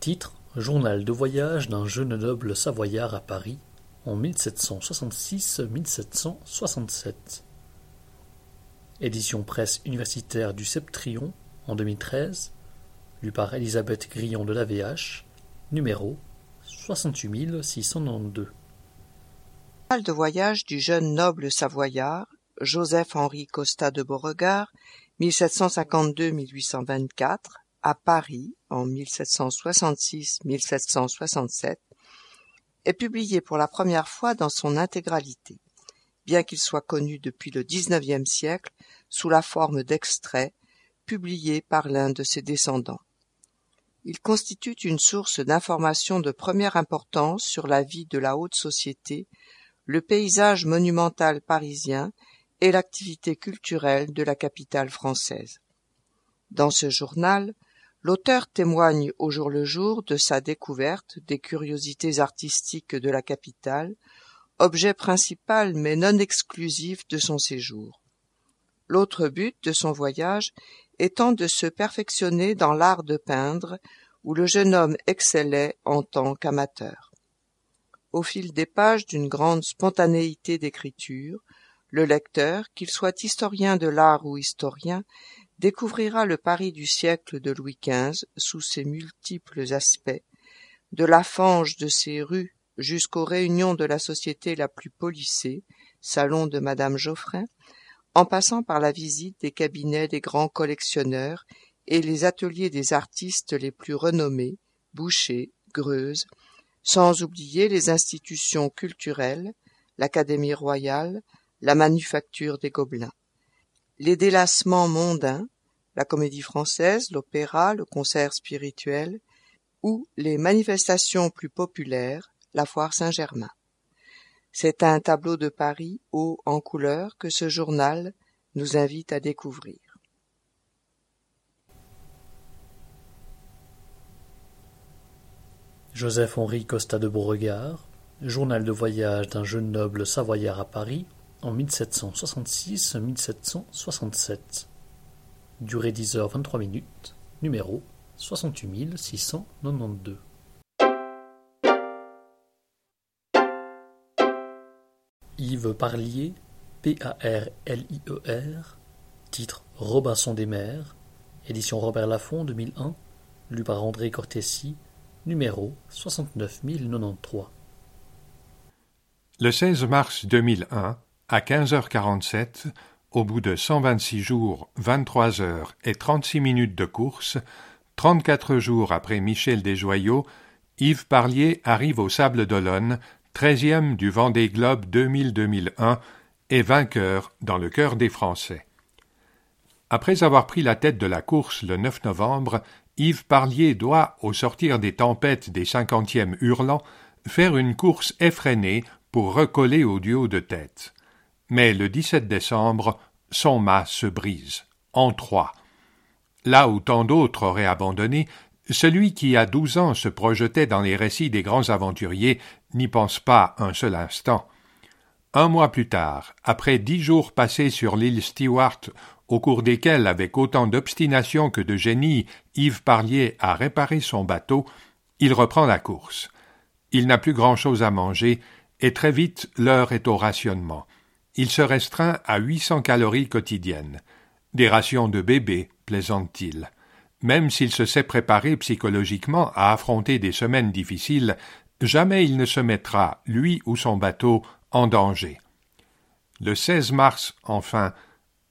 Titre Journal de voyage d'un jeune noble savoyard à Paris, en 1766-1767. Édition presse universitaire du Septrion en 2013, lu par Elisabeth Grillon de l'AVH, numéro 68692. Journal de voyage du jeune noble savoyard, Joseph-Henri Costa de Beauregard, 1752-1824, à Paris en 1766-1767 est publié pour la première fois dans son intégralité, bien qu'il soit connu depuis le XIXe siècle sous la forme d'extraits publiés par l'un de ses descendants. Il constitue une source d'informations de première importance sur la vie de la haute société, le paysage monumental parisien et l'activité culturelle de la capitale française. Dans ce journal, l'auteur témoigne au jour le jour de sa découverte des curiosités artistiques de la capitale, objet principal mais non exclusif de son séjour. L'autre but de son voyage étant de se perfectionner dans l'art de peindre, où le jeune homme excellait en tant qu'amateur. Au fil des pages d'une grande spontanéité d'écriture, le lecteur, qu'il soit historien de l'art ou historien, découvrira le Paris du siècle de Louis XV sous ses multiples aspects, de la fange de ses rues jusqu'aux réunions de la société la plus polissée, salon de Madame Geoffrin, en passant par la visite des cabinets des grands collectionneurs et les ateliers des artistes les plus renommés, Boucher, Greuze, sans oublier les institutions culturelles, l'Académie royale, la manufacture des Gobelins. Les délassements mondains, la comédie française, l'opéra, le concert spirituel, ou les manifestations plus populaires, la foire Saint-Germain. C'est un tableau de Paris haut en couleurs que ce journal nous invite à découvrir. Joseph-Henri Costa de Beauregard, journal de voyage d'un jeune noble savoyard à Paris en 1766-1767. Durée 10h23, numéro 68692. Yves Parlier, P-A-R-L-I-E-R, titre Robinson des mers, édition Robert Laffont 2001, lu par André Cortesi, numéro 69093. Le 16 mars 2001, à 15h47, au bout de 126 jours, 23 heures et 36 minutes de course, 34 jours après Michel Desjoyaux, Yves Parlier arrive au Sable d'Olonne, 13e du Vendée Globe 2000-2001 et vainqueur dans le cœur des Français. Après avoir pris la tête de la course le 9 novembre, Yves Parlier doit, au sortir des tempêtes des 50e hurlants, faire une course effrénée pour recoller au duo de tête. Mais le 17 décembre, son mât se brise, en trois. Là où tant d'autres auraient abandonné, celui qui, à 12 ans, se projetait dans les récits des grands aventuriers n'y pense pas un seul instant. Un mois plus tard, après 10 jours passés sur l'île Stewart, au cours desquels, avec autant d'obstination que de génie, Yves Parlier a réparé son bateau, il reprend la course. Il n'a plus grand-chose à manger, et très vite, l'heure est au rationnement. Il se restreint à 800 calories quotidiennes. Des rations de bébé, plaisante-t-il. Même s'il se sait préparé psychologiquement à affronter des semaines difficiles, jamais il ne se mettra, lui ou son bateau, en danger. Le 16 mars, enfin,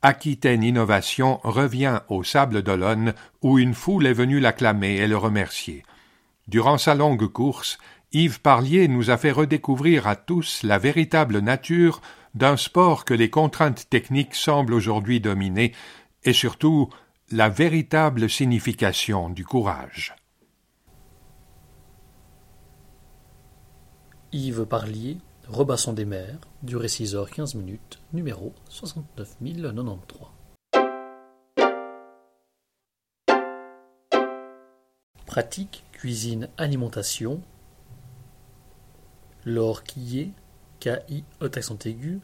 Aquitaine Innovation revient au Sable d'Olonne, où une foule est venue l'acclamer et le remercier. Durant sa longue course, Yves Parlier nous a fait redécouvrir à tous la véritable nature d'un sport que les contraintes techniques semblent aujourd'hui dominer, et surtout la véritable signification du courage. Yves Parlier, Robinson des mers, durée 6h15, numéro 69093. Pratique, cuisine, alimentation. Laure Quillet, K-I-E-T-A-I-G-U,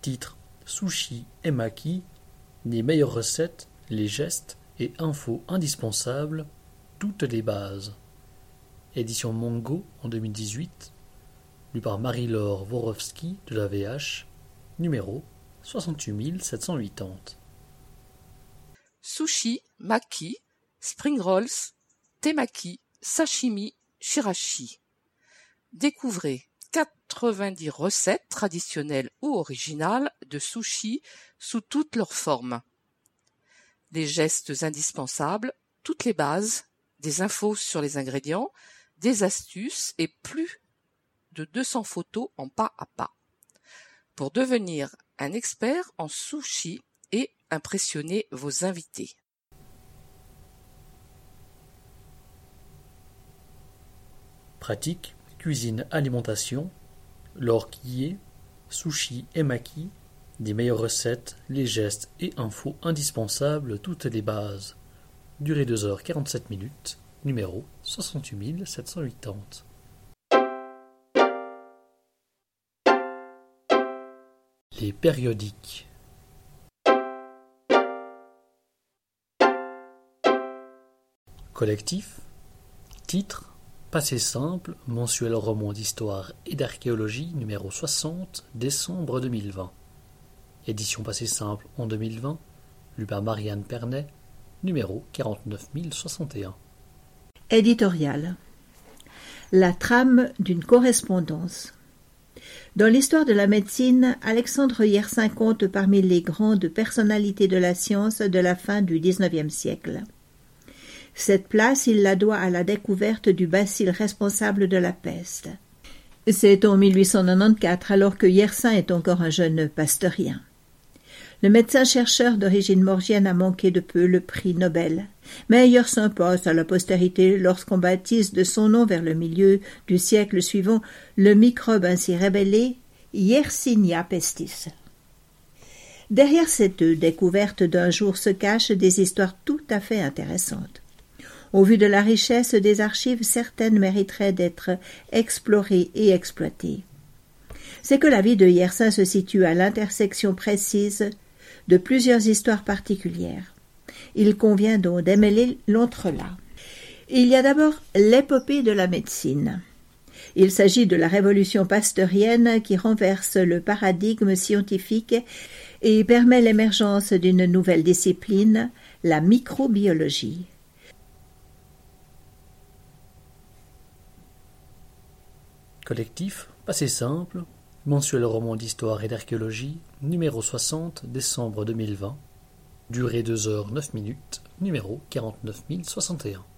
titre Sushi et Maki, les meilleures recettes, les gestes et infos indispensables, toutes les bases. Édition Mongo en 2018, lu par Marie-Laure Worowski de la VH, numéro 68780. Sushi, maki, spring rolls, temaki, sashimi, shirashi. Découvrez 90 recettes traditionnelles ou originales de sushi sous toutes leurs formes. Les gestes indispensables, toutes les bases, des infos sur les ingrédients, des astuces et plus de 200 photos en pas à pas pour devenir un expert en sushi et impressionner vos invités. Pratique, cuisine, alimentation, l'or qui est, sushi et maki, des meilleures recettes, les gestes et infos indispensables, toutes les bases. Durée 2h47, numéro 68780. Les périodiques. Collectif, titre, passé simple, mensuel roman d'histoire et d'archéologie, numéro 60, décembre 2020. Édition passé simple en 2020, lue par Marianne Pernet, numéro 49061. Éditorial. La trame d'une correspondance. Dans l'histoire de la médecine, Alexandre Yersin compte parmi les grandes personnalités de la science de la fin du XIXe siècle. Cette place, il la doit à la découverte du bacille responsable de la peste. C'est en 1894, alors que Yersin est encore un jeune pasteurien. Le médecin-chercheur d'origine morgienne a manqué de peu le prix Nobel, mais Yersin passe à la postérité lorsqu'on baptise de son nom vers le milieu du siècle suivant le microbe ainsi révélé Yersinia pestis. Derrière cette découverte d'un jour se cachent des histoires tout à fait intéressantes. Au vu de la richesse des archives, certaines mériteraient d'être explorées et exploitées. C'est que la vie de Yersin se situe à l'intersection précise de plusieurs histoires particulières. Il convient donc démêler l'entrelac. Il y a d'abord l'épopée de la médecine. Il s'agit de la révolution pasteurienne qui renverse le paradigme scientifique et permet l'émergence d'une nouvelle discipline, la microbiologie. Collectif, passé simple, mensuel roman d'histoire et d'archéologie, numéro 60, décembre 2020, durée 2h09, numéro 49061.